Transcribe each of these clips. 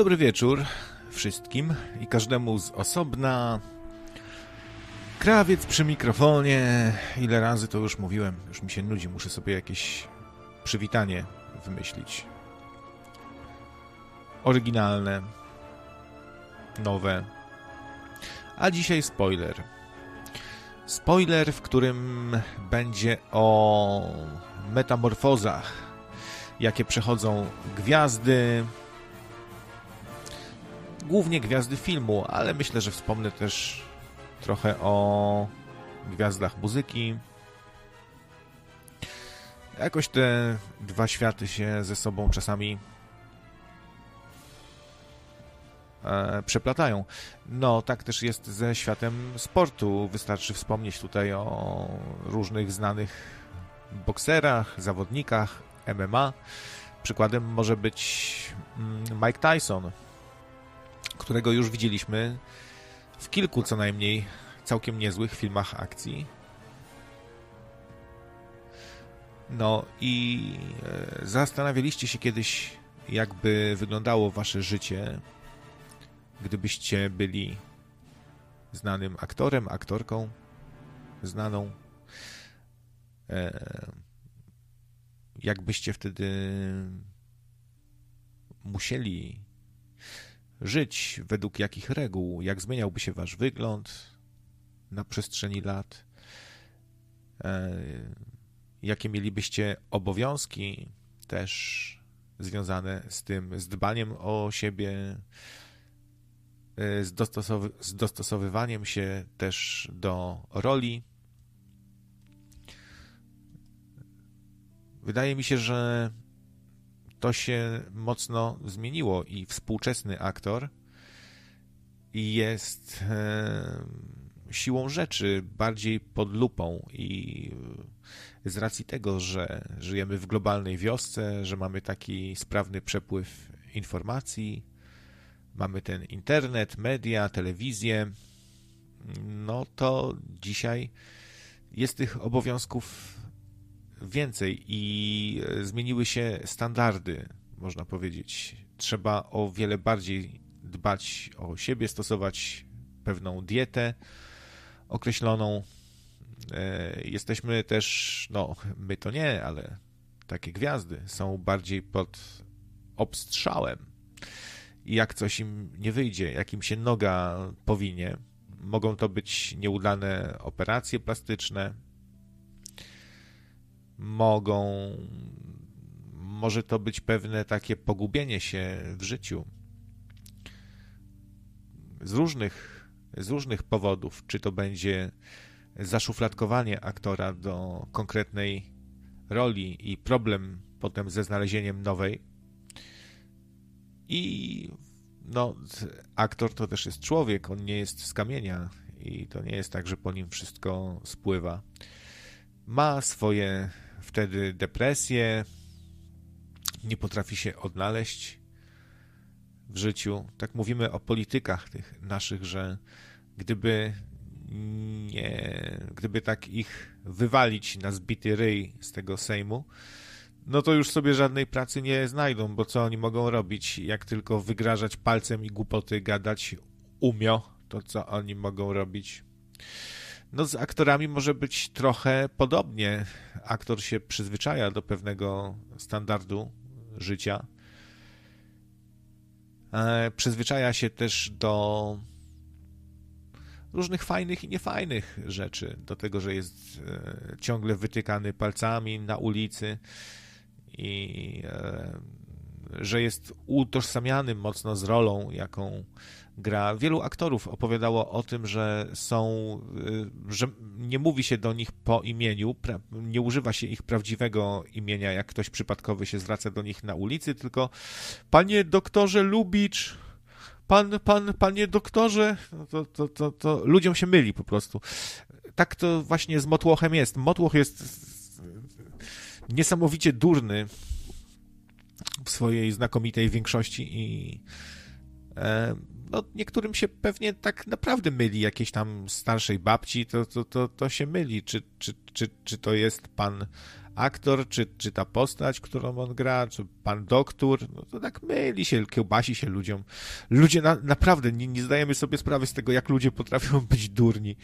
Dobry wieczór wszystkim i każdemu z osobna. Krawiec przy mikrofonie. Ile razy to już mówiłem, już mi się nudzi, muszę sobie jakieś przywitanie wymyślić. Oryginalne, nowe. A dzisiaj spoiler. Spoiler, w którym będzie o metamorfozach, jakie przechodzą gwiazdy. Głównie gwiazdy filmu, ale myślę, że wspomnę też trochę o gwiazdach muzyki. Jakoś te dwa światy się ze sobą czasami przeplatają. No, tak też jest ze światem sportu. Wystarczy wspomnieć tutaj o różnych znanych bokserach, zawodnikach MMA. Przykładem może być Mike Tyson, którego już widzieliśmy w kilku co najmniej całkiem niezłych filmach akcji. No i zastanawialiście się kiedyś, jakby wyglądało wasze życie, gdybyście byli znanym aktorem, aktorką, znaną. Jakbyście wtedy musieli żyć, według jakich reguł, jak zmieniałby się wasz wygląd na przestrzeni lat, jakie mielibyście obowiązki też związane z tym, z dbaniem o siebie, z dostosowywaniem się też do roli. Wydaje mi się, że to się mocno zmieniło i współczesny aktor jest siłą rzeczy bardziej pod lupą i z racji tego, że żyjemy w globalnej wiosce, że mamy taki sprawny przepływ informacji, mamy ten internet, media, telewizję, no to dzisiaj jest tych obowiązków więcej i zmieniły się standardy, można powiedzieć. Trzeba o wiele bardziej dbać o siebie, stosować pewną dietę określoną. Jesteśmy też, no my to nie, ale takie gwiazdy są bardziej pod obstrzałem. I jak coś im nie wyjdzie, jak im się noga powinie, mogą to być nieudane operacje plastyczne, może to być pewne takie pogubienie się w życiu z różnych powodów, czy to będzie zaszufladkowanie aktora do konkretnej roli i problem potem ze znalezieniem nowej. I no, aktor to też jest człowiek, on nie jest z kamienia i to nie jest tak, że po nim wszystko spływa. Ma swoje wtedy depresję, nie potrafi się odnaleźć w życiu. Tak mówimy o politykach tych naszych, że gdyby tak ich wywalić na zbity ryj z tego Sejmu, no to już sobie żadnej pracy nie znajdą, bo co oni mogą robić, jak tylko wygrażać palcem i głupoty gadać umio, to co oni mogą robić? No z aktorami może być trochę podobnie. Aktor się przyzwyczaja do pewnego standardu życia. Przyzwyczaja się też do różnych fajnych i niefajnych rzeczy. Do tego, że jest ciągle wytykany palcami na ulicy i że jest utożsamiany mocno z rolą, jaką gra. Wielu aktorów opowiadało o tym, że nie mówi się do nich po imieniu, nie używa się ich prawdziwego imienia, jak ktoś przypadkowy się zwraca do nich na ulicy, tylko panie doktorze Lubicz, panie doktorze, to ludziom się myli po prostu. Tak to właśnie z Motłochem jest. Motłoch jest niesamowicie durny w swojej znakomitej większości i no, niektórym się pewnie tak naprawdę myli, jakiejś tam starszej babci, to się myli, czy to jest pan aktor, czy ta postać, którą on gra, czy pan doktor, no to tak myli się, kiełbasi się ludziom. Ludzie naprawdę nie zdajemy sobie sprawy z tego, jak ludzie potrafią być durni.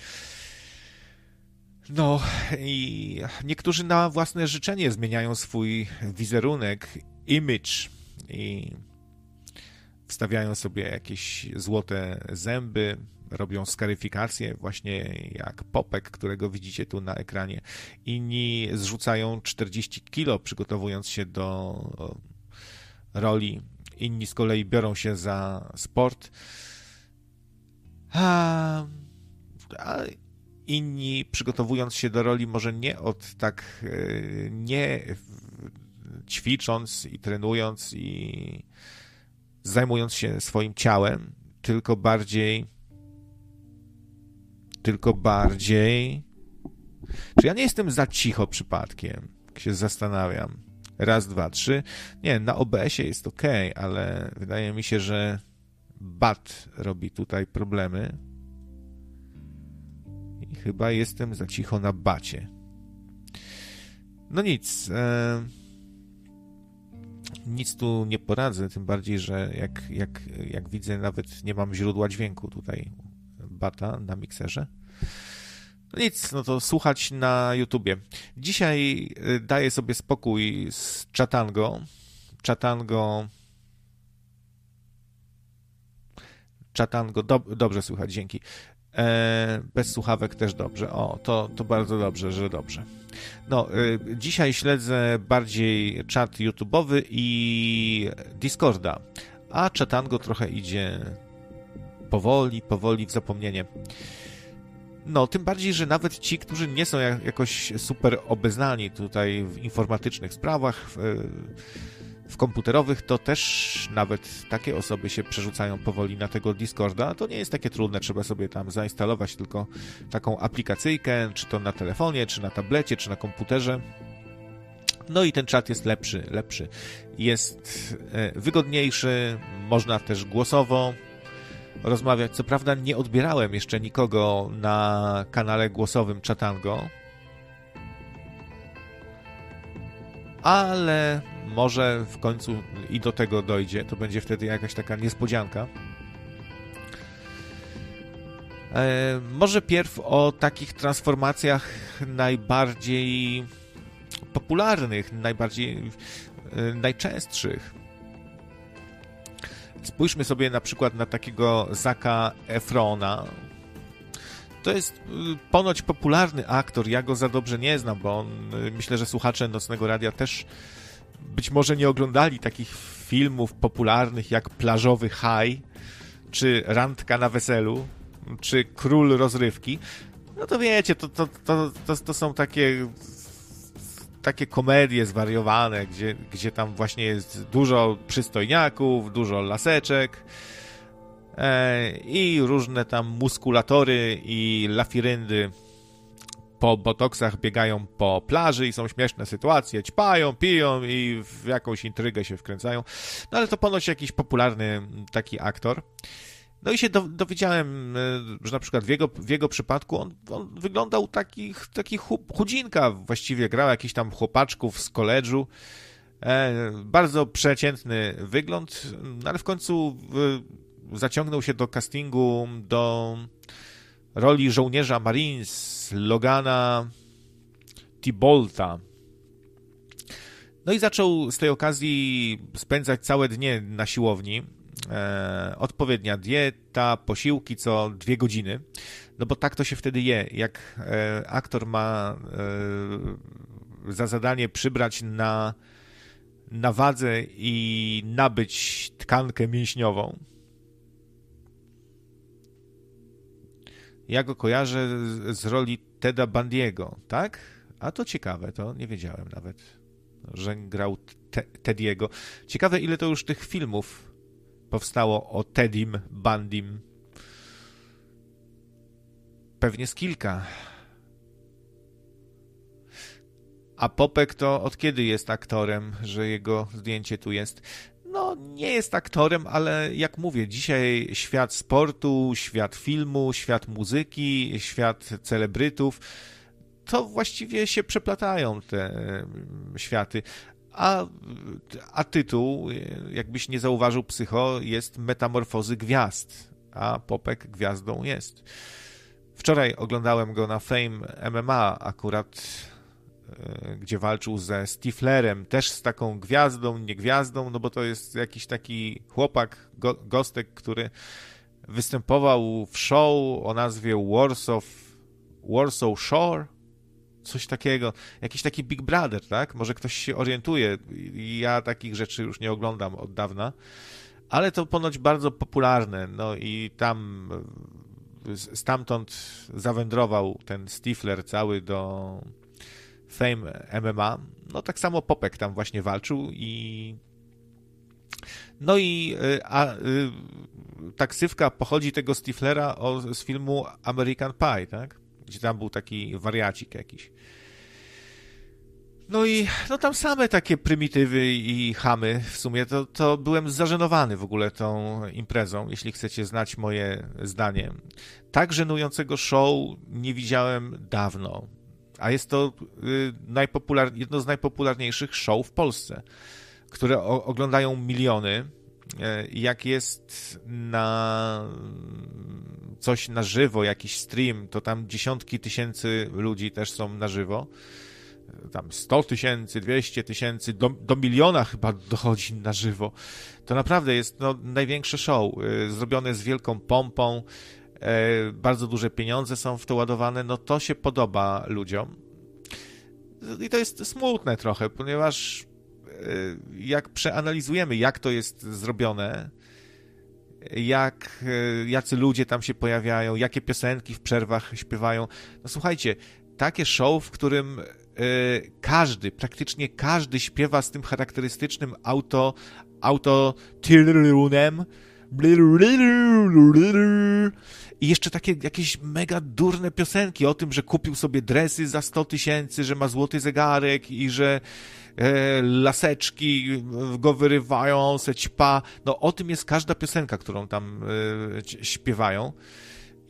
No i niektórzy na własne życzenie zmieniają swój wizerunek, image i wstawiają sobie jakieś złote zęby, robią skaryfikację, właśnie jak Popek, którego widzicie tu na ekranie. Inni zrzucają 40 kilo, przygotowując się do roli. Inni z kolei biorą się za sport. A inni przygotowując się do roli może nie od tak, nie ćwicząc i trenując i zajmując się swoim ciałem, tylko bardziej... Czy ja nie jestem za cicho przypadkiem? Jak się zastanawiam. Raz, dwa, trzy. Nie, na OBS-ie jest okej, ale wydaje mi się, że bat robi tutaj problemy. I chyba jestem za cicho na bacie. No nic. Nic tu nie poradzę, tym bardziej, że jak widzę, nawet nie mam źródła dźwięku tutaj bata na mikserze. Nic, no to słuchać na YouTubie. Dzisiaj daję sobie spokój z Chatango. Chatango, dobrze słychać, dzięki. Bez słuchawek też dobrze. O, to bardzo dobrze, że dobrze. No, dzisiaj śledzę bardziej czat YouTube'owy i Discorda, a Chatango trochę idzie powoli w zapomnienie. No, tym bardziej, że nawet ci, którzy nie są jakoś super obeznani tutaj w informatycznych sprawach, w komputerowych, to też nawet takie osoby się przerzucają powoli na tego Discorda. To nie jest takie trudne, trzeba sobie tam zainstalować tylko taką aplikacyjkę, czy to na telefonie, czy na tablecie, czy na komputerze. No i ten czat jest lepszy. Jest wygodniejszy, można też głosowo rozmawiać. Co prawda nie odbierałem jeszcze nikogo na kanale głosowym Chatango, ale może w końcu i do tego dojdzie. To będzie wtedy jakaś taka niespodzianka. Może pierw o takich transformacjach najbardziej popularnych, najczęstszych. Spójrzmy sobie na przykład na takiego Zaca Efrona. To jest ponoć popularny aktor. Ja go za dobrze nie znam, bo myślę, że słuchacze Nocnego Radia też być może nie oglądali takich filmów popularnych jak Plażowy Haj, czy Randka na weselu, czy Król rozrywki. No to wiecie, to są takie komedie zwariowane, gdzie tam właśnie jest dużo przystojniaków, dużo laseczek i różne tam muskulatory i lafiryndy po botoksach biegają po plaży i są śmieszne sytuacje, ćpają, piją i w jakąś intrygę się wkręcają. No ale to ponoć jakiś popularny taki aktor. No i się dowiedziałem, że na przykład w jego przypadku on wyglądał taki chudzinka, właściwie grał jakichś tam chłopaczków z koledżu. Bardzo przeciętny wygląd, ale w końcu zaciągnął się do castingu, do roli żołnierza Marines, Logana T-Bolta. No i zaczął z tej okazji spędzać całe dnie na siłowni. Odpowiednia dieta, posiłki co 2 godziny, no bo tak to się wtedy je, jak aktor ma za zadanie przybrać na wadze i nabyć tkankę mięśniową. Ja go kojarzę z roli Teda Bundy'ego, tak? A to ciekawe, to nie wiedziałem nawet, że grał Tediego. Ciekawe, ile to już tych filmów powstało o Teddym Bundym. Pewnie z kilka. A Popek to od kiedy jest aktorem, że jego zdjęcie tu jest? No, nie jest aktorem, ale jak mówię, dzisiaj świat sportu, świat filmu, świat muzyki, świat celebrytów to właściwie się przeplatają te światy. A tytuł, jakbyś nie zauważył, Psycho, jest Metamorfozy Gwiazd, a Popek gwiazdą jest. Wczoraj oglądałem go na Fame MMA akurat, gdzie walczył ze Stiflerem, też z taką gwiazdą, nie gwiazdą, no bo to jest jakiś taki chłopak, gostek, który występował w show o nazwie Warsaw Shore, coś takiego, jakiś taki Big Brother, tak? Może ktoś się orientuje, ja takich rzeczy już nie oglądam od dawna, ale to ponoć bardzo popularne, no i tam, stamtąd zawędrował ten Stifler cały do Fame MMA, no tak samo Popek tam właśnie walczył i no i taksywka pochodzi tego Stiflera z filmu American Pie, tak? Gdzie tam był taki wariacik jakiś. No i no tam same takie prymitywy i chamy w sumie, to byłem zażenowany w ogóle tą imprezą, jeśli chcecie znać moje zdanie. Tak żenującego show nie widziałem dawno, a jest to jedno z najpopularniejszych show w Polsce, które oglądają miliony. Jak jest na coś na żywo, jakiś stream, to tam dziesiątki tysięcy ludzi też są na żywo. Tam 100 tysięcy, 200 tysięcy, do miliona chyba dochodzi na żywo. To naprawdę jest no, największe show, zrobione z wielką pompą, bardzo duże pieniądze są w to ładowane, no to się podoba ludziom. I to jest smutne trochę, ponieważ jak przeanalizujemy, jak to jest zrobione, jacy ludzie tam się pojawiają, jakie piosenki w przerwach śpiewają. No słuchajcie, takie show, w którym praktycznie każdy śpiewa z tym charakterystycznym autotyrunem i jeszcze takie jakieś mega durne piosenki o tym, że kupił sobie dresy za 100 tysięcy, że ma złoty zegarek i że laseczki go wyrywają, se ćpa. No o tym jest każda piosenka, którą tam śpiewają.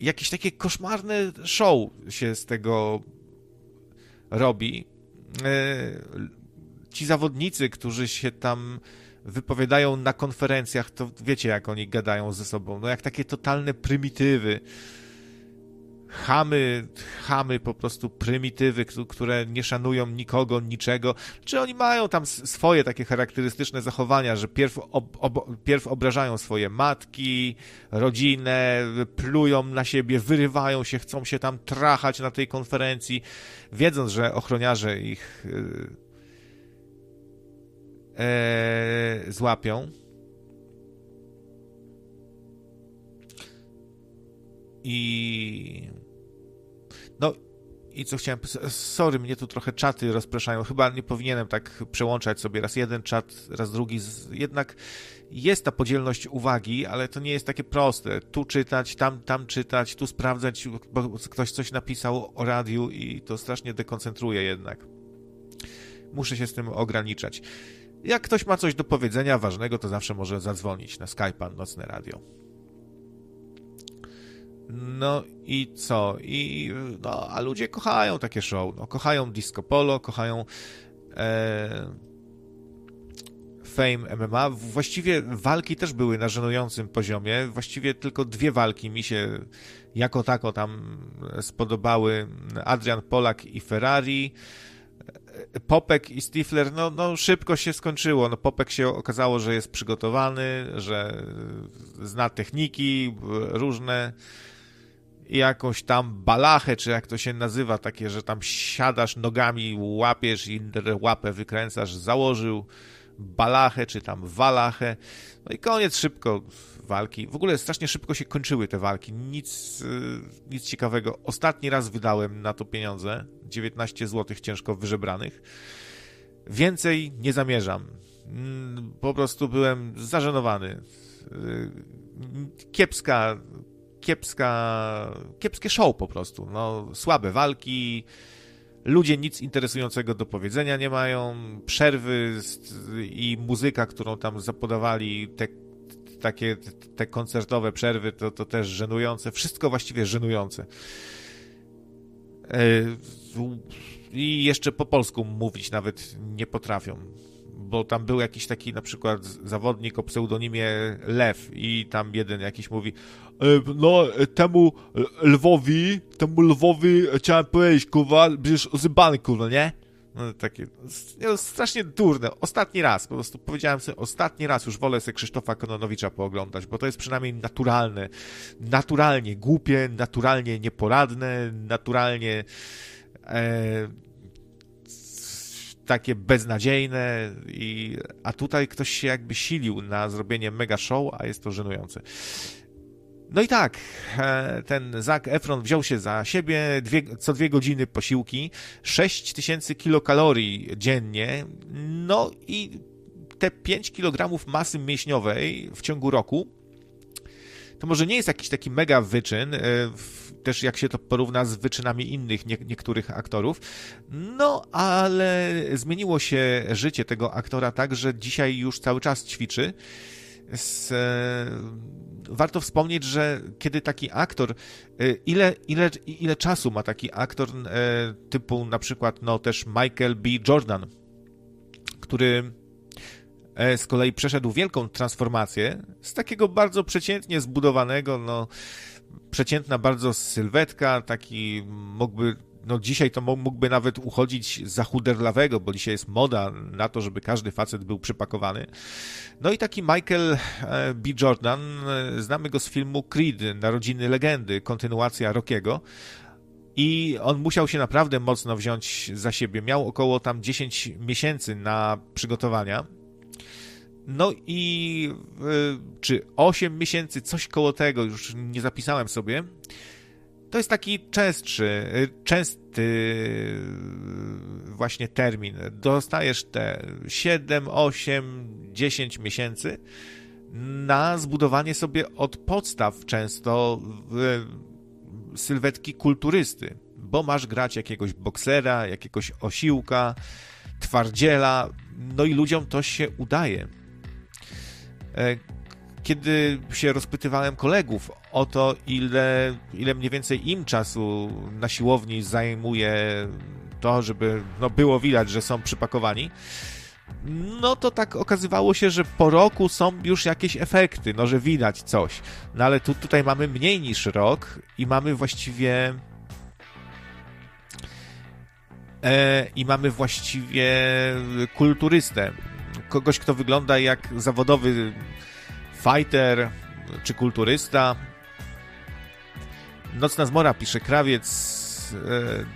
Jakieś takie koszmarne show się z tego robi. Ci zawodnicy, którzy się tam wypowiadają na konferencjach, to wiecie, jak oni gadają ze sobą. No jak takie totalne prymitywy. Chamy po prostu prymitywy, które nie szanują nikogo, niczego. Czy oni mają tam swoje takie charakterystyczne zachowania, że pierw obrażają swoje matki, rodzinę, plują na siebie, wyrywają się, chcą się tam trachać na tej konferencji, wiedząc, że ochroniarze ich złapią. I co chciałem... Sorry, mnie tu trochę czaty rozpraszają. Chyba nie powinienem tak przełączać sobie raz jeden czat, raz drugi. Jednak jest ta podzielność uwagi, ale to nie jest takie proste. Tu czytać, tam czytać, tu sprawdzać, bo ktoś coś napisał o radiu i to strasznie dekoncentruje jednak. Muszę się z tym ograniczać. Jak ktoś ma coś do powiedzenia ważnego, to zawsze może zadzwonić na Skype'a Nocne Radio. No i co? A ludzie kochają takie show. No, kochają disco polo, kochają Fame MMA. Właściwie walki też były na żenującym poziomie. Właściwie tylko dwie walki mi się jako tako tam spodobały. Adrian Polak i Ferrari. Popek i Stifler, no szybko się skończyło. No, Popek się okazało, że jest przygotowany, że zna techniki różne i jakąś tam balachę, czy jak to się nazywa, takie, że tam siadasz nogami, łapiesz i łapę wykręcasz, założył balachę, czy tam walachę. No i koniec szybko walki. W ogóle strasznie szybko się kończyły te walki. Nic ciekawego. Ostatni raz wydałem na to pieniądze. 19 zł ciężko wyżebranych. Więcej nie zamierzam. Po prostu byłem zażenowany. Kiepskie show po prostu. No, słabe walki. Ludzie nic interesującego do powiedzenia nie mają. Przerwy i muzyka, którą tam zapodawali, takie koncertowe przerwy, to też żenujące. Wszystko właściwie żenujące. I jeszcze po polsku mówić nawet nie potrafią, bo tam był jakiś taki na przykład zawodnik o pseudonimie Lew i tam jeden jakiś mówi no temu Lwowi chciałem powiedzieć, kurwa, bierzesz z banku, no nie? No takie no, strasznie durne. Ostatni raz, po prostu powiedziałem sobie, ostatni raz już wolę sobie Krzysztofa Kononowicza pooglądać, bo to jest przynajmniej naturalne. Naturalnie głupie, naturalnie nieporadne, naturalnie takie beznadziejne, a tutaj ktoś się jakby silił na zrobienie mega show, a jest to żenujące. No i tak, ten Zac Efron wziął się za siebie, co dwie godziny posiłki, 6000 kilokalorii dziennie, no i te 5 kg masy mięśniowej w ciągu roku, to może nie jest jakiś taki mega wyczyn, też jak się to porówna z wyczynami innych niektórych aktorów, no ale zmieniło się życie tego aktora tak, że dzisiaj już cały czas ćwiczy. Warto wspomnieć, że kiedy taki aktor, ile czasu ma taki aktor typu na przykład no też Michael B. Jordan, który z kolei przeszedł wielką transformację z takiego bardzo przeciętnie zbudowanego, no przeciętna bardzo sylwetka, taki mógłby, no dzisiaj to mógłby nawet uchodzić za chuderlawego, bo dzisiaj jest moda na to, żeby każdy facet był przypakowany. No i taki Michael B. Jordan, znamy go z filmu Creed, Narodziny Legendy, kontynuacja Rockiego. I on musiał się naprawdę mocno wziąć za siebie. Miał około tam 10 miesięcy na przygotowania. No i czy 8 miesięcy, coś koło tego, już nie zapisałem sobie. To jest taki częsty właśnie termin. Dostajesz te 7, 8, 10 miesięcy na zbudowanie sobie od podstaw często sylwetki kulturysty, bo masz grać jakiegoś boksera, jakiegoś osiłka, twardziela, no i ludziom to się udaje. Kiedy się rozpytywałem kolegów o to, ile mniej więcej im czasu na siłowni zajmuje to, żeby no było widać, że są przypakowani, no to tak okazywało się, że po roku są już jakieś efekty, no że widać coś. No ale tutaj mamy mniej niż rok i mamy właściwie... kulturystę. Kogoś, kto wygląda jak zawodowy fighter czy kulturysta. Nocna Zmora pisze, Krawiec,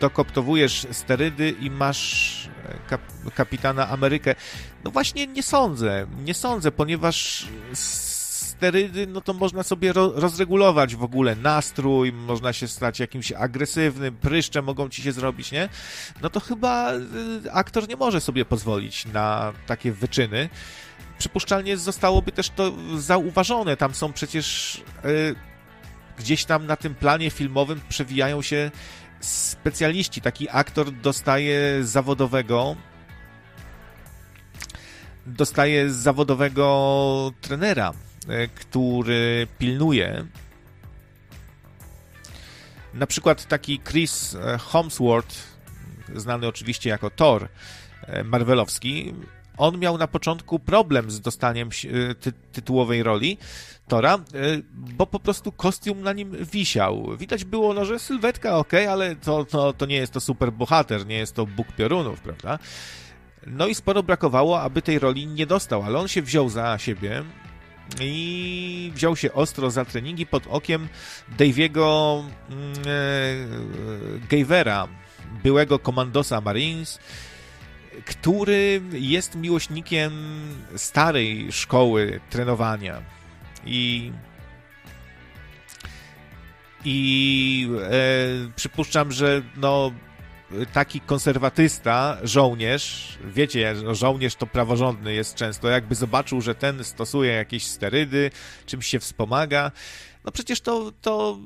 dokoptowujesz sterydy i masz kapitana Amerykę. No właśnie nie sądzę, ponieważ sterydy, no to można sobie rozregulować w ogóle nastrój, można się stać jakimś agresywnym, pryszcze mogą ci się zrobić, nie? No to chyba aktor nie może sobie pozwolić na takie wyczyny. Przypuszczalnie zostałoby też to zauważone. Tam są przecież gdzieś tam na tym planie filmowym przewijają się specjaliści. Taki aktor dostaje zawodowego trenera, który pilnuje. Na przykład taki Chris Hemsworth, znany oczywiście jako Thor marvelowski, on miał na początku problem z dostaniem tytułowej roli Tora, bo po prostu kostium na nim wisiał. Widać było, no, że sylwetka okej, ale to nie jest to super bohater, nie jest to Bóg piorunów, prawda? No i sporo brakowało, aby tej roli nie dostał, ale on się wziął za siebie i wziął się ostro za treningi pod okiem Daviego Gavera, byłego komandosa Marines, który jest miłośnikiem starej szkoły trenowania i przypuszczam, że no taki konserwatysta, żołnierz, wiecie, żołnierz to praworządny jest często, jakby zobaczył, że ten stosuje jakieś sterydy, czymś się wspomaga, no przecież to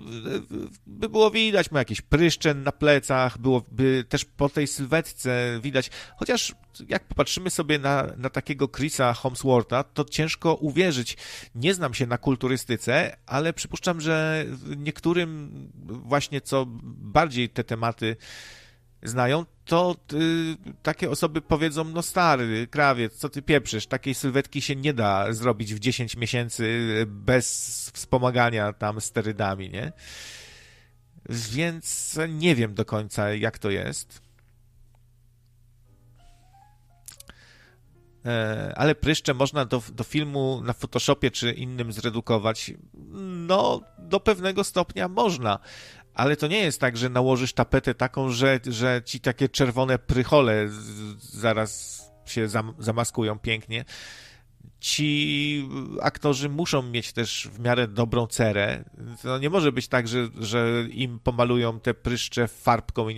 by było widać, ma jakieś pryszcze na plecach, byłoby też po tej sylwetce widać, chociaż jak popatrzymy sobie na takiego Chrisa Hemswortha, to ciężko uwierzyć. Nie znam się na kulturystyce, ale przypuszczam, że niektórym właśnie co bardziej te tematy znają, to takie osoby powiedzą, no stary, krawiec, co ty pieprzysz, takiej sylwetki się nie da zrobić w 10 miesięcy bez wspomagania tam sterydami, nie? Więc nie wiem do końca, jak to jest. Ale pryszcze można do filmu na Photoshopie czy innym zredukować. No, do pewnego stopnia można. Ale to nie jest tak, że nałożysz tapetę taką, że ci takie czerwone prychole zaraz się zamaskują pięknie. Ci aktorzy muszą mieć też w miarę dobrą cerę. To nie może być tak, że im pomalują te pryszcze farbką i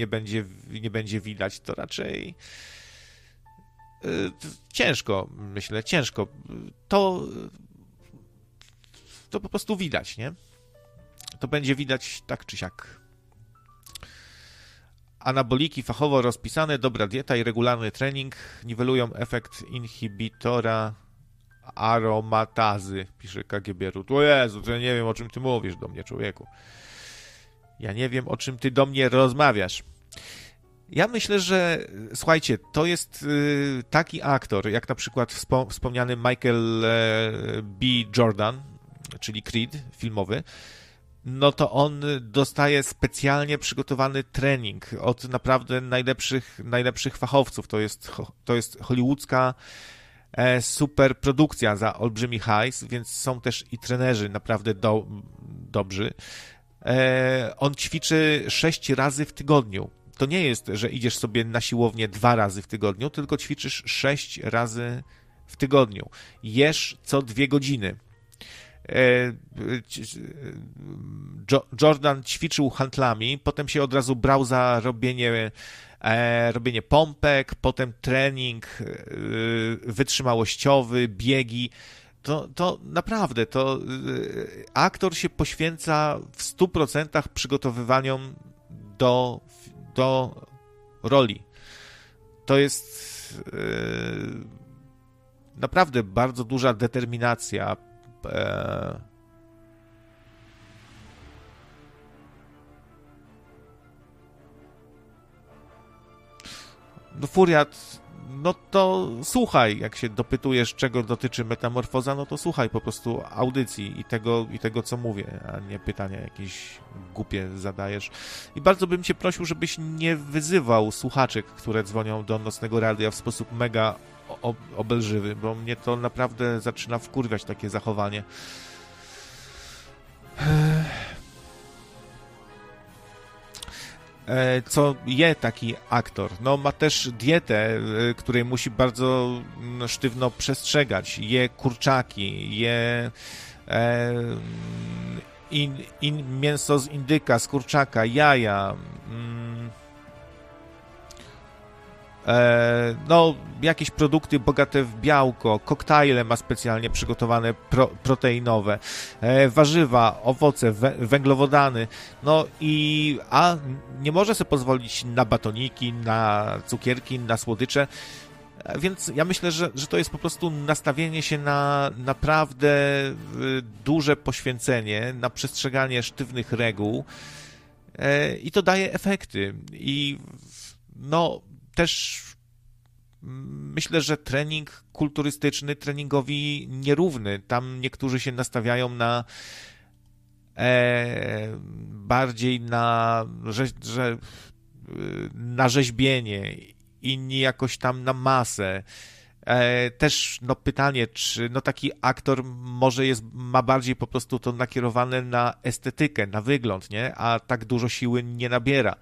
nie będzie widać. To raczej ciężko, myślę, ciężko. To po prostu widać, nie? To będzie widać tak czy siak. Anaboliki fachowo rozpisane, dobra dieta i regularny trening niwelują efekt inhibitora aromatazy, pisze KGB Rut. O Jezu, to ja nie wiem, o czym ty mówisz do mnie, człowieku. Ja nie wiem, o czym ty do mnie rozmawiasz. Ja myślę, że słuchajcie, to jest taki aktor, jak na przykład wspomniany Michael B. Jordan, czyli Creed filmowy, no to on dostaje specjalnie przygotowany trening od naprawdę najlepszych fachowców. To jest hollywoodzka superprodukcja za olbrzymi hajs, więc są też i trenerzy naprawdę dobrzy. On ćwiczy 6 razy w tygodniu. To nie jest, że idziesz sobie na siłownię 2 razy w tygodniu, tylko ćwiczysz 6 razy w tygodniu. Jesz co 2 godziny. Jordan ćwiczył hantlami, potem się od razu brał za robienie pompek, potem trening wytrzymałościowy, biegi. To naprawdę, to aktor się poświęca w 100% przygotowywaniom do roli. To jest naprawdę bardzo duża determinacja. No Furiat, no to słuchaj, jak się dopytujesz, czego dotyczy metamorfoza, no to słuchaj po prostu audycji i tego, co mówię, a nie pytania jakieś głupie zadajesz. I bardzo bym cię prosił, żebyś nie wyzywał słuchaczek, które dzwonią do Nocnego Radia w sposób mega obelżywy, bo mnie to naprawdę zaczyna wkurwiać takie zachowanie. Co je taki aktor? No ma też dietę, której musi bardzo sztywno przestrzegać. Je kurczaki, je mięso z indyka, z kurczaka, jaja. No, jakieś produkty bogate w białko, koktajle ma specjalnie przygotowane proteinowe, warzywa, owoce, węglowodany, no i nie może sobie pozwolić na batoniki, na cukierki, na słodycze, więc ja myślę, że to jest po prostu nastawienie się na naprawdę duże poświęcenie, na przestrzeganie sztywnych reguł i to daje efekty i no też myślę, że trening kulturystyczny treningowi nierówny. Tam niektórzy się nastawiają na bardziej na rzeźbienie, inni jakoś tam na masę. Też no pytanie, czy no taki aktor może ma bardziej po prostu to nakierowane na estetykę, na wygląd, nie? A tak dużo siły nie nabiera.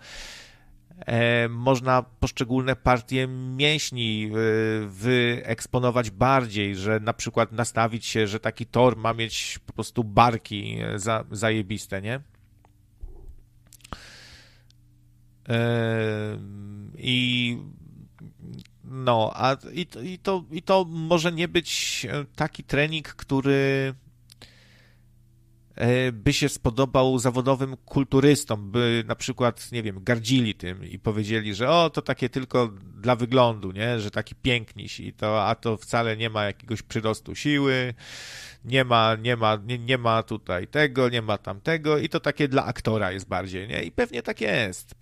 Można poszczególne partie mięśni wyeksponować bardziej, że na przykład nastawić się, że taki tor ma mieć po prostu barki zajebiste, nie? I no, i to może nie być taki trening, który by się spodobał zawodowym kulturystom, by na przykład, nie wiem, gardzili tym i powiedzieli, że o, to takie tylko dla wyglądu, nie, że taki piękniś i to, a to wcale nie ma jakiegoś przyrostu siły, nie ma tutaj tego, nie ma tamtego i to takie dla aktora jest bardziej, nie, i pewnie tak jest,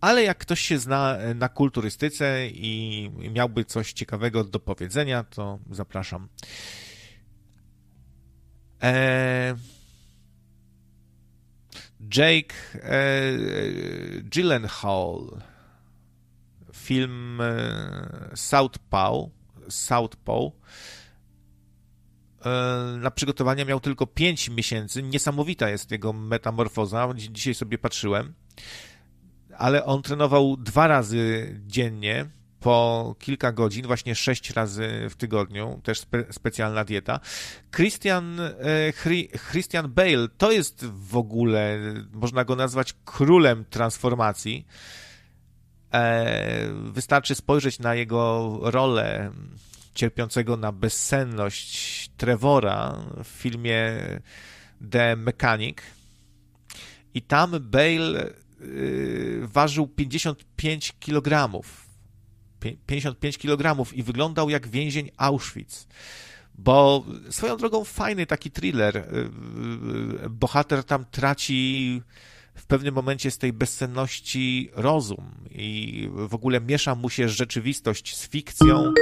Ale jak ktoś się zna na kulturystyce i miałby coś ciekawego do powiedzenia, to zapraszam. Jake Gyllenhaal, film Southpaw. Na przygotowania miał tylko 5 miesięcy. Niesamowita jest jego metamorfoza. Dzisiaj sobie patrzyłem. Ale on trenował 2 razy dziennie, po kilka godzin, właśnie 6 razy w tygodniu, też specjalna dieta. Christian Bale to jest w ogóle, można go nazwać królem transformacji. Wystarczy spojrzeć na jego rolę cierpiącego na bezsenność Trevora w filmie The Mechanic i tam Bale ważył 55 kg i wyglądał jak więzień Auschwitz, bo swoją drogą fajny taki thriller, bohater tam traci w pewnym momencie z tej bezsenności rozum i w ogóle miesza mu się rzeczywistość z fikcją.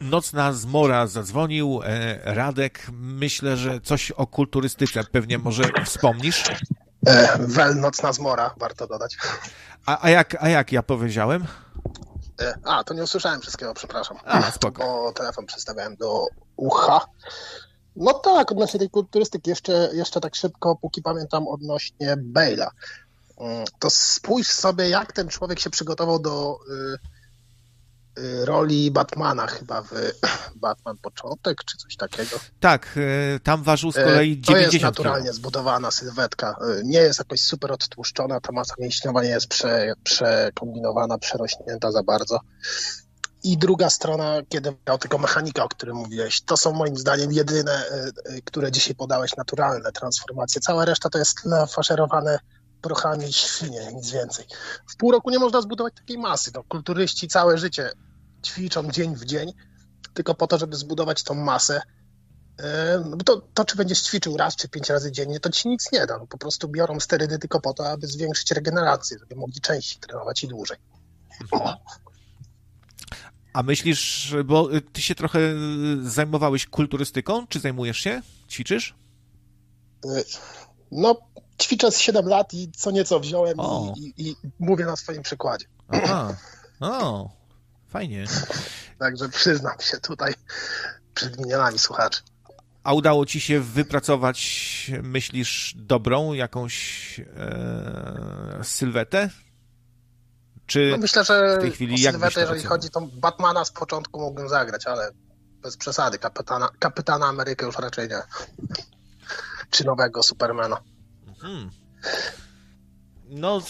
Nocna zmora zadzwonił. Radek, myślę, że coś o kulturystyce pewnie może wspomnisz. Nocna zmora, warto dodać. A jak ja powiedziałem? To nie usłyszałem wszystkiego, przepraszam. Spoko. Bo telefon przystawiałem do ucha. No tak, odnośnie tej kulturystyki, jeszcze tak szybko, póki pamiętam, odnośnie Bale'a. To spójrz sobie, jak ten człowiek się przygotował do roli Batmana chyba w Batman Początek, czy coś takiego. Tak, tam ważył z kolei 90 kg. To jest naturalnie zbudowana sylwetka. Nie jest jakoś super odtłuszczona, ta masa mięśniowa nie jest przekombinowana, przerośnięta za bardzo. I druga strona, kiedy miał tego mechanika, o którym mówiłeś, to są moim zdaniem jedyne, które dzisiaj podałeś, naturalne transformacje. Cała reszta to jest nafaszerowane prochami świnie, nic więcej. W pół roku nie można zbudować takiej masy. No, kulturyści całe życie ćwiczą dzień w dzień, tylko po to, żeby zbudować tą masę. To czy będziesz ćwiczył raz czy 5 razy dziennie, to ci nic nie da. No, po prostu biorą sterydy tylko po to, aby zwiększyć regenerację, żeby mogli częściej trenować i dłużej. A myślisz, bo ty się trochę zajmowałeś kulturystyką, czy zajmujesz się? Ćwiczysz? No, ćwiczę z 7 lat i co nieco wziąłem i mówię na swoim przykładzie. Aha. O, fajnie. Także przyznam się tutaj przed milionami słuchaczy. A udało ci się wypracować, myślisz, dobrą jakąś sylwetę? Czy no myślę, że w tej chwili, jak sylwetę, jeżeli chodzi, to Batmana z początku mógłbym zagrać, ale bez przesady. Kapitana Amerykę już raczej nie. Czy nowego Supermana. No,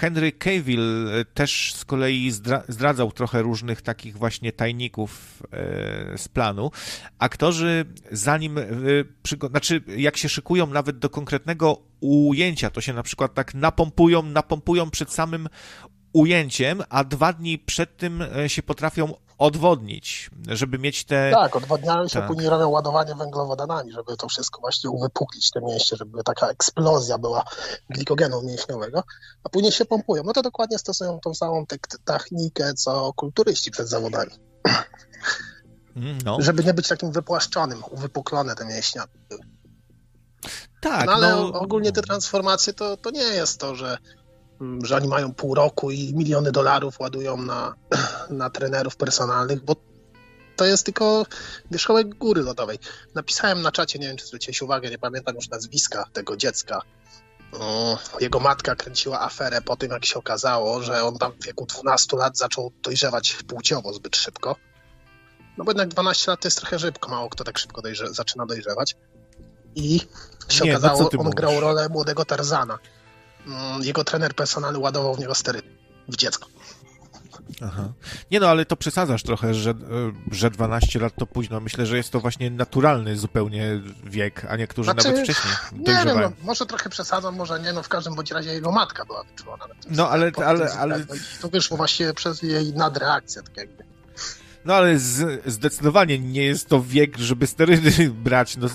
Henry Cavill też z kolei zdradzał trochę różnych takich właśnie tajników z planu. Aktorzy zanim, jak się szykują nawet do konkretnego ujęcia, to się na przykład tak napompują przed samym ujęciem, a 2 dni przed tym się potrafią odwodnić, żeby mieć te... Tak, odwodniają się, później robią ładowanie węglowodanami, żeby to wszystko właśnie uwypuklić, te mięśnie, żeby taka eksplozja była glikogenu mięśniowego, a później się pompują. No to dokładnie stosują tą samą technikę, co kulturyści przed zawodami. No. Żeby nie być takim wypłaszczonym, uwypuklone te mięśnie. Tak, no. Ale ogólnie te transformacje to nie jest to, że oni mają pół roku i miliony dolarów ładują na trenerów personalnych, bo to jest tylko wierzchołek góry lodowej. Napisałem na czacie, nie wiem, czy zwróciłeś uwagę, nie pamiętam już nazwiska tego dziecka. Jego matka kręciła aferę po tym, jak się okazało, że on tam w wieku 12 lat zaczął dojrzewać płciowo zbyt szybko. No bo jednak 12 lat to jest trochę szybko, mało kto tak szybko zaczyna dojrzewać. I się okazało, on grał rolę młodego Tarzana. Jego trener personalny ładował w niego sterydy w dziecko. Aha. Nie no, ale to przesadzasz trochę, że 12 lat to późno. Myślę, że jest to właśnie naturalny zupełnie wiek, a niektórzy nawet wcześniej dojrzewają. Nie wiem, no, może trochę przesadzam, może nie, no w każdym bądź razie jego matka była wyczulona. No ale... To wyszło właśnie przez jej nadreakcję, tak jakby. No ale zdecydowanie nie jest to wiek, żeby sterydy brać. No,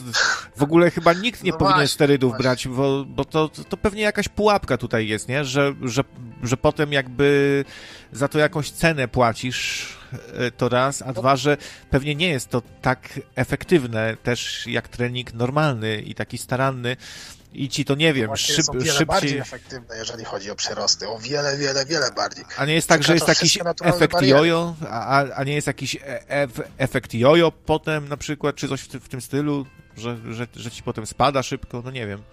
w ogóle chyba nikt nie powinien sterydów brać, bo to pewnie jakaś pułapka tutaj jest, nie? Że potem jakby za to jakąś cenę płacisz, to raz, a dwa, że pewnie nie jest to tak efektywne też jak trening normalny i taki staranny. I ci to, nie wiem, szybciej... o wiele bardziej efektywne, jeżeli chodzi o przyrosty. O wiele, wiele, wiele bardziej. A nie jest tak, że jest jakiś efekt jojo? A nie jest jakiś efekt jojo potem na przykład, czy coś w tym stylu, że ci potem spada szybko? No nie wiem.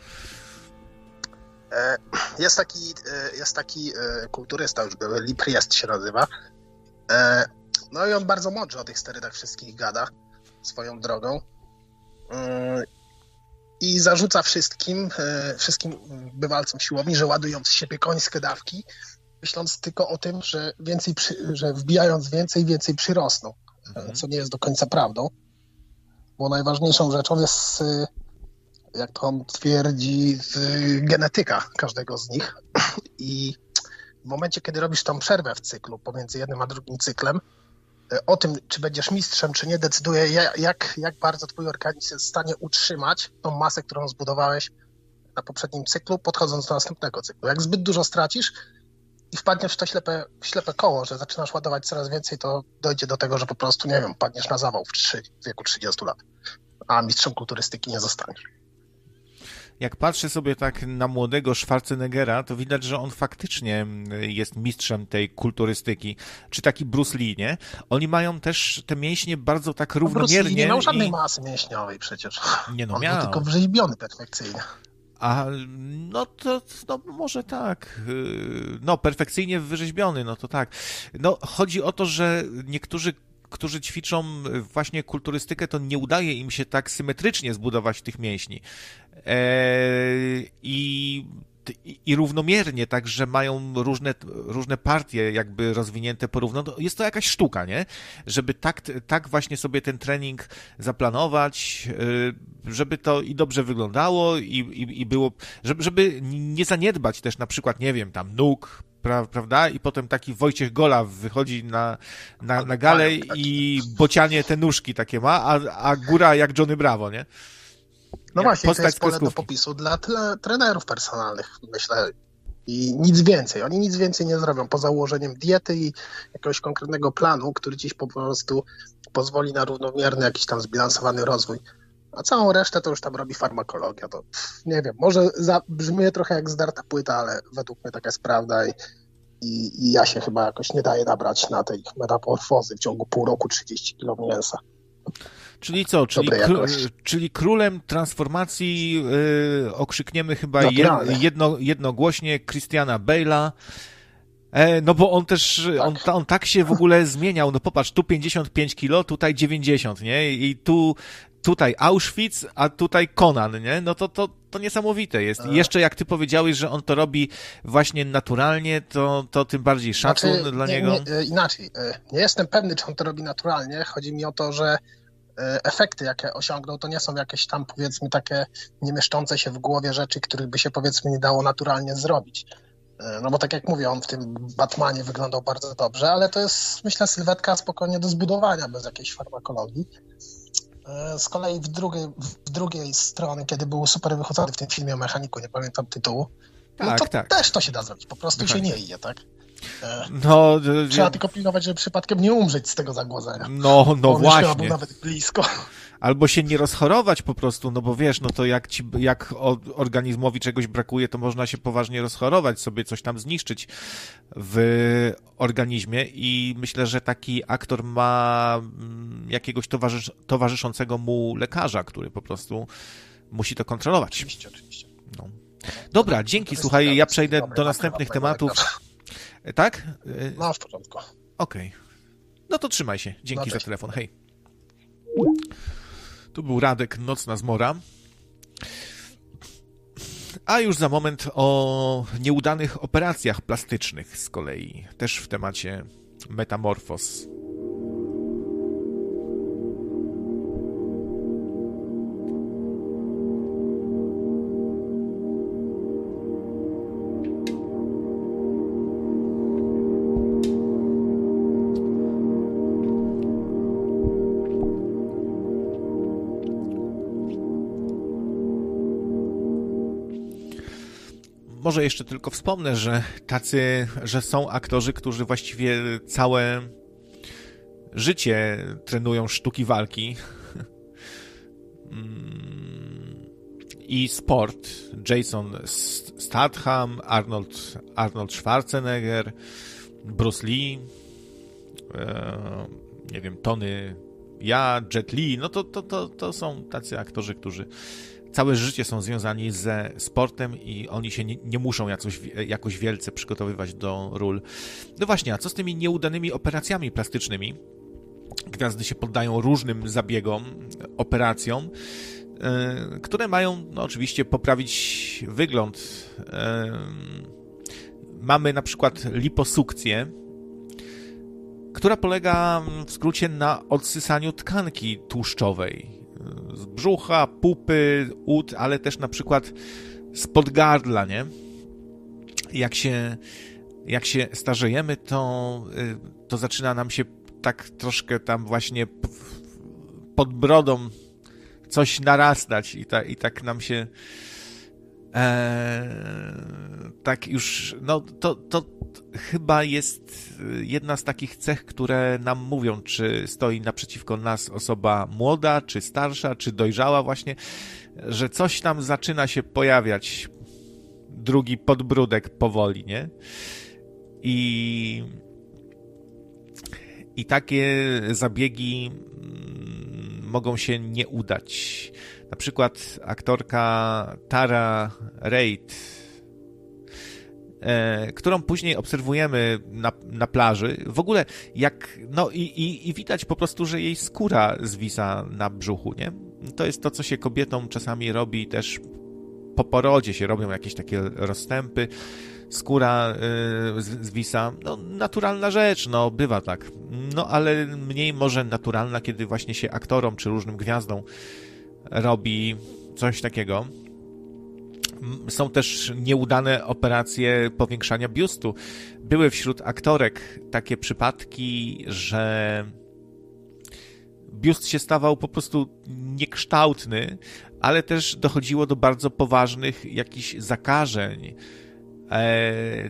Jest taki kulturysta już były, Lee Priest się nazywa. No i on bardzo mądrze o tych sterydach wszystkich gada swoją drogą. I zarzuca wszystkim bywalcom siłowni, że ładują z siebie końskie dawki, myśląc tylko o tym, że że wbijając więcej przyrosną, co nie jest do końca prawdą. Bo najważniejszą rzeczą jest, jak to on twierdzi, genetyka każdego z nich. I w momencie, kiedy robisz tą przerwę w cyklu pomiędzy jednym a drugim cyklem, o tym, czy będziesz mistrzem, czy nie, decyduje, jak bardzo twój organizm jest w stanie utrzymać tą masę, którą zbudowałeś na poprzednim cyklu, podchodząc do następnego cyklu. Jak zbyt dużo stracisz i wpadniesz w to ślepe koło, że zaczynasz ładować coraz więcej, to dojdzie do tego, że po prostu, nie wiem, padniesz na zawał w wieku 30 lat, a mistrzem kulturystyki nie zostaniesz. Jak patrzę sobie tak na młodego Schwarzeneggera, to widać, że on faktycznie jest mistrzem tej kulturystyki. Czy taki Bruce Lee, nie? Oni mają też te mięśnie bardzo tak równomiernie. Bruce Lee nie miał żadnej masy mięśniowej przecież. Nie no, miał. On był tylko wrzeźbiony perfekcyjnie. A no to no, może tak. No perfekcyjnie wyrzeźbiony, no to tak. No chodzi o to, że niektórzy, którzy ćwiczą właśnie kulturystykę, to nie udaje im się tak symetrycznie zbudować tych mięśni. I równomiernie, tak, że mają różne partie jakby rozwinięte porówno. Jest to jakaś sztuka, nie? Żeby tak właśnie sobie ten trening zaplanować, żeby to i dobrze wyglądało i było, żeby nie zaniedbać też na przykład, nie wiem, tam nóg, prawda? I potem taki Wojciech Gola wychodzi na galę i bocianie te nóżki takie ma, a góra jak Johnny Bravo, nie? No właśnie, to jest pole do popisu dla trenerów personalnych, myślę, i nic więcej. Oni nic więcej nie zrobią poza ułożeniem diety i jakiegoś konkretnego planu, który dziś po prostu pozwoli na równomierny, jakiś tam zbilansowany rozwój. A całą resztę to już tam robi farmakologia. To nie wiem, może brzmi trochę jak zdarta płyta, ale według mnie taka jest prawda i ja się chyba jakoś nie daję nabrać na tej metamorfozy w ciągu pół roku 30 kg mięsa. Czyli co? Czyli królem transformacji okrzykniemy chyba jednogłośnie Christiana Bale'a. No bo on też, tak. On tak się w ogóle zmieniał. No popatrz, tu 55 kilo, tutaj 90, nie? I tutaj Auschwitz, a tutaj Conan, nie? No to niesamowite jest. I jeszcze jak ty powiedziałeś, że on to robi właśnie naturalnie, to tym bardziej szacun dla niego. Inaczej, nie jestem pewny, czy on to robi naturalnie. Chodzi mi o to, że efekty, jakie osiągnął, to nie są jakieś tam, powiedzmy, takie niemieszczące się w głowie rzeczy, których by się, powiedzmy, nie dało naturalnie zrobić. No bo tak jak mówię, on w tym Batmanie wyglądał bardzo dobrze, ale to jest, myślę, sylwetka spokojnie do zbudowania bez jakiejś farmakologii. Z kolei w drugiej strony, kiedy był super wychodzony w tym filmie o mechaniku, nie pamiętam tytułu, no to też to się da zrobić, po prostu się nie idzie, tak? No, trzeba tylko pilnować, żeby przypadkiem nie umrzeć z tego zagłodzenia. No właśnie. Był nawet blisko. Albo się nie rozchorować po prostu, no bo wiesz, no to jak organizmowi czegoś brakuje, to można się poważnie rozchorować, sobie coś tam zniszczyć w organizmie i myślę, że taki aktor ma jakiegoś towarzyszącego mu lekarza, który po prostu musi to kontrolować. Oczywiście. No. Dobra, dzięki, słuchaj, ja przejdę do następnych tematów. Tak? No, w porządku. Okej. No to trzymaj się. Dzięki za telefon. Hej. Tu był Radek, Nocna Zmora. A już za moment o nieudanych operacjach plastycznych z kolei. Też w temacie Metamorfos. Może jeszcze tylko wspomnę, że są aktorzy, którzy właściwie całe życie trenują sztuki walki i sport. Jason Statham, Arnold Schwarzenegger, Bruce Lee, nie wiem, Tony Ja, Jet Li, no to są tacy aktorzy, którzy całe życie są związani ze sportem i oni się nie muszą jakoś wielce przygotowywać do ról. No właśnie, a co z tymi nieudanymi operacjami plastycznymi? Gwiazdy się poddają różnym zabiegom, operacjom, które mają no, oczywiście poprawić wygląd. Mamy na przykład liposukcję, która polega w skrócie na odsysaniu tkanki tłuszczowej z brzucha, pupy, ud, ale też na przykład spod gardla, nie? Jak się starzejemy, to zaczyna nam się tak troszkę tam właśnie pod brodą coś narastać i tak nam się tak już, no to chyba jest jedna z takich cech, które nam mówią, czy stoi naprzeciwko nas osoba młoda, czy starsza, czy dojrzała właśnie, że coś tam zaczyna się pojawiać, drugi podbródek powoli, nie? I takie zabiegi mogą się nie udać. Na przykład aktorka Tara Reid, którą później obserwujemy na plaży. W ogóle jak, no i widać po prostu, że jej skóra zwisa na brzuchu, nie? To jest to, co się kobietom czasami robi też po porodzie, się robią jakieś takie rozstępy, skóra zwisa. No, naturalna rzecz, no bywa tak. No ale mniej może naturalna, kiedy właśnie się aktorom czy różnym gwiazdom robi coś takiego. Są też nieudane operacje powiększania biustu. Były wśród aktorek takie przypadki, że biust się stawał po prostu niekształtny, ale też dochodziło do bardzo poważnych jakichś zakażeń.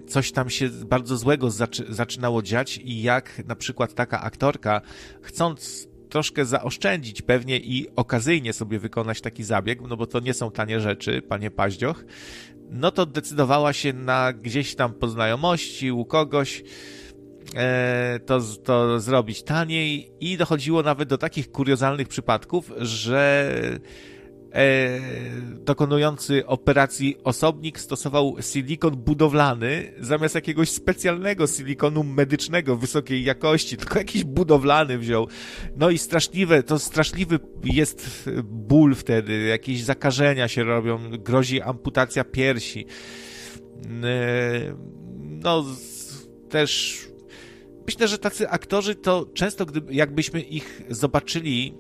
Coś tam się bardzo złego zaczynało dziać i jak na przykład taka aktorka, chcąc troszkę zaoszczędzić pewnie i okazyjnie sobie wykonać taki zabieg, no bo to nie są tanie rzeczy, panie Paździoch, no to decydowała się na gdzieś tam po znajomości u kogoś to zrobić taniej i dochodziło nawet do takich kuriozalnych przypadków, że dokonujący operacji osobnik stosował silikon budowlany zamiast jakiegoś specjalnego silikonu medycznego wysokiej jakości, tylko jakiś budowlany wziął. No i straszliwy jest ból wtedy, jakieś zakażenia się robią, grozi amputacja piersi. No też myślę, że tacy aktorzy to często, jakbyśmy ich zobaczyli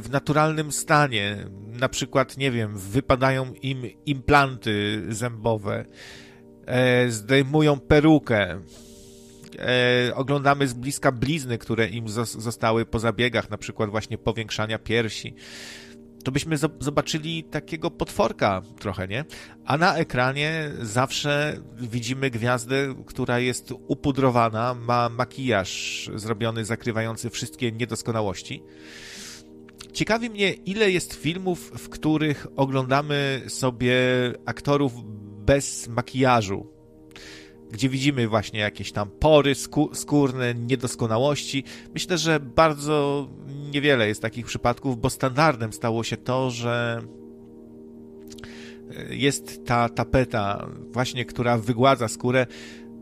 w naturalnym stanie, na przykład, nie wiem, wypadają im implanty zębowe, zdejmują perukę, oglądamy z bliska blizny, które im zostały po zabiegach, na przykład właśnie powiększania piersi, to byśmy zobaczyli takiego potworka trochę, nie? A na ekranie zawsze widzimy gwiazdę, która jest upudrowana, ma makijaż zrobiony zakrywający wszystkie niedoskonałości. Ciekawi mnie, ile jest filmów, w których oglądamy sobie aktorów bez makijażu, gdzie widzimy właśnie jakieś tam pory skórne, niedoskonałości. Myślę, że bardzo niewiele jest takich przypadków, bo standardem stało się to, że jest ta tapeta właśnie, która wygładza skórę.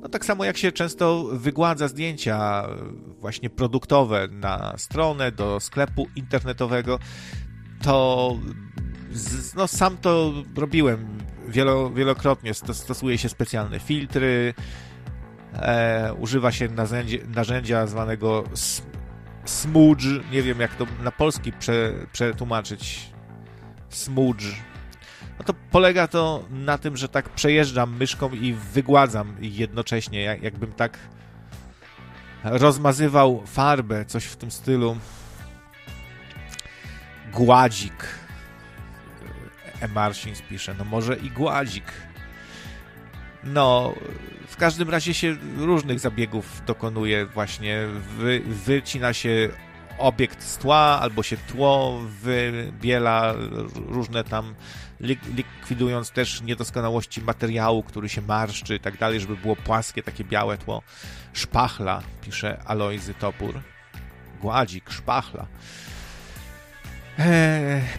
No tak samo jak się często wygładza zdjęcia właśnie produktowe na stronę, do sklepu internetowego, to no sam to robiłem wielokrotnie. Stosuje się specjalne filtry, używa się narzędzia zwanego smudge, nie wiem jak to na polski przetłumaczyć, smudge. No to polega to na tym, że tak przejeżdżam myszką i wygładzam jednocześnie, jakbym tak rozmazywał farbę, coś w tym stylu. Gładzik. Emarcins pisze, no może i gładzik. No, w każdym razie się różnych zabiegów dokonuje właśnie. Wycina się obiekt z tła, albo się tło wybiela, różne tam, likwidując też niedoskonałości materiału, który się marszczy i tak dalej, żeby było płaskie, takie białe tło. Szpachla, pisze Alojzy Topór. Gładzik, szpachla.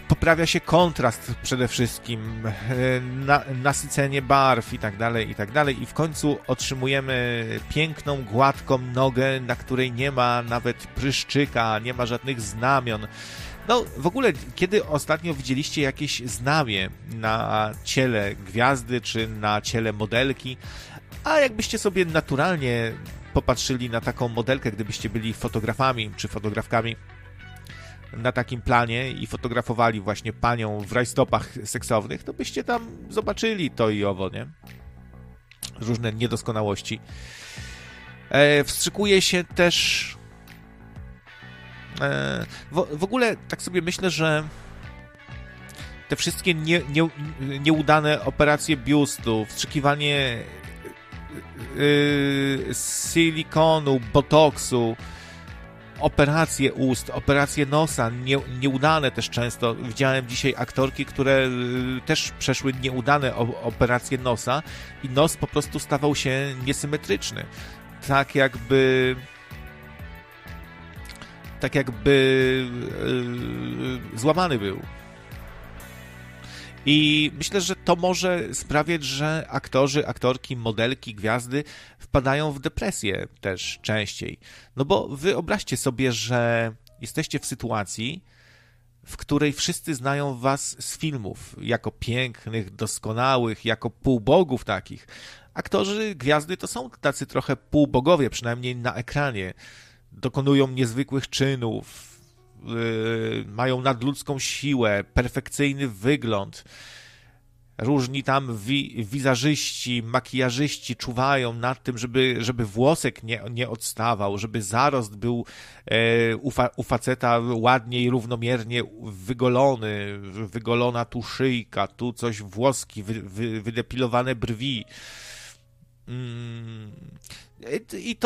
Poprawia się kontrast przede wszystkim, nasycenie barw i tak dalej, i tak dalej, i w końcu otrzymujemy piękną, gładką nogę, na której nie ma nawet pryszczyka, nie ma żadnych znamion. No w ogóle, kiedy ostatnio widzieliście jakieś znamie na ciele gwiazdy czy na ciele modelki, a jakbyście sobie naturalnie popatrzyli na taką modelkę, gdybyście byli fotografami czy fotografkami, na takim planie i fotografowali właśnie panią w rajstopach seksownych, to byście tam zobaczyli to i owo, nie? Różne niedoskonałości. Wstrzykuje się też... W ogóle tak sobie myślę, że te wszystkie nieudane operacje biustu, wstrzykiwanie silikonu, botoksu, operacje ust, operacje nosa, nieudane też często. Widziałem dzisiaj aktorki, które też przeszły nieudane operacje nosa i nos po prostu stawał się niesymetryczny. Tak jakby złamany był. I myślę, że to może sprawiać, że aktorzy, aktorki, modelki, gwiazdy wpadają w depresję też częściej. No bo wyobraźcie sobie, że jesteście w sytuacji, w której wszyscy znają was z filmów, jako pięknych, doskonałych, jako półbogów takich. Aktorzy, gwiazdy to są tacy trochę półbogowie, przynajmniej na ekranie. Dokonują niezwykłych czynów, mają nadludzką siłę, perfekcyjny wygląd. Różni tam wizażyści, makijażyści czuwają nad tym, żeby włosek nie odstawał, żeby zarost był u faceta ładniej, równomiernie wygolony, wygolona tu szyjka, tu coś włoski, wydepilowane brwi. I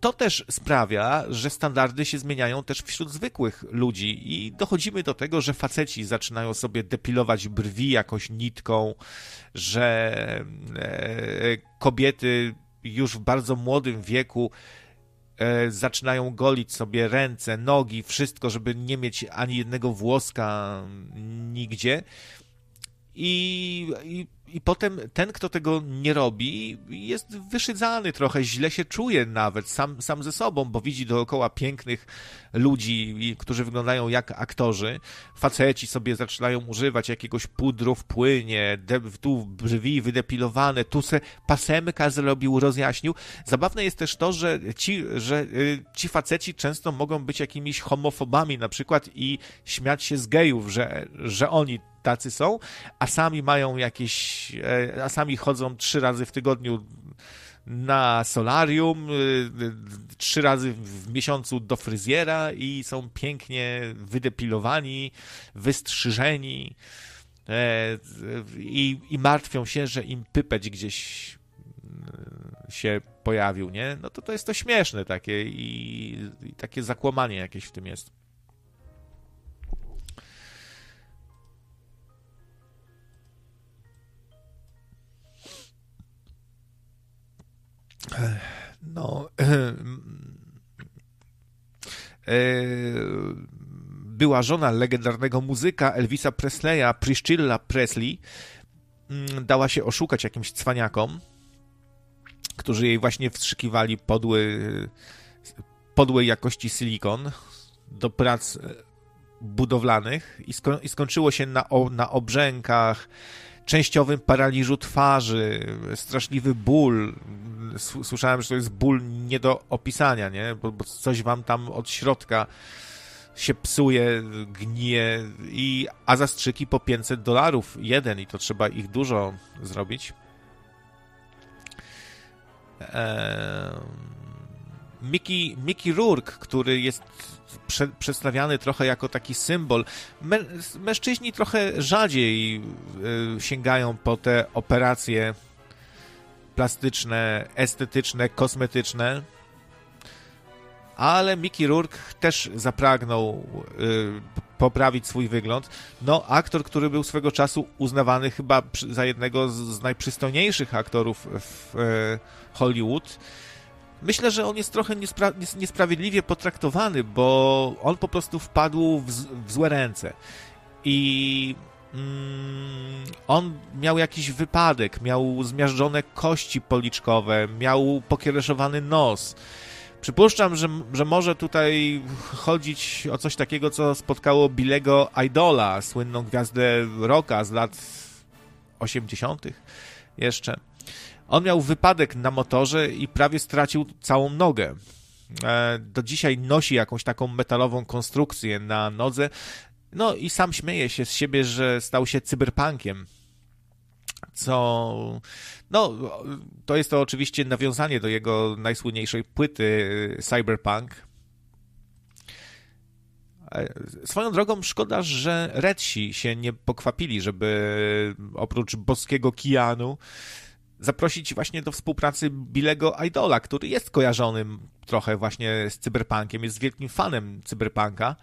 to też sprawia, że standardy się zmieniają też wśród zwykłych ludzi i dochodzimy do tego, że faceci zaczynają sobie depilować brwi jakąś nitką, że kobiety już w bardzo młodym wieku zaczynają golić sobie ręce, nogi, wszystko, żeby nie mieć ani jednego włoska nigdzie. I potem ten, kto tego nie robi, jest wyszydzany trochę, źle się czuje nawet sam ze sobą, bo widzi dookoła pięknych ludzi, którzy wyglądają jak aktorzy. Faceci sobie zaczynają używać jakiegoś pudru w płynie, tu brwi wydepilowane, tu se pasemka zrobił, rozjaśnił. Zabawne jest też to, że ci faceci często mogą być jakimiś homofobami na przykład i śmiać się z gejów, że oni tacy są, a sami mają jakieś, a sami chodzą 3 razy w tygodniu na solarium, 3 razy w miesiącu do fryzjera i są pięknie wydepilowani, wystrzyżeni i martwią się, że im pypeć gdzieś się pojawił, nie? No to jest to śmieszne takie i takie zakłamanie jakieś w tym jest. No, była żona legendarnego muzyka Elvisa Presleya, Priscilla Presley, dała się oszukać jakimś cwaniakom, którzy jej właśnie wstrzykiwali podłej jakości silikon do prac budowlanych i skończyło się na obrzękach, częściowym paraliżu twarzy, straszliwy ból, słyszałem, że to jest ból nie do opisania, nie? Bo coś wam tam od środka się psuje, gnije, a zastrzyki po $500 jeden i to trzeba ich dużo zrobić. Mickey Rourke, który jest przedstawiany trochę jako taki symbol. Mężczyźni trochę rzadziej sięgają po te operacje plastyczne, estetyczne, kosmetyczne, ale Mickey Rourke też zapragnął poprawić swój wygląd. No, aktor, który był swego czasu uznawany chyba za jednego z najprzystojniejszych aktorów w Hollywood. Myślę, że on jest trochę niesprawiedliwie potraktowany, bo on po prostu wpadł w złe ręce. I on miał jakiś wypadek, miał zmiażdżone kości policzkowe, miał pokiereszowany nos. Przypuszczam, że może tutaj chodzić o coś takiego, co spotkało Billy'ego Idola, słynną gwiazdę rocka z lat 80. jeszcze. On miał wypadek na motorze i prawie stracił całą nogę. Do dzisiaj nosi jakąś taką metalową konstrukcję na nodze. No i sam śmieje się z siebie, że stał się cyberpunkiem. No, to jest to oczywiście nawiązanie do jego najsłynniejszej płyty Cyberpunk. Swoją drogą szkoda, że Redsi się nie pokwapili, żeby oprócz boskiego Keanu zaprosić właśnie do współpracy Billy'ego Idola, który jest kojarzonym trochę właśnie z cyberpunkiem, jest wielkim fanem cyberpunka,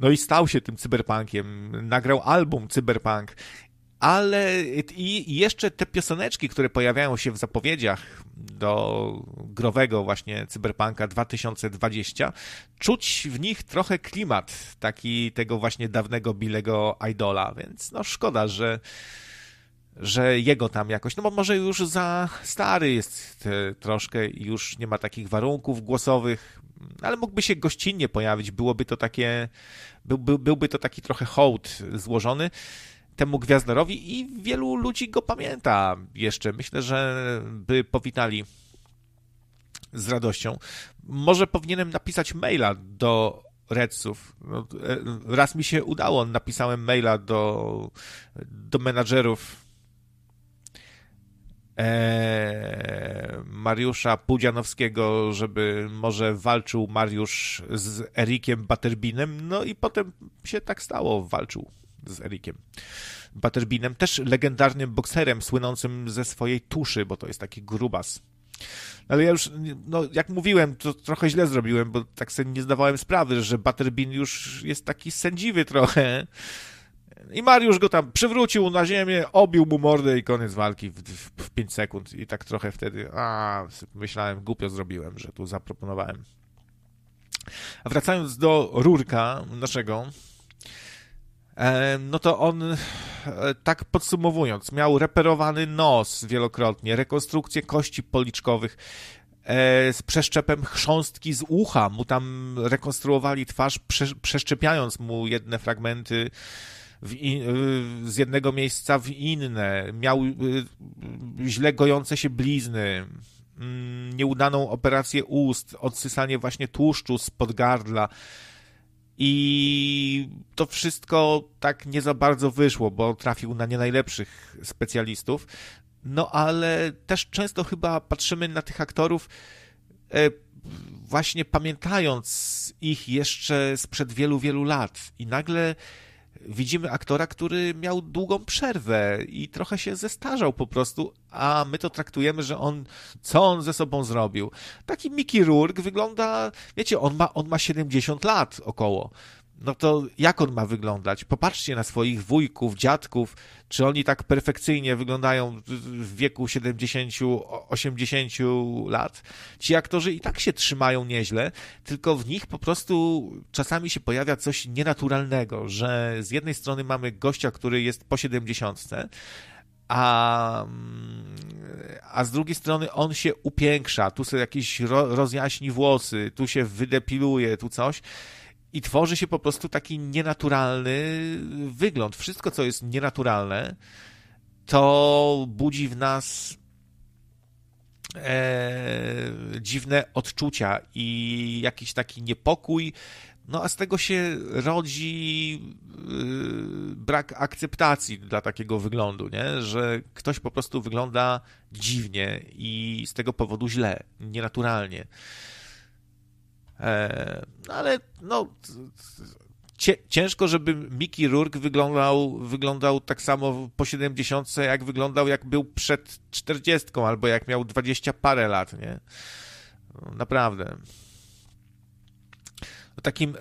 no i stał się tym cyberpunkiem, nagrał album Cyberpunk, ale i jeszcze te pioseneczki, które pojawiają się w zapowiedziach do growego właśnie Cyberpunka 2020, czuć w nich trochę klimat taki tego właśnie dawnego Billy'ego Idola, więc no szkoda, że jego tam jakoś, no bo może już za stary jest troszkę i już nie ma takich warunków głosowych, ale mógłby się gościnnie pojawić, byłby to taki trochę hołd złożony temu gwiazdorowi i wielu ludzi go pamięta jeszcze. Myślę, że by powitali z radością. Może powinienem napisać maila do Redsów. No, raz mi się udało, napisałem maila do menadżerów Mariusza Pudzianowskiego, żeby może walczył Mariusz z Erikiem Butterbinem, no i potem się tak stało, walczył z Erikiem Butterbinem, też legendarnym bokserem słynącym ze swojej tuszy, bo to jest taki grubas. Ale ja już, no jak mówiłem, to trochę źle zrobiłem, bo tak sobie nie zdawałem sprawy, że Butterbin już jest taki sędziwy trochę. I Mariusz go tam przywrócił na ziemię, obił mu mordę i koniec walki w 5 sekund. I tak trochę wtedy, myślałem, głupio zrobiłem, że tu zaproponowałem. A wracając do Rurka naszego, no to on, tak podsumowując, miał reperowany nos wielokrotnie, rekonstrukcję kości policzkowych, z przeszczepem chrząstki z ucha. Mu tam rekonstruowali twarz, przeszczepiając mu jedne fragmenty z jednego miejsca w inne, miał źle gojące się blizny, nieudaną operację ust, odsysanie właśnie tłuszczu spod gardla i to wszystko tak nie za bardzo wyszło, bo trafił na nie najlepszych specjalistów. No ale też często chyba patrzymy na tych aktorów właśnie pamiętając ich jeszcze sprzed wielu, wielu lat i nagle widzimy aktora, który miał długą przerwę i trochę się zestarzał po prostu, a my to traktujemy, że co on ze sobą zrobił. Taki Mickey Rourke wygląda, wiecie, on ma 70 lat około. No to jak on ma wyglądać? Popatrzcie na swoich wujków, dziadków, czy oni tak perfekcyjnie wyglądają w wieku 70, 80 lat. Ci aktorzy i tak się trzymają nieźle, tylko w nich po prostu czasami się pojawia coś nienaturalnego, że z jednej strony mamy gościa, który jest po 70, a z drugiej strony on się upiększa, tu sobie jakieś rozjaśni włosy, tu się wydepiluje, tu coś. I tworzy się po prostu taki nienaturalny wygląd. Wszystko, co jest nienaturalne, to budzi w nas dziwne odczucia i jakiś taki niepokój, no a z tego się rodzi brak akceptacji dla takiego wyglądu, nie? Że ktoś po prostu wygląda dziwnie i z tego powodu źle, nienaturalnie. Ale no... Ciężko, żeby Mickey Rourke wyglądał tak samo po 70, jak wyglądał, jak był przed 40, albo jak miał 20 parę lat, nie? Naprawdę. Takim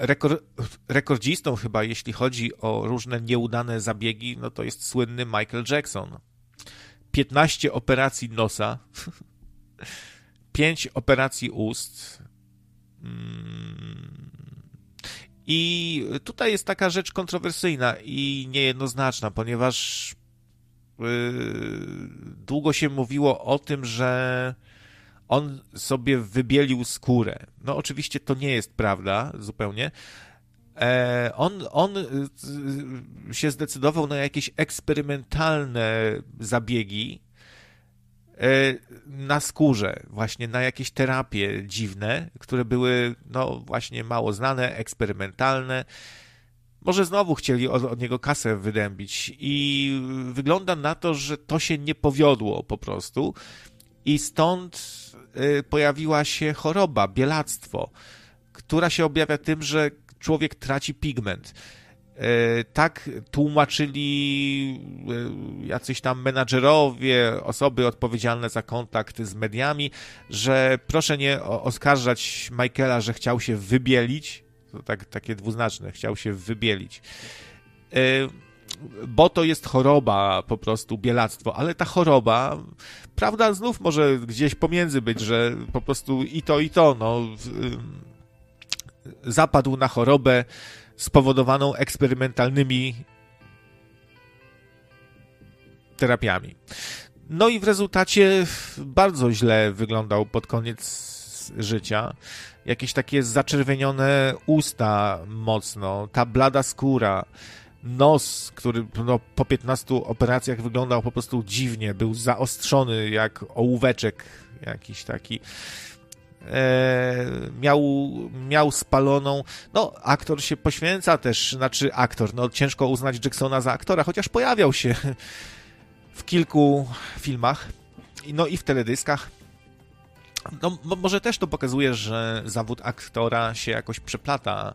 rekordzistą chyba, jeśli chodzi o różne nieudane zabiegi, no to jest słynny Michael Jackson. 15 operacji nosa, 5 operacji ust. I tutaj jest taka rzecz kontrowersyjna i niejednoznaczna, ponieważ długo się mówiło o tym, że on sobie wybielił skórę. No oczywiście to nie jest prawda zupełnie. On się zdecydował na jakieś eksperymentalne zabiegi na skórze, właśnie na jakieś terapie dziwne, które były no właśnie mało znane, eksperymentalne. Może znowu chcieli od niego kasę wydębić i wygląda na to, że to się nie powiodło po prostu i stąd pojawiła się choroba, bielactwo, która się objawia tym, że człowiek traci pigment. Tak tłumaczyli jacyś tam menadżerowie, osoby odpowiedzialne za kontakt z mediami, że proszę nie oskarżać Michaela, że chciał się wybielić. To tak, takie dwuznaczne, chciał się wybielić. Bo to jest choroba, po prostu bielactwo, ale ta choroba, prawda, znów może gdzieś pomiędzy być, że po prostu i to, no, zapadł na chorobę spowodowaną eksperymentalnymi terapiami. No i w rezultacie bardzo źle wyglądał pod koniec życia. Jakieś takie zaczerwienione usta mocno, ta blada skóra, nos, który no, po 15 operacjach wyglądał po prostu dziwnie, był zaostrzony jak ołóweczek jakiś taki. Miał spaloną, no aktor się poświęca też, znaczy aktor, no ciężko uznać Jacksona za aktora, chociaż pojawiał się w kilku filmach, no i w teledyskach. No może też to pokazuje, że zawód aktora się jakoś przeplata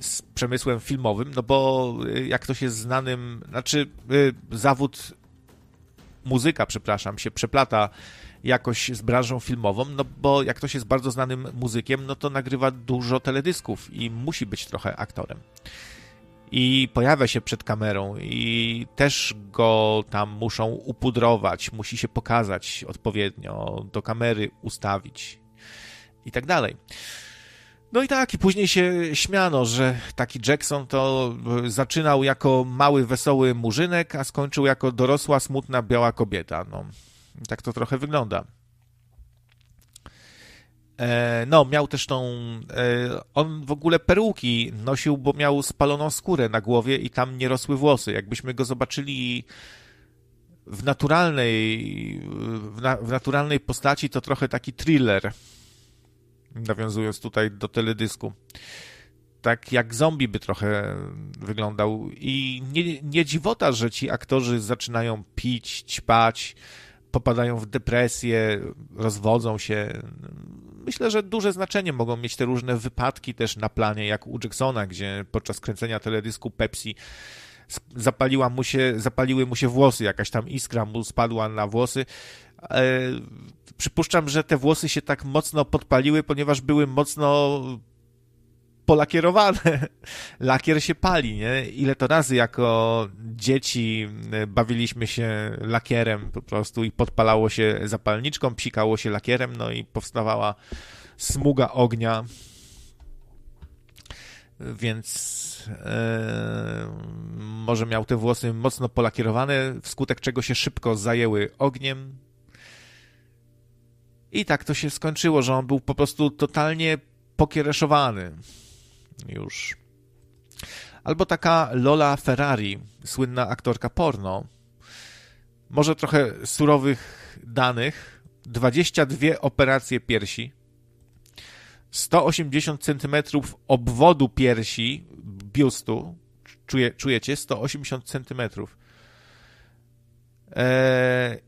z przemysłem filmowym, no bo jak ktoś jest znanym, znaczy zawód muzyka, przepraszam, się przeplata jakoś z branżą filmową, no bo jak ktoś jest bardzo znanym muzykiem, no to nagrywa dużo teledysków i musi być trochę aktorem. I pojawia się przed kamerą i też go tam muszą upudrować, musi się pokazać odpowiednio, do kamery ustawić i tak dalej. No i tak, i później się śmiano, że taki Jackson to zaczynał jako mały, wesoły murzynek, a skończył jako dorosła, smutna, biała kobieta, no. Tak to trochę wygląda. No, miał też tą... on w ogóle peruki nosił, bo miał spaloną skórę na głowie i tam nie rosły włosy. Jakbyśmy go zobaczyli w naturalnej postaci, to trochę taki thriller. Nawiązując tutaj do teledysku. Tak jak zombie by trochę wyglądał. I nie dziwota, że ci aktorzy zaczynają pić, ćpać, popadają w depresję, rozwodzą się. Myślę, że duże znaczenie mogą mieć te różne wypadki też na planie, jak u Jacksona, gdzie podczas kręcenia teledysku Pepsi zapaliły mu się włosy, jakaś tam iskra mu spadła na włosy. Przypuszczam, że te włosy się tak mocno podpaliły, ponieważ były mocno polakierowane. Lakier się pali, nie? Ile to razy jako dzieci bawiliśmy się lakierem po prostu i podpalało się zapalniczką, psikało się lakierem, no i powstawała smuga ognia. Więc może miał te włosy mocno polakierowane, wskutek czego się szybko zajęły ogniem. I tak to się skończyło, że on był po prostu totalnie pokiereszowany. Już. Albo taka Lola Ferrari, słynna aktorka porno. Może trochę surowych danych, 22 operacje piersi, 180 cm obwodu piersi, biustu, czujecie? 180 cm.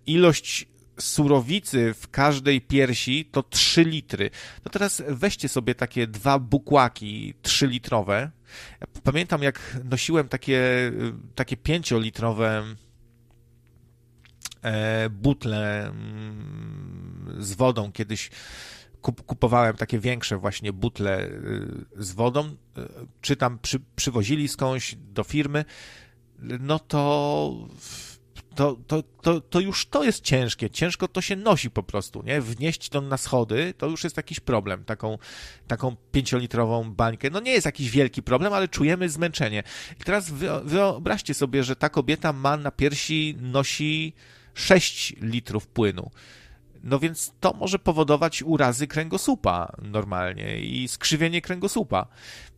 Ilość surowicy w każdej piersi to 3 litry. No teraz weźcie sobie takie dwa bukłaki 3-litrowe. Ja pamiętam, jak nosiłem takie 5-litrowe butle z wodą. Kiedyś kupowałem takie większe właśnie butle z wodą, czy tam przywozili skądś do firmy, no to już to jest ciężkie. Ciężko to się nosi po prostu, nie? Wnieść to na schody, to już jest jakiś problem. Taką 5-litrową bańkę. No nie jest jakiś wielki problem, ale czujemy zmęczenie. I teraz wyobraźcie sobie, że ta kobieta ma na piersi, nosi 6 litrów płynu. No więc to może powodować urazy kręgosłupa normalnie i skrzywienie kręgosłupa.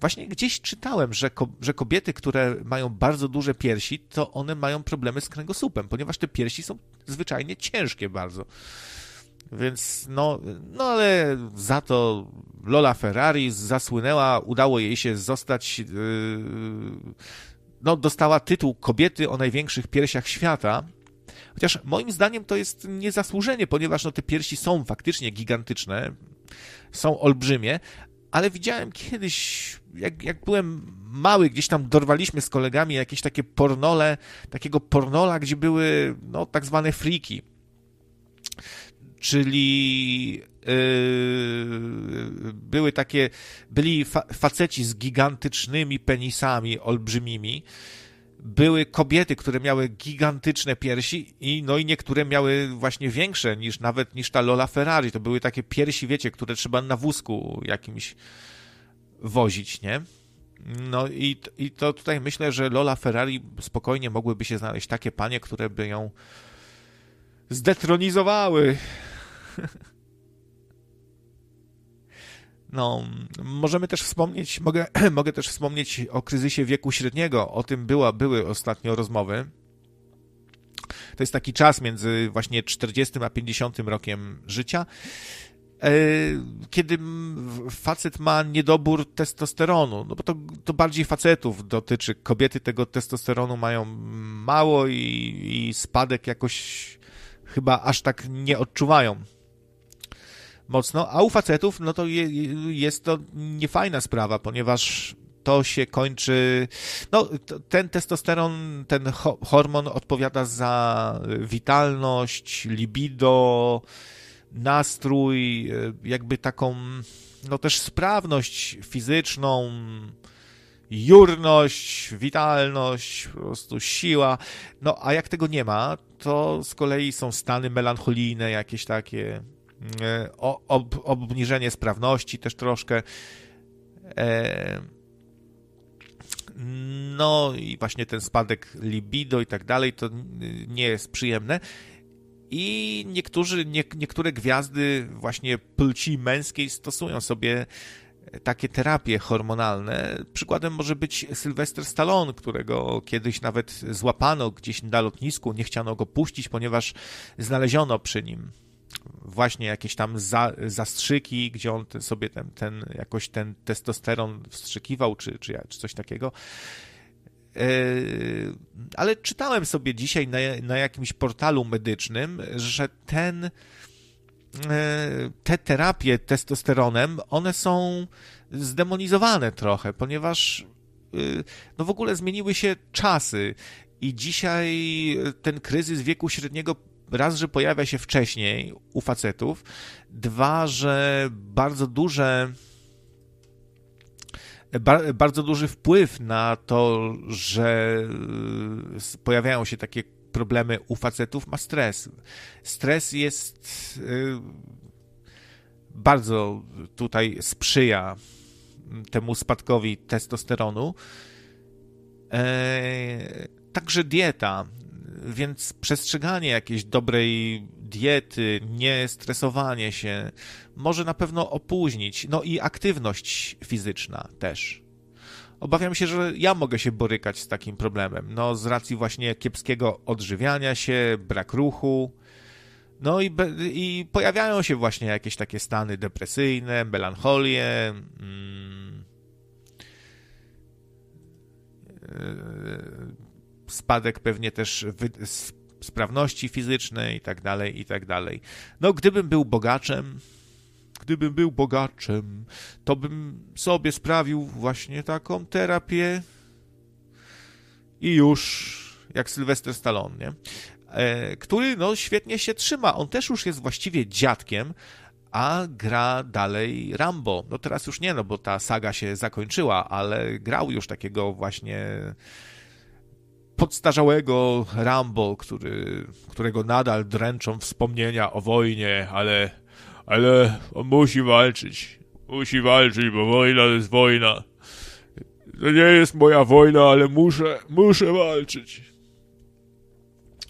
Właśnie gdzieś czytałem, że kobiety, które mają bardzo duże piersi, to one mają problemy z kręgosłupem, ponieważ te piersi są zwyczajnie ciężkie bardzo. Więc no ale za to Lola Ferrari zasłynęła, udało jej się zostać, dostała tytuł kobiety o największych piersiach świata. Chociaż moim zdaniem to jest niezasłużenie, ponieważ te piersi są faktycznie gigantyczne, są olbrzymie, ale widziałem kiedyś, jak byłem mały, gdzieś tam dorwaliśmy z kolegami jakieś takie pornola, gdzie były tak zwane freaki, czyli byli faceci z gigantycznymi penisami olbrzymimi, były kobiety, które miały gigantyczne piersi i niektóre miały właśnie większe niż ta Lola Ferrari. To były takie piersi, wiecie, które trzeba na wózku jakimś wozić, nie? No i to tutaj myślę, że Lola Ferrari spokojnie mogłyby się znaleźć takie panie, które by ją zdetronizowały. Mogę też wspomnieć o kryzysie wieku średniego. O tym były ostatnio rozmowy. To jest taki czas między właśnie 40 a 50 rokiem życia, kiedy facet ma niedobór testosteronu, bo to bardziej facetów dotyczy. Kobiety tego testosteronu mają mało i spadek jakoś chyba aż tak nie odczuwają mocno, a u facetów to jest to niefajna sprawa, ponieważ to się kończy... ten testosteron, ten hormon odpowiada za witalność, libido, nastrój, jakby taką też sprawność fizyczną, jurność, witalność, po prostu siła. A jak tego nie ma, to z kolei są stany melancholijne jakieś takie... obniżenie sprawności też troszkę. I właśnie ten spadek libido i tak dalej, to nie jest przyjemne. I niektóre gwiazdy właśnie płci męskiej stosują sobie takie terapie hormonalne. Przykładem może być Sylvester Stallone, którego kiedyś nawet złapano gdzieś na lotnisku, nie chciano go puścić, ponieważ znaleziono przy nim właśnie jakieś tam zastrzyki, gdzie on sobie ten testosteron wstrzykiwał, czy coś takiego. Ale czytałem sobie dzisiaj na jakimś portalu medycznym, że te terapie testosteronem, one są zdemonizowane trochę, ponieważ w ogóle zmieniły się czasy i dzisiaj ten kryzys wieku średniego raz, że pojawia się wcześniej u facetów, dwa, że bardzo duży wpływ na to, że pojawiają się takie problemy u facetów, ma stres. Stres jest bardzo tutaj sprzyja temu spadkowi testosteronu. Także dieta. Więc przestrzeganie jakiejś dobrej diety, nie stresowanie się może na pewno opóźnić. I aktywność fizyczna też. Obawiam się, że ja mogę się borykać z takim problemem. Z racji właśnie kiepskiego odżywiania się, brak ruchu, No i pojawiają się właśnie jakieś takie stany depresyjne, melancholie, spadek pewnie też sprawności fizycznej i tak dalej, i tak dalej. No gdybym był bogaczem, to bym sobie sprawił właśnie taką terapię i już jak Sylvester Stallone, nie? Który no świetnie się trzyma. On też już jest właściwie dziadkiem, a gra dalej Rambo. No teraz już nie, no bo ta saga się zakończyła, ale grał już takiego właśnie podstarzałego Rambo, którego nadal dręczą wspomnienia o wojnie, ale on musi walczyć, bo wojna to jest wojna. To nie jest moja wojna, ale muszę walczyć.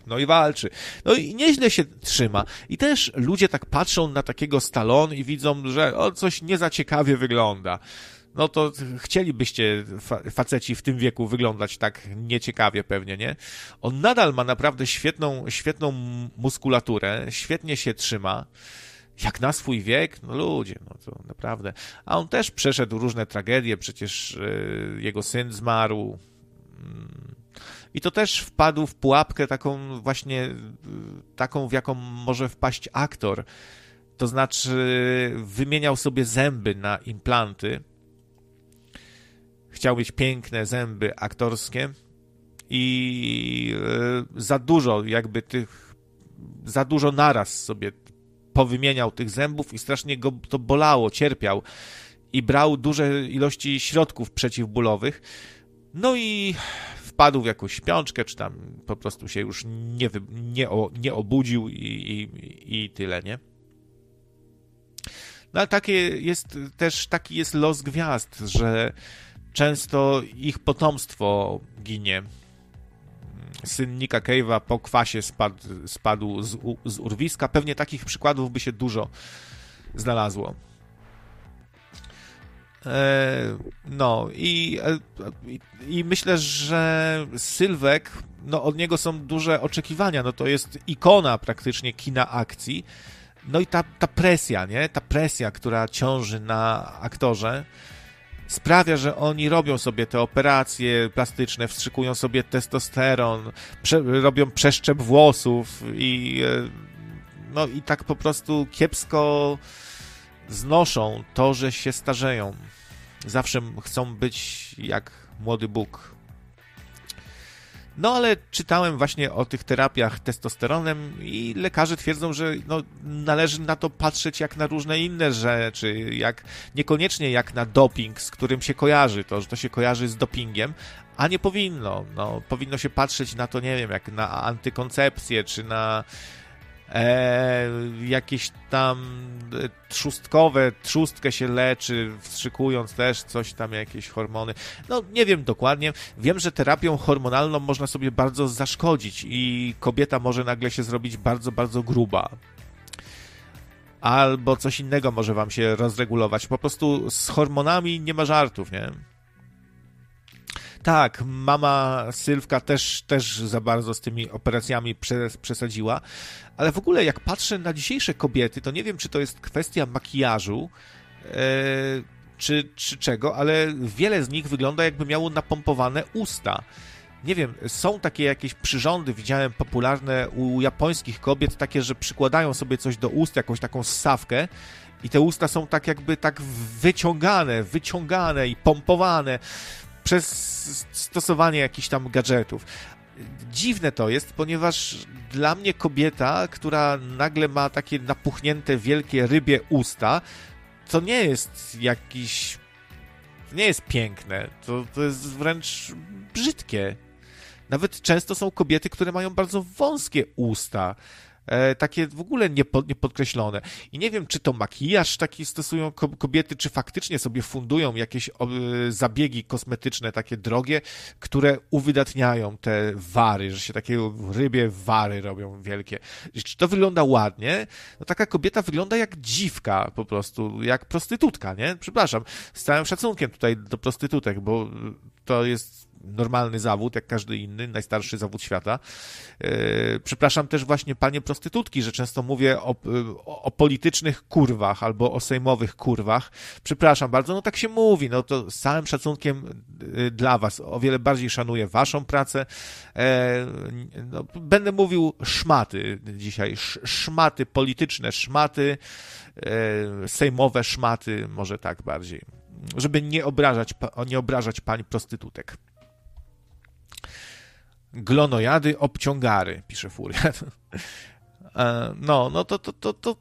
No i walczy. No i nieźle się trzyma. I też ludzie tak patrzą na takiego Stallone i widzą, że on coś nie za ciekawie wygląda. No to chcielibyście, faceci w tym wieku, wyglądać tak nieciekawie pewnie, nie? On nadal ma naprawdę świetną muskulaturę, świetnie się trzyma. Jak na swój wiek, no ludzie, no to naprawdę. A on też przeszedł różne tragedie, przecież jego syn zmarł. I to też wpadł w pułapkę taką właśnie, taką w jaką może wpaść aktor. To znaczy wymieniał sobie zęby na implanty. Chciał mieć piękne zęby aktorskie i za dużo naraz sobie powymieniał tych zębów i strasznie go to bolało, cierpiał i brał duże ilości środków przeciwbólowych. No i wpadł w jakąś śpiączkę, czy tam po prostu się już nie obudził i tyle, nie? No ale taki jest los gwiazd, że często ich potomstwo ginie. Syn Nicka Cave'a po kwasie spadł z urwiska. Pewnie takich przykładów by się dużo znalazło. No i myślę, że Sylwek, no od niego są duże oczekiwania, no to jest ikona praktycznie kina akcji, no i ta presja, nie? Ta presja, która ciąży na aktorze, sprawia, że oni robią sobie te operacje plastyczne, wstrzykują sobie testosteron, robią przeszczep włosów i no i tak po prostu kiepsko znoszą to, że się starzeją. Zawsze chcą być jak młody Bóg. No ale czytałem właśnie o tych terapiach testosteronem i lekarze twierdzą, że no, należy na to patrzeć jak na różne inne rzeczy, niekoniecznie jak na doping, z którym się kojarzy to, że to się kojarzy z dopingiem, a nie powinno. No, powinno się patrzeć na to, nie wiem, jak na antykoncepcję, czy na jakieś tam trzustkę się leczy, wstrzykując też coś tam, jakieś hormony. No nie wiem dokładnie. Wiem, że terapią hormonalną można sobie bardzo zaszkodzić i kobieta może nagle się zrobić bardzo, bardzo gruba. Albo coś innego może wam się rozregulować. Po prostu z hormonami nie ma żartów, nie? Tak, mama Sylwka też za bardzo z tymi operacjami przesadziła, ale w ogóle jak patrzę na dzisiejsze kobiety, to nie wiem, czy to jest kwestia makijażu, czy czego, ale wiele z nich wygląda, jakby miało napompowane usta. Nie wiem, są takie jakieś przyrządy, widziałem popularne u japońskich kobiet, takie, że przykładają sobie coś do ust, jakąś taką ssawkę, i te usta są tak jakby tak wyciągane i pompowane przez stosowanie jakichś tam gadżetów. Dziwne to jest, ponieważ dla mnie kobieta, która nagle ma takie napuchnięte, wielkie rybie usta, to nie jest jakiś... nie jest piękne. To jest wręcz brzydkie. Nawet często są kobiety, które mają bardzo wąskie usta. Takie w ogóle niepodkreślone. I nie wiem, czy to makijaż taki stosują kobiety, czy faktycznie sobie fundują jakieś zabiegi kosmetyczne takie drogie, które uwydatniają te wary, że się takie rybie wary robią wielkie. Czy to wygląda ładnie? No taka kobieta wygląda jak dziwka po prostu, jak prostytutka, nie? Przepraszam, z całym szacunkiem tutaj do prostytutek, bo to jest normalny zawód, jak każdy inny, najstarszy zawód świata. Przepraszam też właśnie panie prostytutki, że często mówię o politycznych kurwach albo o sejmowych kurwach. Przepraszam bardzo, no tak się mówi, no to z całym szacunkiem dla was. O wiele bardziej szanuję waszą pracę. No, będę mówił szmaty dzisiaj. Szmaty polityczne, szmaty, sejmowe szmaty, może tak bardziej. Żeby nie obrażać pań prostytutek. Glonojady, obciągary, pisze Furia. No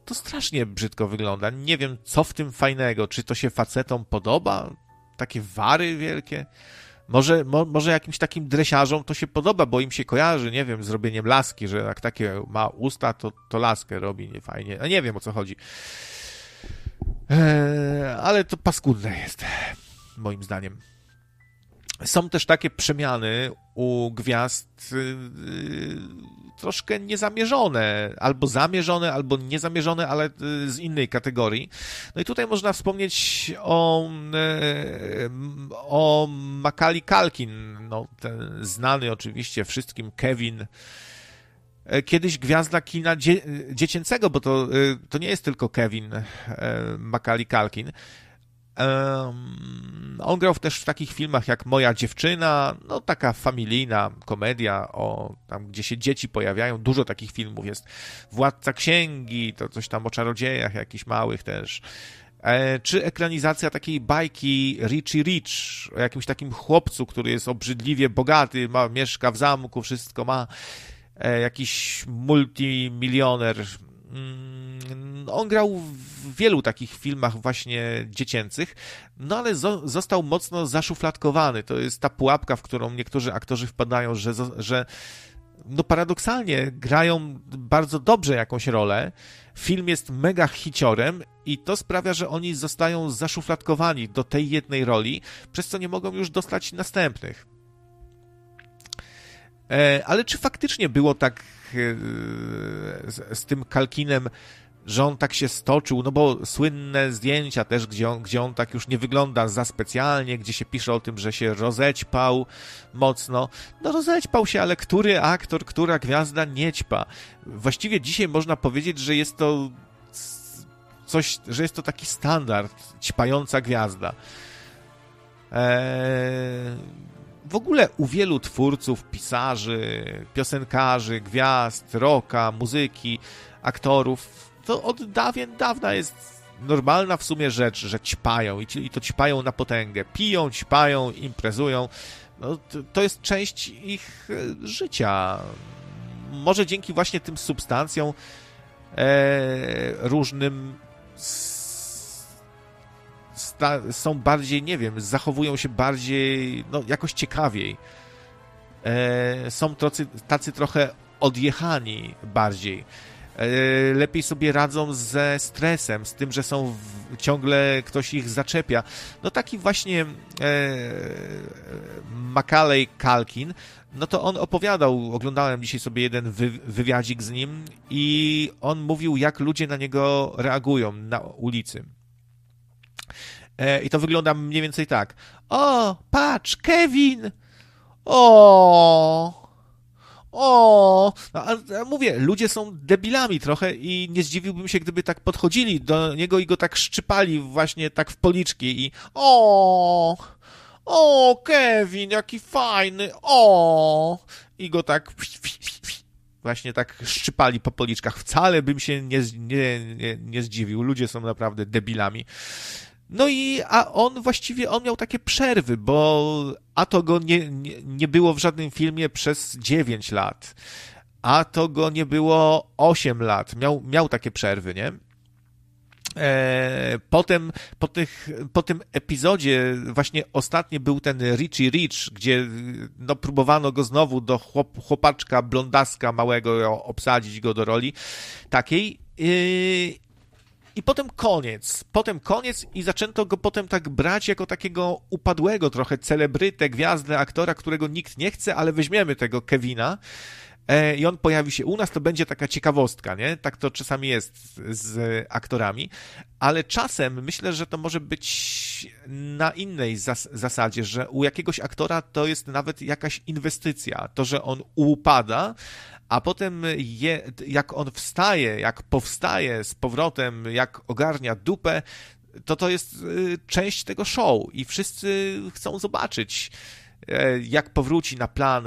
to strasznie brzydko wygląda. Nie wiem, co w tym fajnego. Czy to się facetom podoba? Takie wary wielkie? Może jakimś takim dresiarzom to się podoba, bo im się kojarzy, nie wiem, z robieniem laski, że jak takie ma usta, to laskę robi niefajnie. A nie wiem, o co chodzi. Ale to paskudne jest, moim zdaniem. Są też takie przemiany u gwiazd troszkę niezamierzone, albo zamierzone, albo niezamierzone, ale z innej kategorii. No i tutaj można wspomnieć o Macaulay Culkin, no, ten znany oczywiście wszystkim Kevin, kiedyś gwiazda kina dziecięcego, bo to nie jest tylko Kevin Macaulay Culkin. On grał też w takich filmach jak Moja dziewczyna, no taka familijna komedia, tam gdzie się dzieci pojawiają, dużo takich filmów jest. Władca księgi, to coś tam o czarodziejach jakichś małych też. Czy ekranizacja takiej bajki Richie Rich, o jakimś takim chłopcu, który jest obrzydliwie bogaty, mieszka w zamku, wszystko ma. Jakiś multimilioner. On grał w wielu takich filmach właśnie dziecięcych, no ale został mocno zaszufladkowany. To jest ta pułapka, w którą niektórzy aktorzy wpadają, że no paradoksalnie grają bardzo dobrze jakąś rolę. Film jest mega hiciorem i to sprawia, że oni zostają zaszufladkowani do tej jednej roli, przez co nie mogą już dostać następnych. Ale czy faktycznie było tak z tym Kalkinem, że on tak się stoczył? No bo słynne zdjęcia też, gdzie on tak już nie wygląda za specjalnie, gdzie się pisze o tym, że się rozećpał mocno. No rozećpał się, ale który aktor, która gwiazda nie ćpa? Właściwie dzisiaj można powiedzieć, że jest to coś, że jest to taki standard, ćpająca gwiazda. W ogóle u wielu twórców, pisarzy, piosenkarzy, gwiazd, rocka, muzyki, aktorów, to od dawien dawna jest normalna w sumie rzecz, że ćpają i to ćpają na potęgę. Piją, ćpają, imprezują. No, to jest część ich życia. Może dzięki właśnie tym substancjom różnym są bardziej, nie wiem, zachowują się bardziej, no jakoś ciekawiej. Są tacy trochę odjechani bardziej. Lepiej sobie radzą ze stresem, z tym, że są ciągle ktoś ich zaczepia. No taki właśnie Macaulay Culkin, no to on opowiadał, oglądałem dzisiaj sobie jeden wywiadzik z nim i on mówił, jak ludzie na niego reagują na ulicy. I to wygląda mniej więcej tak. O, patrz, Kevin! O! No, a mówię, ludzie są debilami trochę i nie zdziwiłbym się, gdyby tak podchodzili do niego i go tak szczypali właśnie tak w policzki i o, Kevin, jaki fajny, i go tak właśnie tak szczypali po policzkach. Wcale bym się nie zdziwił. Ludzie są naprawdę debilami. No i, on miał takie przerwy, bo to go nie było w żadnym filmie przez 9 lat, to go nie było 8 lat, miał takie przerwy, nie? Potem, po tym epizodzie właśnie ostatni był ten Richie Rich, gdzie no, próbowano go znowu do chłopaczka, blondaska małego, obsadzić go do roli takiej. I potem koniec i zaczęto go potem tak brać jako takiego upadłego trochę celebrytę, gwiazdę, aktora, którego nikt nie chce, ale weźmiemy tego Kevina i on pojawi się u nas, to będzie taka ciekawostka, nie? Tak to czasami jest z aktorami, ale czasem myślę, że to może być na innej zasadzie, że u jakiegoś aktora to jest nawet jakaś inwestycja, to, że on upada, a potem jak on wstaje, jak powstaje z powrotem, jak ogarnia dupę, to jest część tego show i wszyscy chcą zobaczyć, jak powróci na plan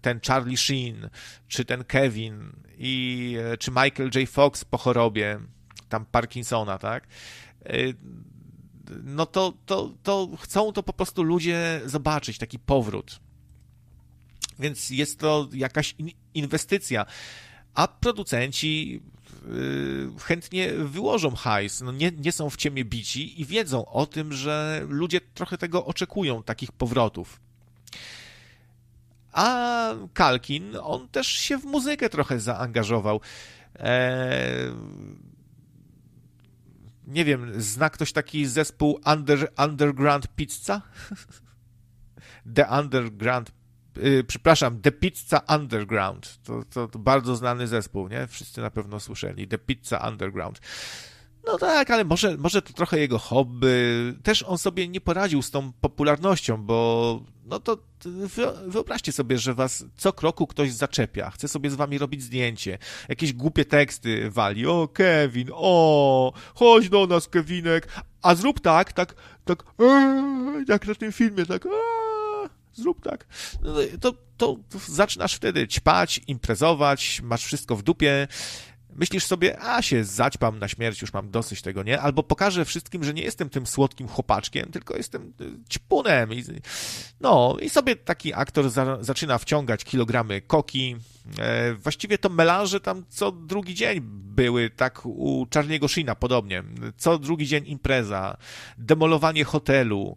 ten Charlie Sheen, czy ten Kevin, czy Michael J. Fox po chorobie, tam Parkinsona, tak? No to chcą to po prostu ludzie zobaczyć, taki powrót. Więc jest to jakaś inwestycja. A producenci chętnie wyłożą hajs, no nie są w ciemię bici i wiedzą o tym, że ludzie trochę tego oczekują, takich powrotów. A Culkin, on też się w muzykę trochę zaangażował. Nie wiem, zna ktoś taki zespół Underground Pizza? The Pizza Underground. To bardzo znany zespół, nie? Wszyscy na pewno słyszeli. The Pizza Underground. No tak, ale może to trochę jego hobby. Też on sobie nie poradził z tą popularnością, bo no to wyobraźcie sobie, że was co kroku ktoś zaczepia. Chce sobie z wami robić zdjęcie. Jakieś głupie teksty wali. O, Kevin, o, chodź do nas, Kevinek, a zrób tak, jak na tym filmie, tak, zrób tak. No to zaczynasz wtedy ćpać, imprezować, masz wszystko w dupie. Myślisz sobie, się zaćpam na śmierć, już mam dosyć tego, nie? Albo pokażę wszystkim, że nie jestem tym słodkim chłopaczkiem, tylko jestem ćpunem. I sobie taki aktor zaczyna wciągać kilogramy koki. Właściwie to melanże tam co drugi dzień były, tak u Charliego Sheena podobnie. Co drugi dzień impreza, demolowanie hotelu,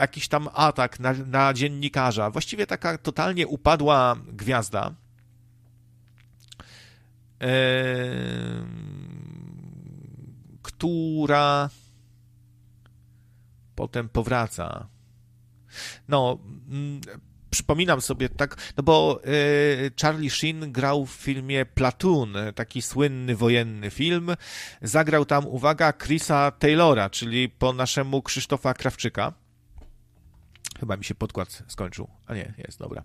jakiś tam atak na dziennikarza. Właściwie taka totalnie upadła gwiazda. Która potem powraca. Przypominam sobie tak, no bo Charlie Sheen grał w filmie Platoon, taki słynny wojenny film. Zagrał tam, uwaga, Chrisa Taylora, czyli po naszemu Krzysztofa Krawczyka. Chyba mi się podkład skończył. A nie, jest, dobra.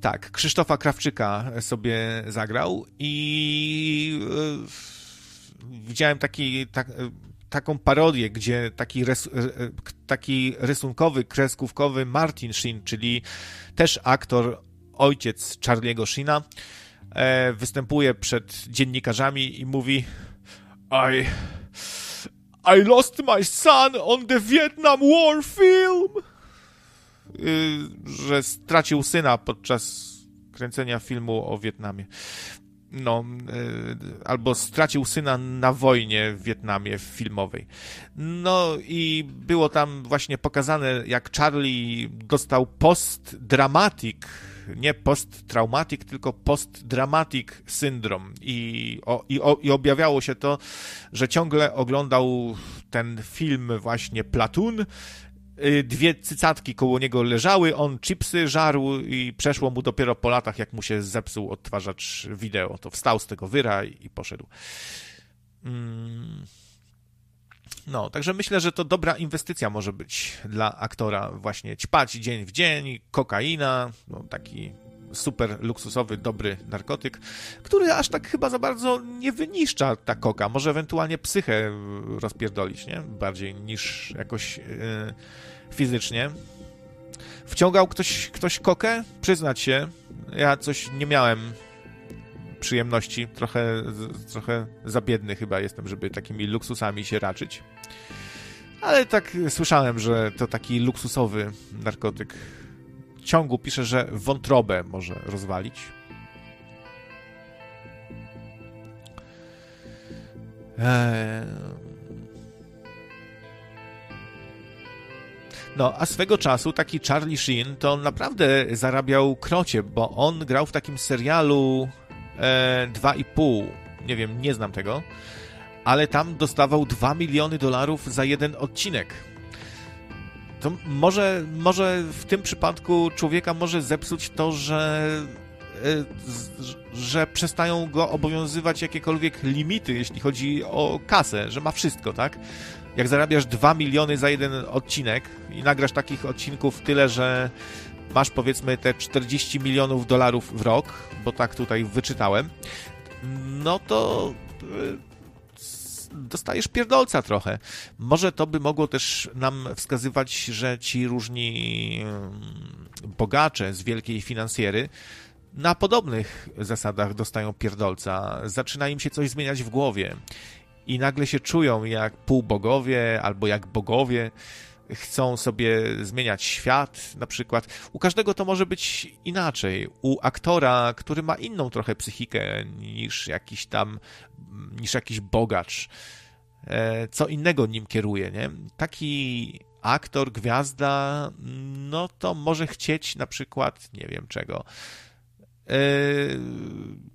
Tak, Krzysztofa Krawczyka sobie zagrał i widziałem taką parodię, gdzie taki rysunkowy, kreskówkowy Martin Sheen, czyli też aktor, ojciec Charliego Sheena, występuje przed dziennikarzami i mówi I lost my son on the Vietnam War film. Że stracił syna podczas kręcenia filmu o Wietnamie. Albo stracił syna na wojnie w Wietnamie filmowej. No i było tam właśnie pokazane, jak Charlie dostał post-dramatic, nie post-traumatic, tylko post-dramatic syndrom. I objawiało się to, że ciągle oglądał ten film właśnie Platoon. Dwie cycatki koło niego leżały, on chipsy żarł i przeszło mu dopiero po latach, jak mu się zepsuł odtwarzacz wideo. To wstał z tego wyra i poszedł. Także myślę, że to dobra inwestycja może być dla aktora. Właśnie ćpać dzień w dzień, kokaina, taki super luksusowy, dobry narkotyk, który aż tak chyba za bardzo nie wyniszcza ta koka. Może ewentualnie psychę rozpierdolić, nie? Bardziej niż jakoś fizycznie. Wciągał ktoś kokę? Przyznać się, ja coś nie miałem przyjemności. Trochę za biedny chyba jestem, żeby takimi luksusami się raczyć. Ale tak słyszałem, że to taki luksusowy narkotyk. W ciągu pisze, że wątrobę może rozwalić. A swego czasu taki Charlie Sheen to on naprawdę zarabiał krocie, bo on grał w takim serialu 2,5. Nie wiem, nie znam tego, ale tam dostawał 2 miliony dolarów za jeden odcinek. to może w tym przypadku człowieka może zepsuć to, że przestają go obowiązywać jakiekolwiek limity, jeśli chodzi o kasę, że ma wszystko, tak? Jak zarabiasz 2 miliony za jeden odcinek i nagrasz takich odcinków tyle, że masz powiedzmy te 40 milionów dolarów w rok, bo tak tutaj wyczytałem, no to dostajesz pierdolca trochę. Może to by mogło też nam wskazywać, że ci różni bogacze z wielkiej finansjery na podobnych zasadach dostają pierdolca. Zaczyna im się coś zmieniać w głowie i nagle się czują jak półbogowie albo jak bogowie. Chcą sobie zmieniać świat, na przykład. U każdego to może być inaczej. U aktora, który ma inną trochę psychikę niż jakiś bogacz. Co innego nim kieruje, nie? Taki aktor, gwiazda, no to może chcieć na przykład, nie wiem czego,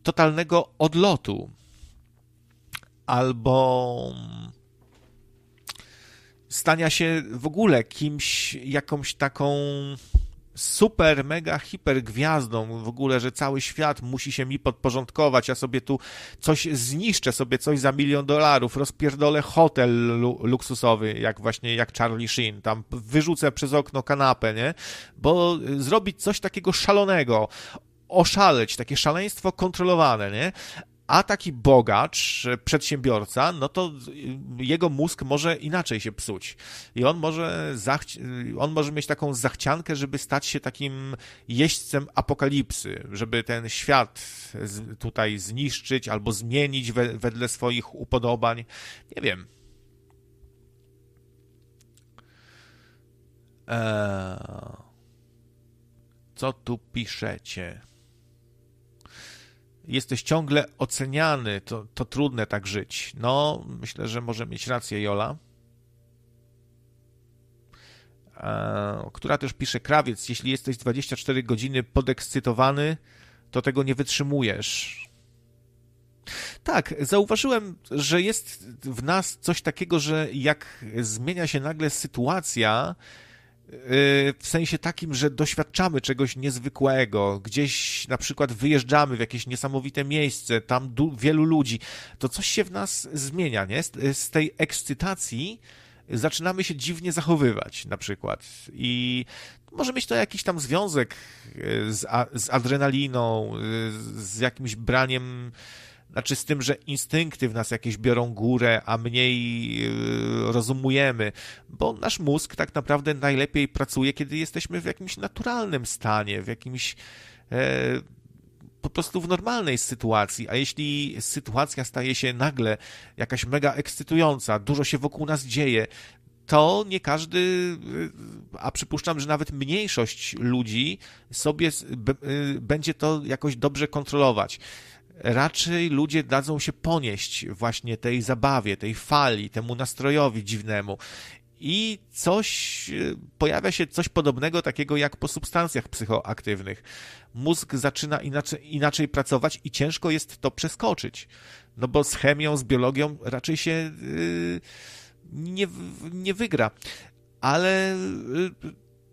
totalnego odlotu. Albo stania się w ogóle kimś, jakąś taką super, mega, hiper gwiazdą w ogóle, że cały świat musi się mi podporządkować, ja sobie tu coś zniszczę, sobie coś za $1 milion, rozpierdolę hotel luksusowy, jak Charlie Sheen, tam wyrzucę przez okno kanapę, nie? Bo zrobić coś takiego szalonego, oszaleć, takie szaleństwo kontrolowane, nie? A taki bogacz, przedsiębiorca, no to jego mózg może inaczej się psuć. I on może mieć taką zachciankę, żeby stać się takim jeźdźcem apokalipsy, żeby ten świat tutaj zniszczyć albo zmienić wedle swoich upodobań. Nie wiem. Co tu piszecie? Jesteś ciągle oceniany, to trudne tak żyć. No, myślę, że może mieć rację Jola, która też pisze: Krawiec, jeśli jesteś 24 godziny podekscytowany, to tego nie wytrzymujesz. Tak, zauważyłem, że jest w nas coś takiego, że jak zmienia się nagle sytuacja, w sensie takim, że doświadczamy czegoś niezwykłego, gdzieś na przykład wyjeżdżamy w jakieś niesamowite miejsce, tam wielu ludzi, to coś się w nas zmienia, nie? Z tej ekscytacji zaczynamy się dziwnie zachowywać na przykład i może mieć to jakiś tam związek z adrenaliną, z jakimś braniem, znaczy z tym, że instynkty w nas jakieś biorą górę, a mniej rozumujemy, bo nasz mózg tak naprawdę najlepiej pracuje, kiedy jesteśmy w jakimś naturalnym stanie, w jakimś po prostu w normalnej sytuacji, a jeśli sytuacja staje się nagle jakaś mega ekscytująca, dużo się wokół nas dzieje, to nie każdy, a przypuszczam, że nawet mniejszość ludzi sobie będzie to jakoś dobrze kontrolować. Raczej ludzie dadzą się ponieść właśnie tej zabawie, tej fali, temu nastrojowi dziwnemu. I pojawia się coś podobnego takiego jak po substancjach psychoaktywnych. Mózg zaczyna inaczej pracować i ciężko jest to przeskoczyć. No bo z chemią, z biologią raczej się nie wygra. Ale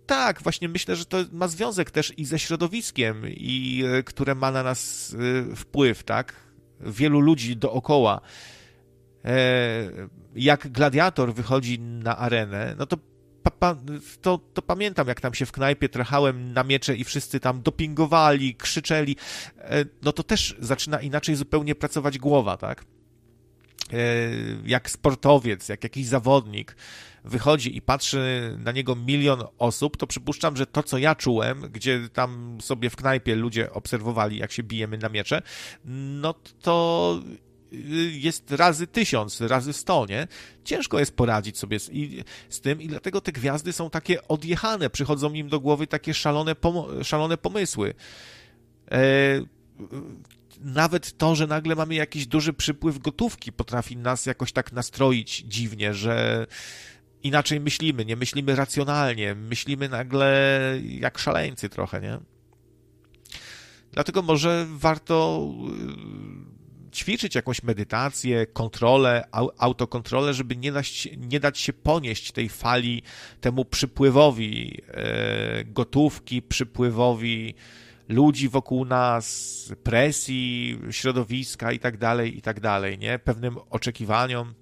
tak, właśnie myślę, że to ma związek też i ze środowiskiem, i które ma na nas wpływ, tak? Wielu ludzi dookoła. Jak gladiator wychodzi na arenę, no to pamiętam, jak tam się w knajpie trachałem na miecze i wszyscy tam dopingowali, krzyczeli. No to też zaczyna inaczej zupełnie pracować głowa, tak? Jak sportowiec, jak jakiś zawodnik wychodzi i patrzy na niego 1 milion osób, to przypuszczam, że to, co ja czułem, gdzie tam sobie w knajpie ludzie obserwowali, jak się bijemy na miecze, no to jest razy 1000, razy 100, nie? Ciężko jest poradzić sobie z tym i dlatego te gwiazdy są takie odjechane, przychodzą im do głowy takie szalone pomysły. Nawet to, że nagle mamy jakiś duży przypływ gotówki, potrafi nas jakoś tak nastroić dziwnie, że inaczej myślimy, nie myślimy racjonalnie, myślimy nagle jak szaleńcy trochę, nie? Dlatego może warto ćwiczyć jakąś medytację, kontrolę, autokontrolę, żeby nie dać się ponieść tej fali, temu przypływowi gotówki, przypływowi ludzi wokół nas, presji, środowiska i tak dalej, nie? Pewnym oczekiwaniom.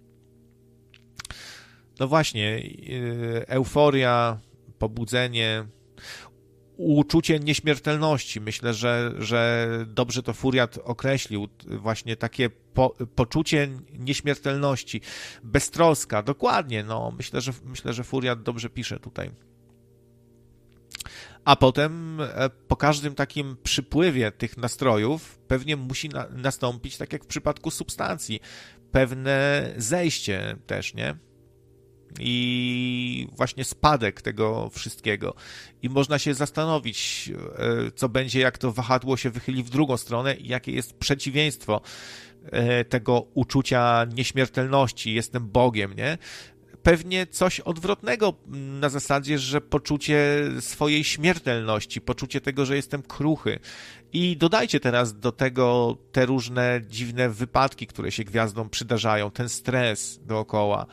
No właśnie, euforia, pobudzenie, uczucie nieśmiertelności. Myślę, że dobrze to Furiat określił. Właśnie takie poczucie nieśmiertelności, beztroska. Dokładnie, no myślę, że Furiat dobrze pisze tutaj. A potem po każdym takim przypływie tych nastrojów pewnie musi nastąpić, tak jak w przypadku substancji, pewne zejście też, nie? I właśnie spadek tego wszystkiego. I można się zastanowić, co będzie, jak to wahadło się wychyli w drugą stronę i jakie jest przeciwieństwo tego uczucia nieśmiertelności, jestem Bogiem, nie? Pewnie coś odwrotnego na zasadzie, że poczucie swojej śmiertelności, poczucie tego, że jestem kruchy. I dodajcie teraz do tego te różne dziwne wypadki, które się gwiazdom przydarzają, ten stres dookoła.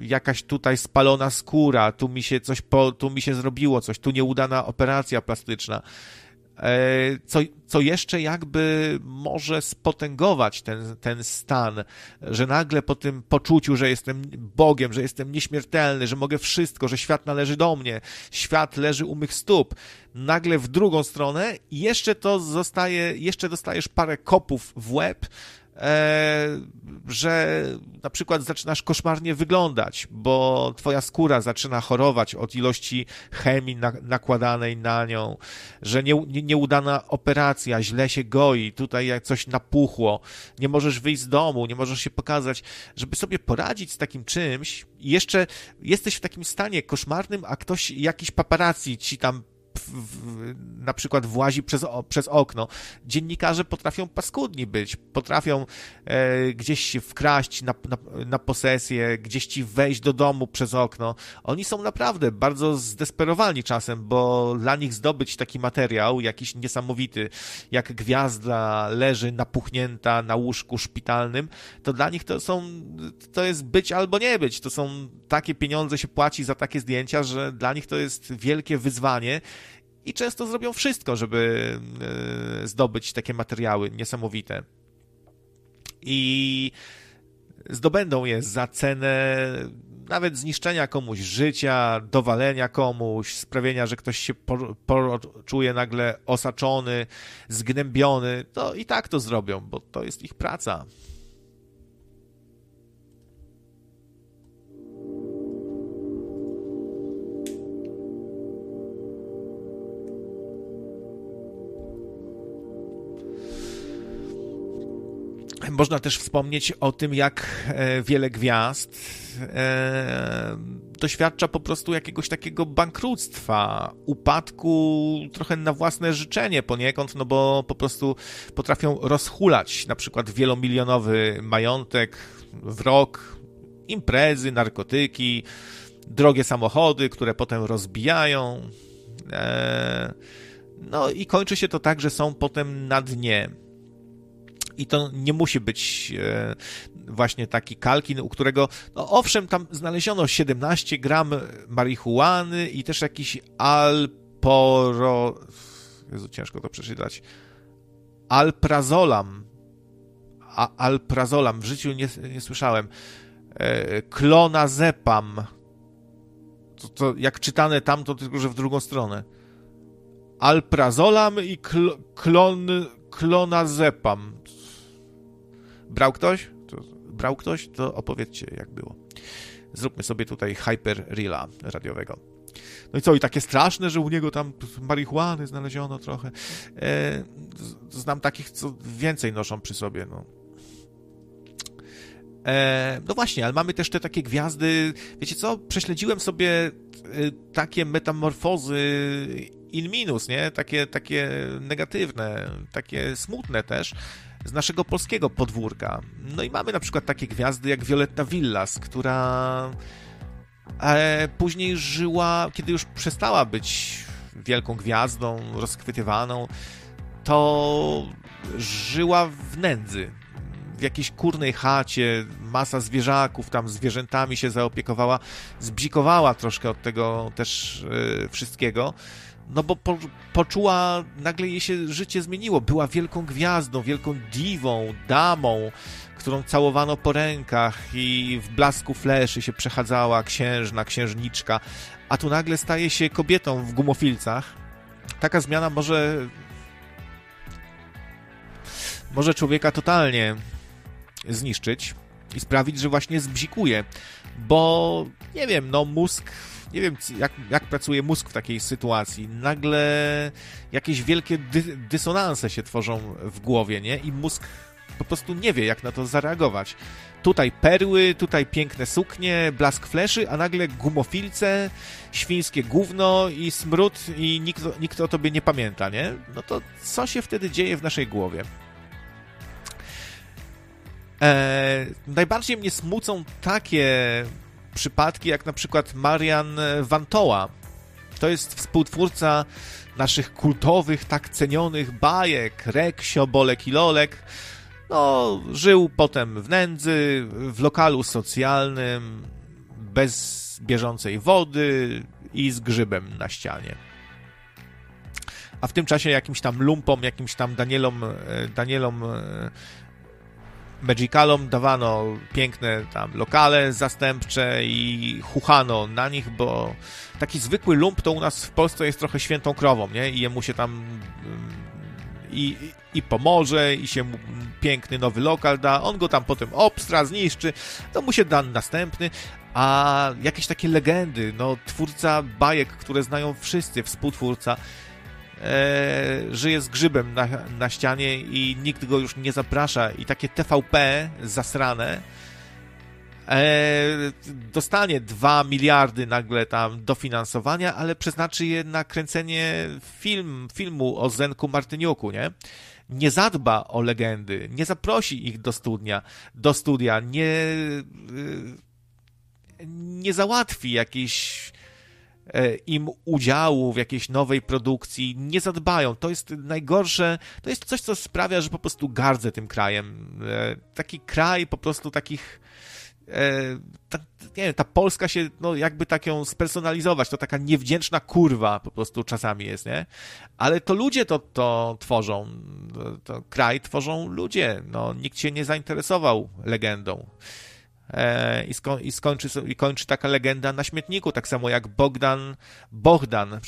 Jakaś tutaj spalona skóra, tu mi się zrobiło coś, tu nieudana operacja plastyczna. Co jeszcze jakby może spotęgować ten stan, że nagle po tym poczuciu, że jestem Bogiem, że jestem nieśmiertelny, że mogę wszystko, że świat należy do mnie, świat leży u mych stóp, nagle w drugą stronę i jeszcze dostajesz parę kopów w łeb, że na przykład zaczynasz koszmarnie wyglądać, bo twoja skóra zaczyna chorować od ilości chemii nakładanej na nią, że nieudana operacja, źle się goi, tutaj coś napuchło, nie możesz wyjść z domu, nie możesz się pokazać. Żeby sobie poradzić z takim czymś, jeszcze jesteś w takim stanie koszmarnym, a ktoś, jakiś paparazzi ci tam na przykład włazi przez okno. Dziennikarze potrafią paskudni być, potrafią gdzieś się wkraść na posesję, gdzieś ci wejść do domu przez okno. Oni są naprawdę bardzo zdesperowani czasem, bo dla nich zdobyć taki materiał jakiś niesamowity, jak gwiazda leży napuchnięta na łóżku szpitalnym, to dla nich to jest być albo nie być. To są takie pieniądze, się płaci za takie zdjęcia, że dla nich to jest wielkie wyzwanie. I często zrobią wszystko, żeby zdobyć takie materiały niesamowite. I zdobędą je za cenę nawet zniszczenia komuś życia, dowalenia komuś, sprawienia, że ktoś się czuje nagle osaczony, zgnębiony. To i tak to zrobią, bo to jest ich praca. Można też wspomnieć o tym, jak wiele gwiazd doświadcza po prostu jakiegoś takiego bankructwa, upadku trochę na własne życzenie poniekąd, no bo po prostu potrafią rozhulać na przykład wielomilionowy majątek w rok, imprezy, narkotyki, drogie samochody, które potem rozbijają. No i kończy się to tak, że są potem na dnie. I to nie musi być właśnie taki Culkin, u którego, no owszem, tam znaleziono 17 gram marihuany i też jakiś Jezu, ciężko to przeczytać. Alprazolam, w życiu nie słyszałem. Klonazepam. To jak czytane tam, to tylko, że w drugą stronę. Alprazolam i klonazepam. Brał ktoś? To opowiedzcie, jak było. Zróbmy sobie tutaj hyperreala radiowego. No i co? I takie straszne, że u niego tam marihuany znaleziono trochę. Znam takich, co więcej noszą przy sobie, no. No właśnie, ale mamy też te takie gwiazdy. Wiecie co? Prześledziłem sobie takie metamorfozy in minus, nie? Takie negatywne, takie smutne też z naszego polskiego podwórka. No i mamy na przykład takie gwiazdy jak Violetta Villas, która później żyła, kiedy już przestała być wielką gwiazdą, rozchwytywaną, to żyła w nędzy. W jakiejś kurnej chacie, masa zwierzaków, tam zwierzętami się zaopiekowała, zbzikowała troszkę od tego też wszystkiego, no bo poczuła, nagle jej się życie zmieniło. Była wielką gwiazdą, wielką diwą, damą, którą całowano po rękach i w blasku fleszy się przechadzała księżna, księżniczka, a tu nagle staje się kobietą w gumofilcach. Taka zmiana może człowieka totalnie zniszczyć i sprawić, że właśnie zbzikuje, bo nie wiem, no mózg, nie wiem jak pracuje mózg w takiej sytuacji, nagle jakieś wielkie dysonanse się tworzą w głowie, nie? I mózg po prostu nie wie, jak na to zareagować. Tutaj perły, tutaj piękne suknie, blask fleszy, a nagle gumofilce, świńskie gówno i smród i nikt o tobie nie pamięta, nie? No to co się wtedy dzieje w naszej głowie? Najbardziej mnie smucą takie przypadki jak na przykład Marian Wantoła. To jest współtwórca naszych kultowych, tak cenionych bajek Reksio, Bolek i Lolek. No, żył potem w nędzy, w lokalu socjalnym, bez bieżącej wody i z grzybem na ścianie. A w tym czasie jakimś tam lumpom, jakimś tam Danielom Magicalom dawano piękne tam lokale zastępcze i chuchano na nich, bo taki zwykły lump to u nas w Polsce jest trochę świętą krową, nie? I jemu się tam i pomoże, i się mu piękny nowy lokal da, on go tam potem obstra, zniszczy, to mu się da następny, a jakieś takie legendy, no twórca bajek, które znają wszyscy, współtwórca, żyje z grzybem na ścianie i nikt go już nie zaprasza i takie TVP zasrane dostanie 2 miliardy nagle tam dofinansowania, ale przeznaczy je na kręcenie filmu o Zenku Martyniuku, nie? Nie zadba o legendy, nie zaprosi ich do studia, nie załatwi jakichś im udziału w jakiejś nowej produkcji, nie zadbają. To jest najgorsze, to jest coś, co sprawia, że po prostu gardzę tym krajem. Taki kraj po prostu takich, nie wiem, ta Polska się, no jakby tak ją spersonalizować, to taka niewdzięczna kurwa po prostu czasami jest, nie? Ale to ludzie to tworzą, to kraj tworzą ludzie, no nikt się nie zainteresował legendą. I kończy taka legenda na śmietniku, tak samo jak Bogdan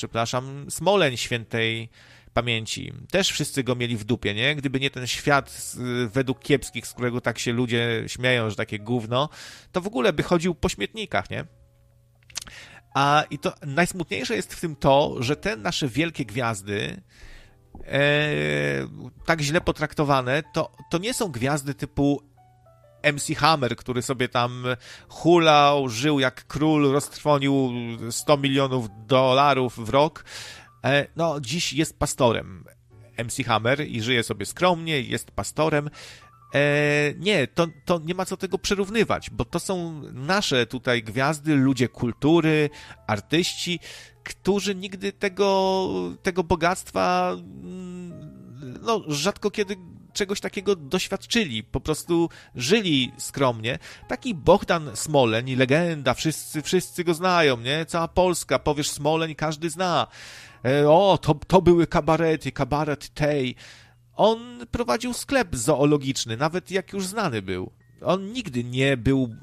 Smoleń świętej pamięci. Też wszyscy go mieli w dupie, nie? Gdyby nie ten świat według kiepskich, z którego tak się ludzie śmieją, że takie gówno, to w ogóle by chodził po śmietnikach, nie? I to najsmutniejsze jest w tym to, że te nasze wielkie gwiazdy tak źle potraktowane, to nie są gwiazdy typu MC Hammer, który sobie tam hulał, żył jak król, roztrwonił 100 milionów dolarów w rok. No, dziś jest pastorem MC Hammer i żyje sobie skromnie, jest pastorem. Nie, to nie ma co tego przyrównywać, bo to są nasze tutaj gwiazdy, ludzie kultury, artyści, którzy nigdy tego bogactwa no, rzadko kiedy czegoś takiego doświadczyli, po prostu żyli skromnie. Taki Bogdan Smoleń, legenda, wszyscy go znają, nie? Cała Polska, powiesz Smoleń, każdy zna. To były kabarety, kabaret tej. On prowadził sklep zoologiczny, nawet jak już znany był. On nigdy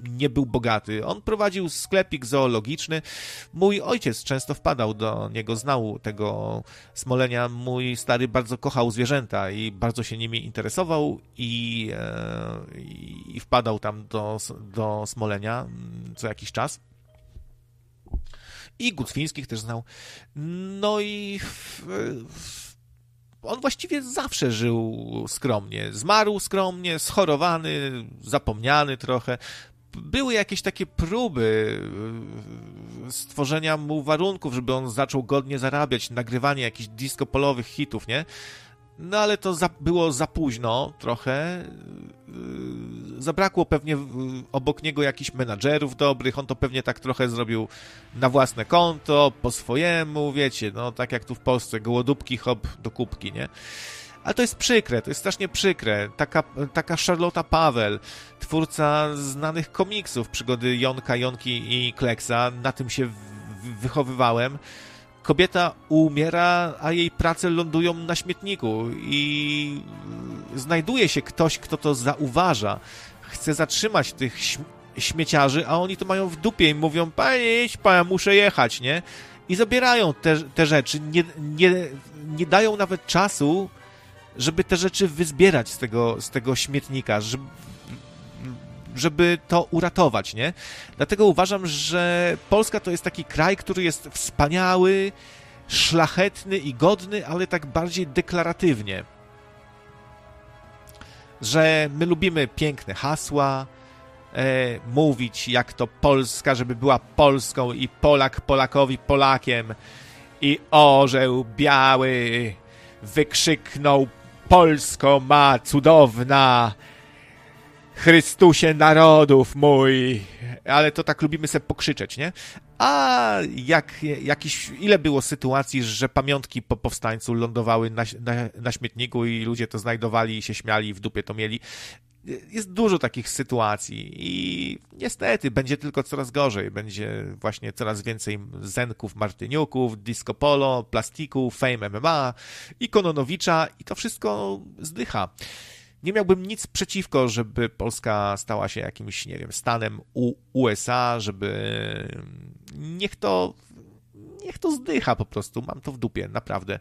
nie był bogaty. On prowadził sklepik zoologiczny. Mój ojciec często wpadał do niego, znał tego Smolenia. Mój stary bardzo kochał zwierzęta i bardzo się nimi interesował i wpadał tam do Smolenia co jakiś czas. I Gucwińskich też znał. No i on właściwie zawsze żył skromnie. Zmarł skromnie, schorowany, zapomniany trochę. Były jakieś takie próby stworzenia mu warunków, żeby on zaczął godnie zarabiać, nagrywanie jakichś disco polowych hitów, nie? No ale to było za późno trochę. Zabrakło pewnie obok niego jakichś menadżerów dobrych. On to pewnie tak trochę zrobił na własne konto, po swojemu, wiecie, no tak jak tu w Polsce, gołodupki hop do kubki, nie? Ale to jest przykre, to jest strasznie przykre. Taka Charlotta Paweł, twórca znanych komiksów, przygody Jonka, Jonki i Kleksa, na tym się wychowywałem. Kobieta umiera, a jej prace lądują na śmietniku i znajduje się ktoś, kto to zauważa. Chce zatrzymać tych śmieciarzy, a oni to mają w dupie i mówią, panie, idź pan, muszę jechać, nie? I zabierają te rzeczy, nie dają nawet czasu, żeby te rzeczy wyzbierać z tego śmietnika, żeby to uratować, nie? Dlatego uważam, że Polska to jest taki kraj, który jest wspaniały, szlachetny i godny, ale tak bardziej deklaratywnie. Że my lubimy piękne hasła, mówić jak to Polska, żeby była Polską i Polak Polakowi Polakiem i orzeł biały wykrzyknął Polsko ma cudowna, Chrystusie narodów mój, ale to tak lubimy sobie pokrzyczeć, nie? A ile było sytuacji, że pamiątki po powstańcu lądowały na śmietniku i ludzie to znajdowali i się śmiali i w dupie to mieli. Jest dużo takich sytuacji i niestety będzie tylko coraz gorzej. Będzie właśnie coraz więcej Zenków, Martyniuków, Disco Polo, Plastiku, Fame MMA i Kononowicza i to wszystko zdycha. Nie miałbym nic przeciwko, żeby Polska stała się jakimś, nie wiem, stanem USA, żeby niech to zdycha po prostu, mam to w dupie, naprawdę.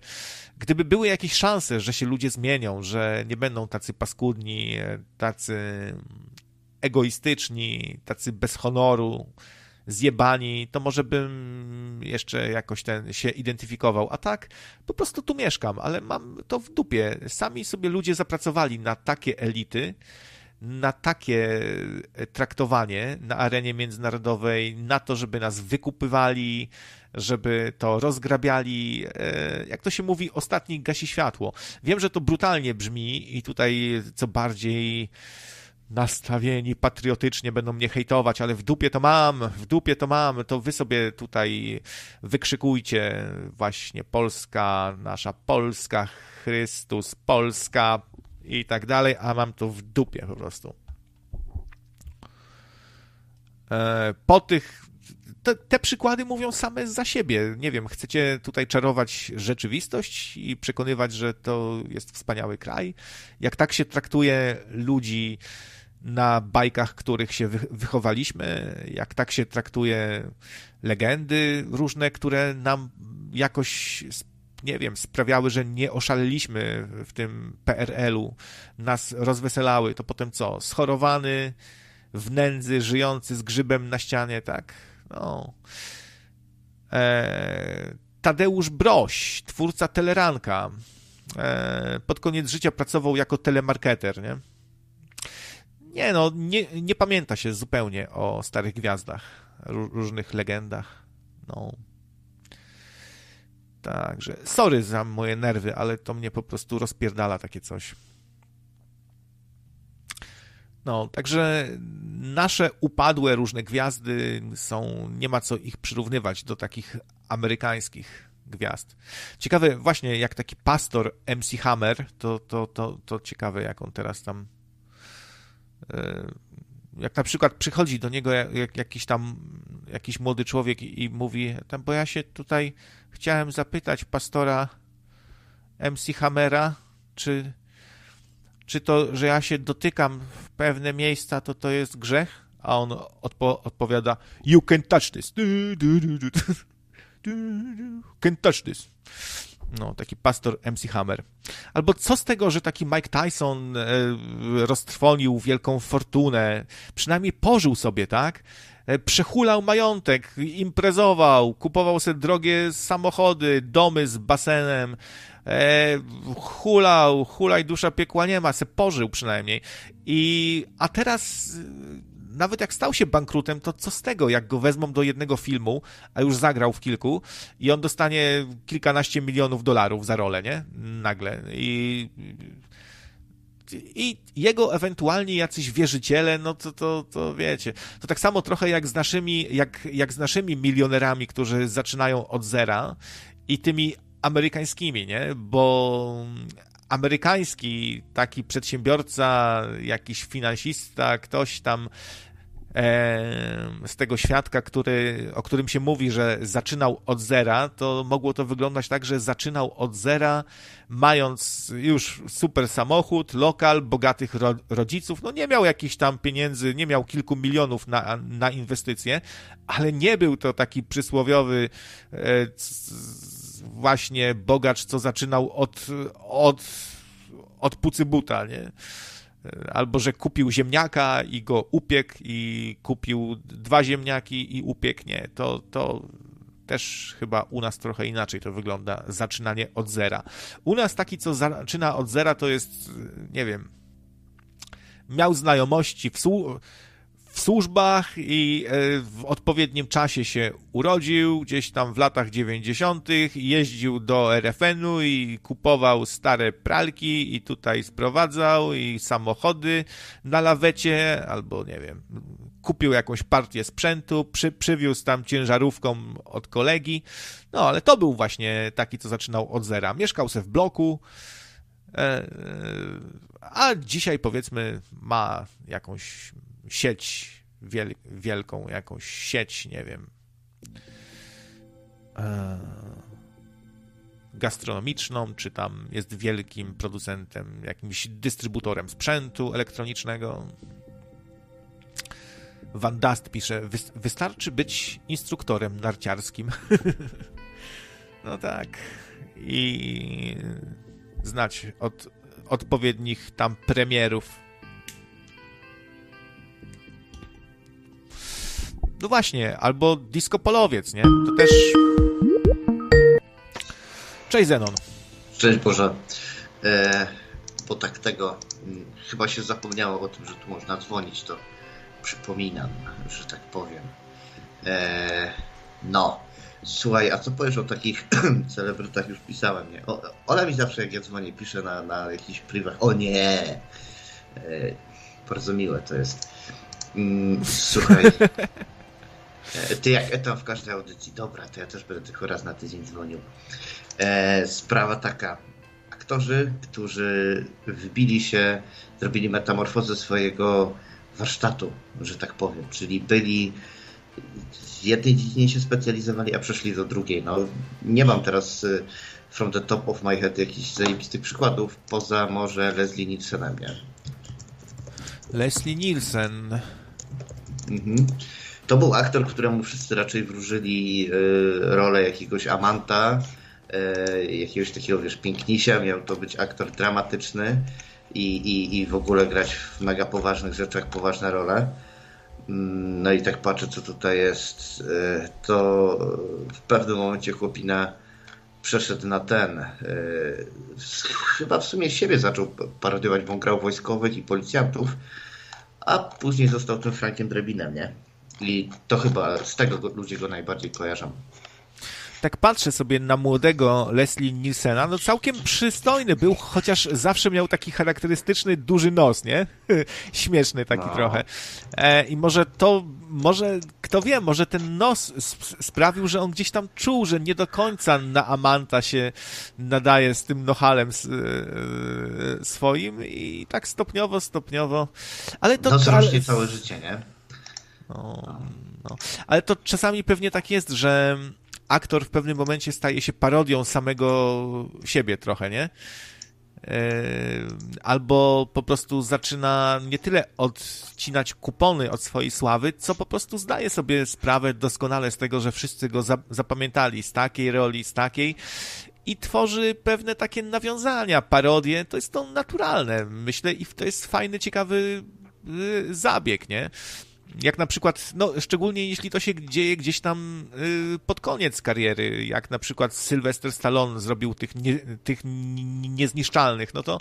Gdyby były jakieś szanse, że się ludzie zmienią, że nie będą tacy paskudni, tacy egoistyczni, tacy bez honoru, zjebani, to może bym jeszcze jakoś się identyfikował. A tak, po prostu tu mieszkam, ale mam to w dupie. Sami sobie ludzie zapracowali na takie elity, na takie traktowanie na arenie międzynarodowej, na to, żeby nas wykupywali, żeby to rozgrabiali. Jak to się mówi, ostatni gasi światło. Wiem, że to brutalnie brzmi i tutaj co bardziej nastawieni patriotycznie będą mnie hejtować, ale w dupie to mam, to wy sobie tutaj wykrzykujcie właśnie Polska, nasza Polska, Chrystus, Polska i tak dalej, a mam to w dupie po prostu. Te przykłady mówią same za siebie. Nie wiem, chcecie tutaj czarować rzeczywistość i przekonywać, że to jest wspaniały kraj? Jak tak się traktuje ludzi na bajkach, których się wychowaliśmy, jak tak się traktuje legendy różne, które nam jakoś, nie wiem, sprawiały, że nie oszaleliśmy w tym PRL-u, nas rozweselały, to potem co? Schorowany, w nędzy, żyjący z grzybem na ścianie, tak? No. Tadeusz Broś, twórca Teleranka, pod koniec życia pracował jako telemarketer, nie? Nie pamięta się zupełnie o starych gwiazdach, różnych legendach, no. Także, sorry za moje nerwy, ale to mnie po prostu rozpierdala takie coś. No, także nasze upadłe różne gwiazdy są, nie ma co ich przyrównywać do takich amerykańskich gwiazd. Ciekawe właśnie, jak taki pastor MC Hammer, to ciekawe, jak on teraz tam, jak na przykład przychodzi do niego jakiś młody człowiek i mówi, tam, bo ja się tutaj chciałem zapytać pastora MC Hammera, czy to, że ja się dotykam w pewne miejsca, to jest grzech? A on odpowiada, you can touch this. Can touch this. No, taki pastor MC Hammer. Albo co z tego, że taki Mike Tyson roztrwonił wielką fortunę, przynajmniej pożył sobie, tak? Przehulał majątek, imprezował, kupował sobie drogie samochody, domy z basenem, hulaj dusza piekła nie ma, se pożył przynajmniej. A teraz nawet jak stał się bankrutem, to co z tego, jak go wezmą do jednego filmu, a już zagrał w kilku i on dostanie kilkanaście milionów dolarów za rolę, nie? Nagle. I jego ewentualnie jacyś wierzyciele, no to wiecie, to tak samo trochę jak z naszymi, jak z naszymi milionerami, którzy zaczynają od zera i tymi amerykańskimi, nie? Bo amerykański taki przedsiębiorca, jakiś finansista, ktoś tam z tego świadka, o którym się mówi, że zaczynał od zera, to mogło to wyglądać tak, że zaczynał od zera, mając już super samochód, lokal, bogatych rodziców. No nie miał jakichś tam pieniędzy, nie miał kilku milionów na inwestycje, ale nie był to taki przysłowiowy właśnie bogacz, co zaczynał od pucy buta, nie? Albo że kupił ziemniaka i go upiekł, i kupił 2 ziemniaki i upiekł. Nie, to też chyba u nas trochę inaczej to wygląda, zaczynanie od zera. U nas taki, co zaczyna od zera, to jest, nie wiem, miał znajomości w służbach i w odpowiednim czasie się urodził, gdzieś tam w latach 90. jeździł do RFN-u i kupował stare pralki i tutaj sprowadzał i samochody na lawecie, albo nie wiem, kupił jakąś partię sprzętu, przywiózł tam ciężarówką od kolegi, no ale to był właśnie taki, co zaczynał od zera. Mieszkał se w bloku, a dzisiaj powiedzmy ma jakąś sieć wielką, jakąś sieć, nie wiem, gastronomiczną, czy tam jest wielkim producentem, jakimś dystrybutorem sprzętu elektronicznego. Van Dust pisze, wystarczy być instruktorem narciarskim. No tak. I znać od odpowiednich tam premierów. No właśnie, albo diskopolowiec, nie? To też... Cześć Zenon. Cześć Boże. Bo tak tego... Chyba się zapomniało o tym, że tu można dzwonić, to przypominam, że tak powiem. No. Słuchaj, a co powiesz o takich celebrytach? Już pisałem, nie? Ona mi zawsze, jak ja dzwonię, pisze na jakichś prywach. O nie! Bardzo miłe to jest. Słuchaj... Ty jak etam w każdej audycji. Dobra, to ja też będę tylko raz na tydzień dzwonił. Sprawa taka. Aktorzy, którzy wbili się, zrobili metamorfozę swojego warsztatu, że tak powiem. Czyli byli w jednej dziedzinie się specjalizowali, a przeszli do drugiej. No, nie mam teraz from the top of my head jakichś zajebistych przykładów, poza może Leslie Nielsenem. Nie? Leslie Nielsen. Mhm. To był aktor, któremu wszyscy raczej wróżyli rolę jakiegoś amanta, jakiegoś takiego, wiesz, pięknisia. Miał to być aktor dramatyczny i w ogóle grać w mega poważnych rzeczach, poważne role. No i tak patrzę, co tutaj jest. To w pewnym momencie chłopina przeszedł na chyba w sumie siebie zaczął parodiować, bo on grał wojskowych i policjantów, a później został tym Frankiem Drebinem, nie? I to chyba z tego ludzie go najbardziej kojarzą. Tak patrzę sobie na młodego Leslie Nielsena, no całkiem przystojny był, chociaż zawsze miał taki charakterystyczny duży nos, nie? Śmieszny taki trochę. I może kto wie, może ten nos sprawił, że on gdzieś tam czuł, że nie do końca na amanta się nadaje z tym nochalem swoim i tak stopniowo. Ale to rośnie całe życie, nie? No. Ale to czasami pewnie tak jest, że aktor w pewnym momencie staje się parodią samego siebie trochę, nie? Albo po prostu zaczyna nie tyle odcinać kupony od swojej sławy, co po prostu zdaje sobie sprawę doskonale z tego, że wszyscy go zapamiętali z takiej roli, z takiej i tworzy pewne takie nawiązania, parodie. To jest to naturalne, myślę, i to jest fajny, ciekawy zabieg, nie? Jak na przykład, no szczególnie jeśli to się dzieje gdzieś tam pod koniec kariery, jak na przykład Sylvester Stallone zrobił tych niezniszczalnych, no to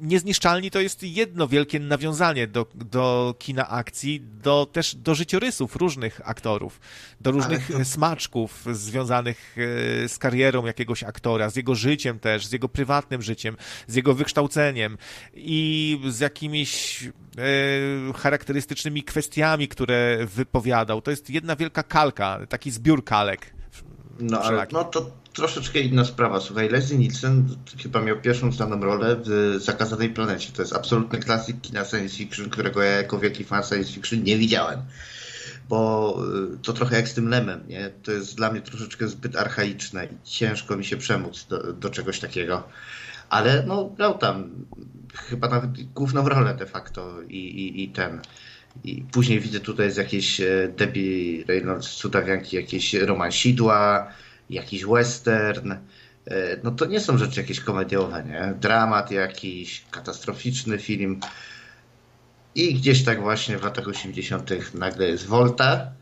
Niezniszczalni to jest jedno wielkie nawiązanie do kina akcji, też do życiorysów różnych aktorów, do różnych smaczków związanych z karierą jakiegoś aktora, z jego życiem też, z jego prywatnym życiem, z jego wykształceniem i z jakimiś charakterystycznymi kwestiami, które wypowiadał. To jest jedna wielka kalka, taki zbiór kalek. No, ale, no to troszeczkę inna sprawa. Słuchaj, Leslie Nielsen chyba miał pierwszą znaną rolę w Zakazanej Planecie. To jest absolutny klasyk kina science fiction, którego ja jako wielki fan science fiction nie widziałem. Bo to trochę jak z tym Lemem, nie? To jest dla mnie troszeczkę zbyt archaiczne i ciężko mi się przemóc do czegoś takiego. Ale no grał tam chyba nawet główną rolę de facto I później widzę tutaj z jakiejś Debbie Reynolds, Cudawianki, jakieś romansidła, jakiś western. No to nie są rzeczy jakieś komediowe, nie? Dramat jakiś, katastroficzny film. I gdzieś tak właśnie w latach 80. nagle jest wolta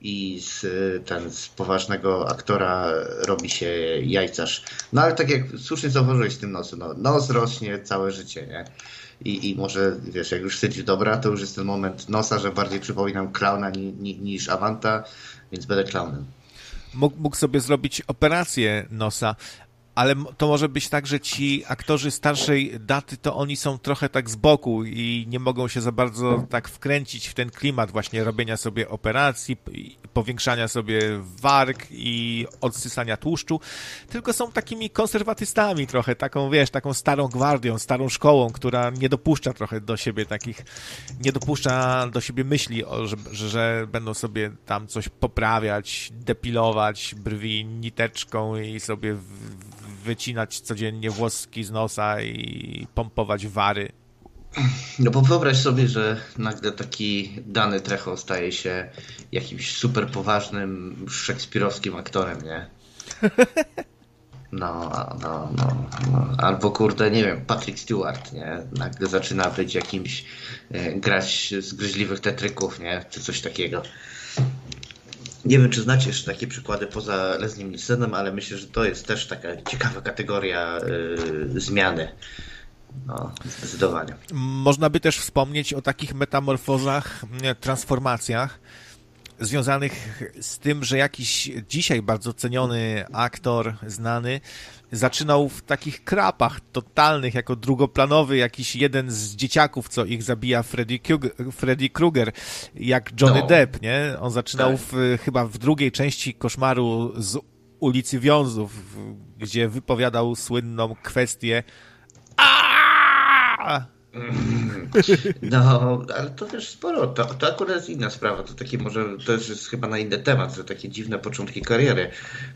i z poważnego aktora robi się jajcarz. No ale tak jak słusznie zauważyłeś z tym nosem, nos rośnie całe życie, nie? I może, wiesz, jak już stwierdził, dobra, to już jest ten moment nosa, że bardziej przypominam klauna niż awanta, więc będę klaunem. Mógł sobie zrobić operację nosa, ale to może być tak, że ci aktorzy starszej daty, to oni są trochę tak z boku i nie mogą się za bardzo tak wkręcić w ten klimat właśnie robienia sobie operacji, powiększania sobie warg i odsysania tłuszczu, tylko są takimi konserwatystami trochę, taką, wiesz, taką starą gwardią, starą szkołą, która nie dopuszcza trochę do siebie takich, nie dopuszcza do siebie myśli, że będą sobie tam coś poprawiać, depilować brwi niteczką i sobie wycinać codziennie włoski z nosa i pompować wary. No bo wyobraź sobie, że nagle taki Danny Trejo staje się jakimś super poważnym szekspirowskim aktorem, nie? No. Albo kurde, nie wiem, Patrick Stewart, nie? Nagle zaczyna być jakimś, grać z gryźliwych tetryków, nie? Czy coś takiego. Nie wiem, czy znacie jeszcze takie przykłady poza Leslie Nielsenem, ale myślę, że to jest też taka ciekawa kategoria zmiany. No, zdecydowanie. Można by też wspomnieć o takich metamorfozach, transformacjach związanych z tym, że jakiś dzisiaj bardzo ceniony aktor, znany, zaczynał w takich krapach totalnych, jako drugoplanowy, jakiś jeden z dzieciaków, co ich zabija, Freddy Krueger, jak Johnny Depp, nie? On zaczynał chyba w drugiej części Koszmaru z ulicy Wiązów, gdzie wypowiadał słynną kwestię No, ale to też sporo. To akurat jest inna sprawa. To takie może też jest chyba na inny temat, że takie dziwne początki kariery.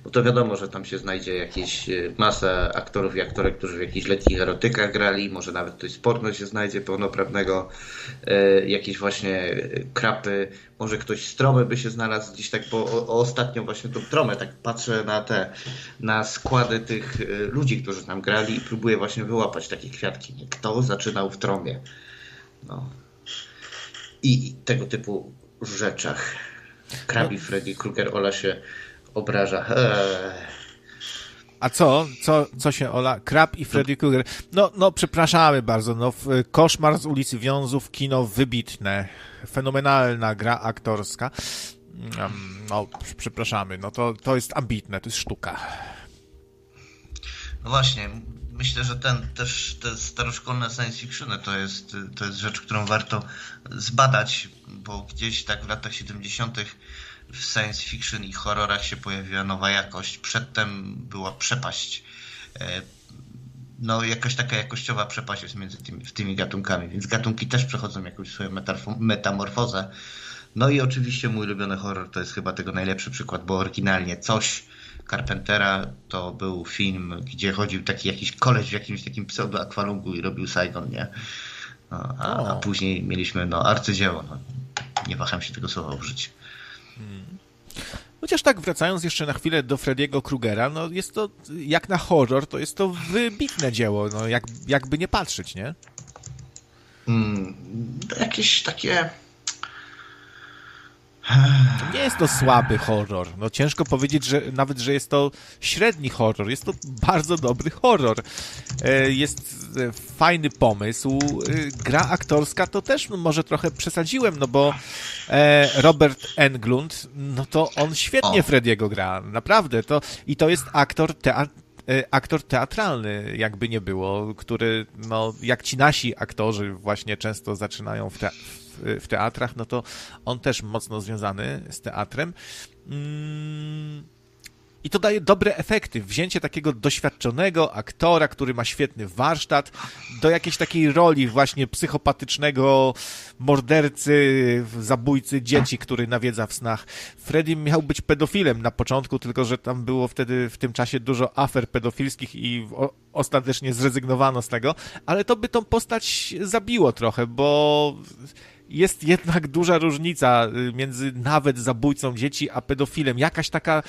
Bo to wiadomo, że tam się znajdzie jakieś masa aktorów i aktorek, którzy w jakichś lekkich erotykach grali. Może nawet ktoś z porno się znajdzie pełnoprawnego. Jakieś właśnie krapy. Może ktoś z tromy by się znalazł gdzieś tak, bo ostatnią właśnie tą tromę. Tak patrzę na składy tych ludzi, którzy tam grali i próbuję właśnie wyłapać takie kwiatki. Kto zaczynał w tromie? No. I tego typu rzeczach. Krabi Freddy Krueger, Ola się obraża. A co? Co się Ola? Krab i Freddy Krueger. No, przepraszamy bardzo. No, Koszmar z ulicy Wiązów, kino wybitne. Fenomenalna gra aktorska. No, przepraszamy. No, to jest ambitne, to jest sztuka. No właśnie. Myślę, że te staroszkolne science fiction to jest rzecz, którą warto zbadać, bo gdzieś tak w latach 70. w science fiction i horrorach się pojawiła nowa jakość. Przedtem była przepaść. No jakaś taka jakościowa przepaść jest między tymi gatunkami, więc gatunki też przechodzą jakąś swoją metamorfozę. No i oczywiście mój ulubiony horror to jest chyba tego najlepszy przykład, bo oryginalnie Coś Carpentera to był film, gdzie chodził taki jakiś koleś w jakimś takim pseudo-akwalungu i robił Saigon, nie? No, a później mieliśmy arcydzieło. No, nie waham się tego słowa użyć. Chociaż tak, wracając jeszcze na chwilę do Freddy'ego Krugera, no jest to, jak na horror, to jest to wybitne dzieło, no jakby nie patrzeć, nie? Jakieś takie... To nie jest to słaby horror. No ciężko powiedzieć, że nawet, że jest to średni horror. Jest to bardzo dobry horror. Jest fajny pomysł. Gra aktorska to też może trochę przesadziłem, no bo Robert Englund, no to on świetnie Freddy'ego gra. Naprawdę. To jest aktor teatralny, jakby nie było, który, no jak ci nasi aktorzy właśnie często zaczynają w teatrach, no to on też mocno związany z teatrem. I to daje dobre efekty. Wzięcie takiego doświadczonego aktora, który ma świetny warsztat, do jakiejś takiej roli właśnie psychopatycznego mordercy, zabójcy dzieci, który nawiedza w snach. Freddy miał być pedofilem na początku, tylko że tam było wtedy w tym czasie dużo afer pedofilskich i ostatecznie zrezygnowano z tego, ale to by tą postać zabiło trochę, bo... jest jednak duża różnica między nawet zabójcą dzieci a pedofilem. Jakaś taka,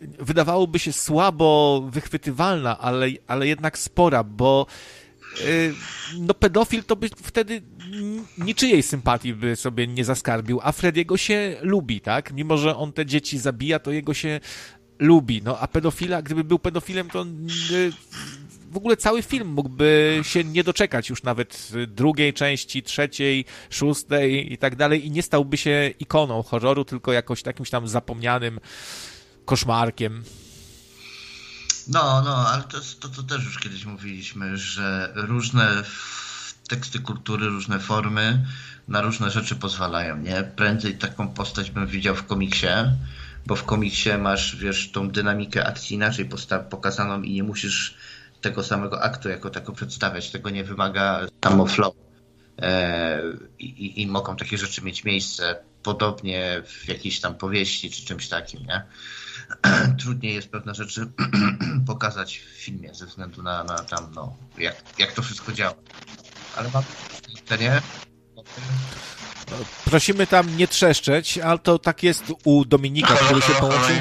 wydawałoby się słabo wychwytywalna, ale jednak spora, bo no pedofil to by wtedy niczyjej sympatii by sobie nie zaskarbił, a Frediego się lubi, tak? Mimo że on te dzieci zabija, to jego się lubi. No a pedofila, gdyby był pedofilem, to... w ogóle cały film mógłby się nie doczekać już nawet drugiej części, trzeciej, szóstej i tak dalej i nie stałby się ikoną horroru, tylko jakoś jakimś tam zapomnianym koszmarkiem. No, ale to też już kiedyś mówiliśmy, że różne teksty kultury, różne formy na różne rzeczy pozwalają, nie? Prędzej taką postać bym widział w komiksie, bo w komiksie masz, wiesz, tą dynamikę akcji inaczej pokazaną i nie musisz tego samego aktu jako tako przedstawiać. Tego nie wymaga samo flow. I mogą takie rzeczy mieć miejsce. Podobnie w jakiejś tam powieści czy czymś takim, nie? Trudniej jest pewne rzeczy pokazać w filmie ze względu na tam, no, jak to wszystko działa. Ale mam pytanie. Prosimy tam nie trzeszczeć, ale to tak jest u Dominika, który się połączył.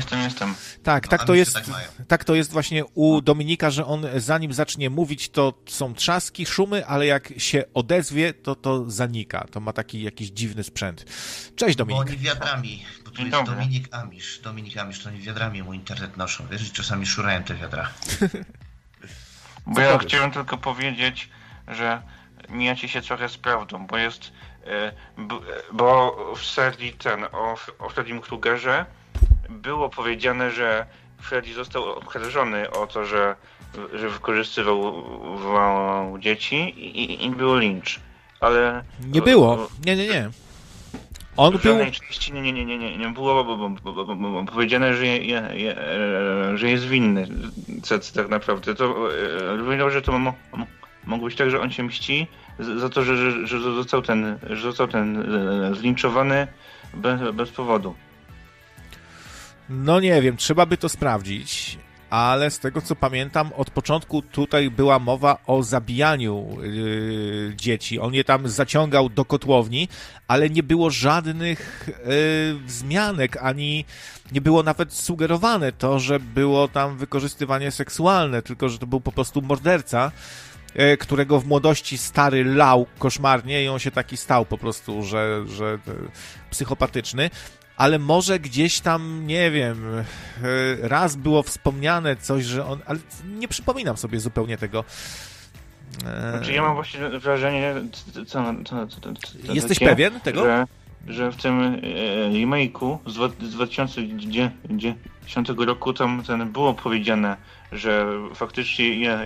Tak to jest właśnie u Dominika, że on zanim zacznie mówić, to są trzaski, szumy, ale jak się odezwie, to zanika. To ma taki jakiś dziwny sprzęt. Cześć Dominik. Bo oni wiadrami, bo tu jest Dominik Amisz, to oni wiadrami mu internet noszą, wiesz, i czasami szurają te wiadra. Bo ja chciałem tylko powiedzieć, że mijacie się trochę z prawdą, bo jest... bo w serii o Freddym Kruegerze było powiedziane, że Freddy został oskarżony o to, że wykorzystywał dzieci i był lincz, ale... Nie było, nie. On w żadnej części nie było bo powiedziane, że jest winny, tak naprawdę. To powiedział, że to mogło być tak, że on się mści za to, że został ten zlinczowany bez powodu. No nie wiem, trzeba by to sprawdzić, ale z tego co pamiętam, od początku tutaj była mowa o zabijaniu dzieci. On je tam zaciągał do kotłowni, ale nie było żadnych wzmianek, ani nie było nawet sugerowane to, że było tam wykorzystywanie seksualne, tylko że to był po prostu morderca, którego w młodości stary lał koszmarnie i on się taki stał po prostu, że psychopatyczny, ale może gdzieś tam, nie wiem, raz było wspomniane coś, że on, ale nie przypominam sobie zupełnie tego. Znaczy ja mam właśnie wrażenie, jesteś pewien tego? Że w tym remake'u z 2010 roku tam było powiedziane, że faktycznie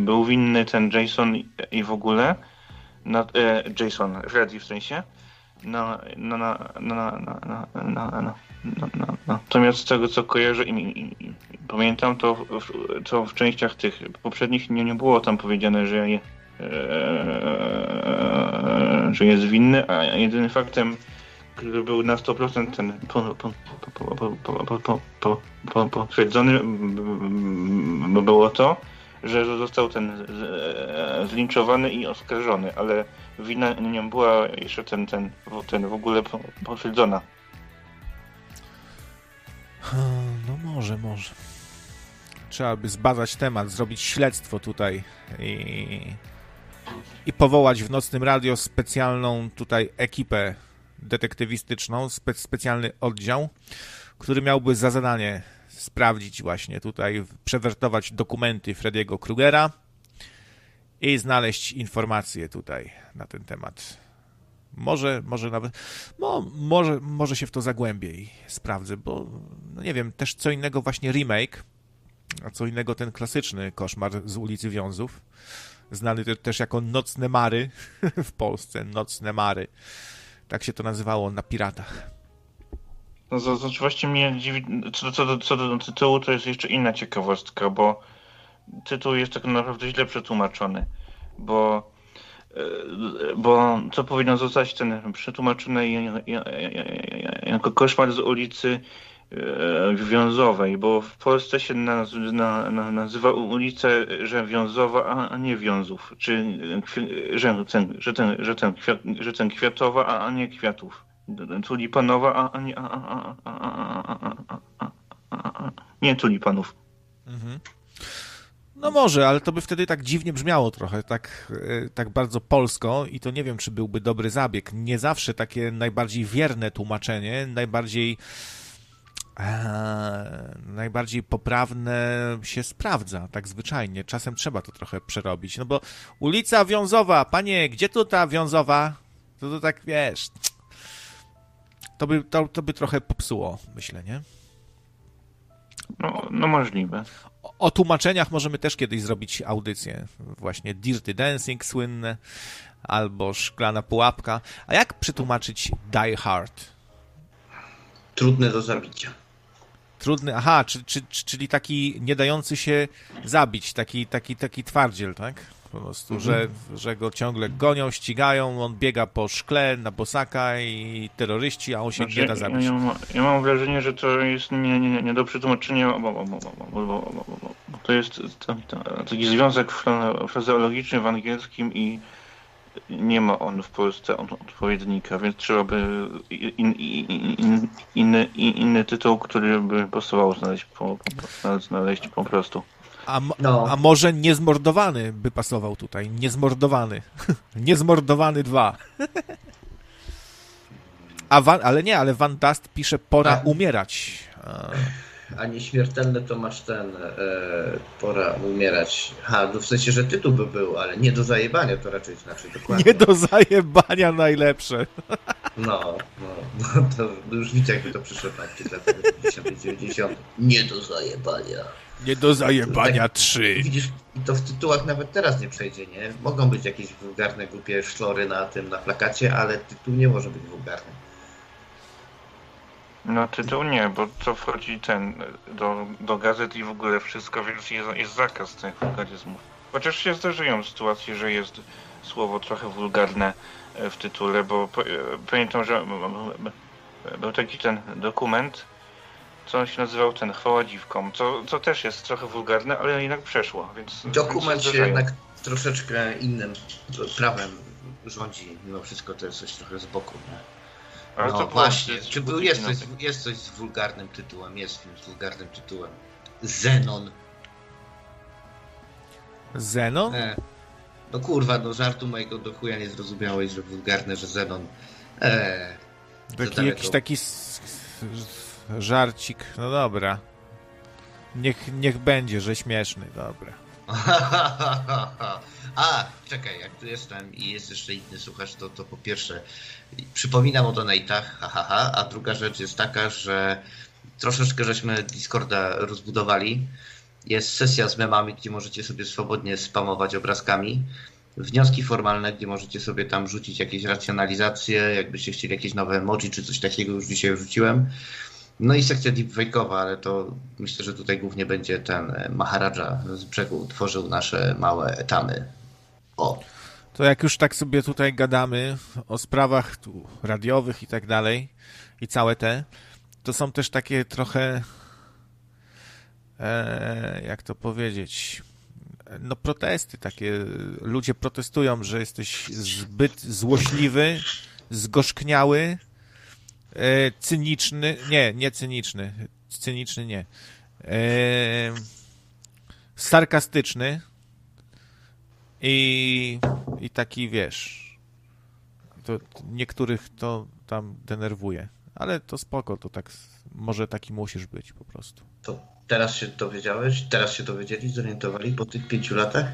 był winny ten Jason i w ogóle Jason, Freddy w sensie. Natomiast z tego co kojarzę i pamiętam, to w częściach tych poprzednich nie było tam powiedziane, że jest winny, a jedynym faktem, który był na 100% ten potwierdzony, było to, że został ten zlinczowany i oskarżony, ale wina nie była jeszcze ten w ogóle potwierdzona. No może. Trzeba by zbadać temat, zrobić śledztwo tutaj i powołać w Nocnym Radio specjalną tutaj ekipę detektywistyczną, specjalny oddział, który miałby za zadanie sprawdzić właśnie tutaj, przewertować dokumenty Freddy'ego Kruegera i znaleźć informacje tutaj na ten temat. Może nawet, może się w to zagłębię i sprawdzę, bo no nie wiem, też co innego właśnie remake, a co innego ten klasyczny Koszmar z ulicy Wiązów, znany też jako Nocne Mary w Polsce, Nocne Mary. Tak się to nazywało na piratach. No znaczy właśnie mnie dziwi, co do tytułu, to jest jeszcze inna ciekawostka, bo tytuł jest tak naprawdę źle przetłumaczony, bo co powinno zostać ten przetłumaczony jako koszmar z ulicy Wiązowej, bo w Polsce się nazywa ulicę, że Wiązowa, a nie Wiązów, czy że ten Kwiatowa, a nie Kwiatów, tulipanowa, a nie nie tulipanów. Mhm. No może, ale to by wtedy tak dziwnie brzmiało trochę, tak bardzo polsko i to nie wiem, czy byłby dobry zabieg. Nie zawsze takie najbardziej wierne tłumaczenie, najbardziej poprawne się sprawdza, tak zwyczajnie. Czasem trzeba to trochę przerobić, no bo ulica Wiązowa, panie, gdzie tu ta Wiązowa? To tak, wiesz, to by trochę popsuło, myślę, nie? No możliwe. O tłumaczeniach możemy też kiedyś zrobić audycję. Właśnie Dirty Dancing słynne, albo Szklana Pułapka. A jak przetłumaczyć Die Hard? Trudne do zabicia. Trudny, aha, czyli taki nie dający się zabić, taki twardziel, tak? Po prostu, że go ciągle gonią, ścigają, on biega po szkle na bosaka i terroryści, a on się nie da zabić. Ja mam wrażenie, że to jest nie do przetłumaczenia, bo to jest taki związek frazeologiczny w angielskim i nie ma on w Polsce odpowiednika, więc trzeba by inny tytuł, który by pasował znaleźć po prostu. A może Niezmordowany by pasował tutaj. Niezmordowany. Niezmordowany 2. Ale Van Dust pisze Pora umierać. A nieśmiertelne to masz Pora umierać. No w sensie, że tytuł by był, ale nie do zajebania to raczej znaczy dokładnie. Nie do zajebania najlepsze. No to już widzę, jakby to przyszło tak, lat 90. Nie do zajebania. Nie do zajebania tak, 3. Widzisz, to w tytułach nawet teraz nie przejdzie, nie? Mogą być jakieś wulgarne, głupie szlory na plakacie, ale tytuł nie może być wulgarny. No tytuł nie, bo to wchodzi do gazet i w ogóle wszystko, więc jest zakaz tych wulgaryzmów. Chociaż się zdarzają sytuacje, że jest słowo trochę wulgarne w tytule, bo pamiętam, że był taki dokument, co się nazywał Chwała dziwkom, co też jest trochę wulgarne, ale jednak przeszło, więc... Dokument się jednak troszeczkę innym prawem rządzi, mimo wszystko to jest coś trochę z boku, nie? Ale no to właśnie, czy jest coś z wulgarnym tytułem, jest film z wulgarnym tytułem. Zenon. Zenon? No kurwa, no żartu mojego do chuja nie zrozumiałeś, że wulgarne, że Zenon. Jakiś taki... Żarcik, no dobra. Niech będzie, że śmieszny, dobra. A, czekaj, jak tu jestem i jest jeszcze inny słuchacz, to po pierwsze przypominam o donatach, a druga rzecz jest taka, że troszeczkę żeśmy Discorda rozbudowali. Jest sesja z memami, gdzie możecie sobie swobodnie spamować obrazkami. Wnioski formalne, gdzie możecie sobie tam rzucić jakieś racjonalizacje, jakbyście chcieli jakieś nowe emoji czy coś takiego, już dzisiaj wrzuciłem. No i sekcja deepfake'owa, ale to myślę, że tutaj głównie będzie Maharaja z brzegu tworzył nasze małe etamy. O. To jak już tak sobie tutaj gadamy o sprawach tu radiowych i tak dalej i całe to są też takie trochę jak to powiedzieć, no protesty takie, ludzie protestują, że jesteś zbyt złośliwy, zgorzkniały, cyniczny, nie cyniczny, sarkastyczny i taki, wiesz, to niektórych to tam denerwuje, ale to spoko, to tak, może taki musisz być po prostu. To teraz się dowiedziałeś, zorientowali po tych 5 latach?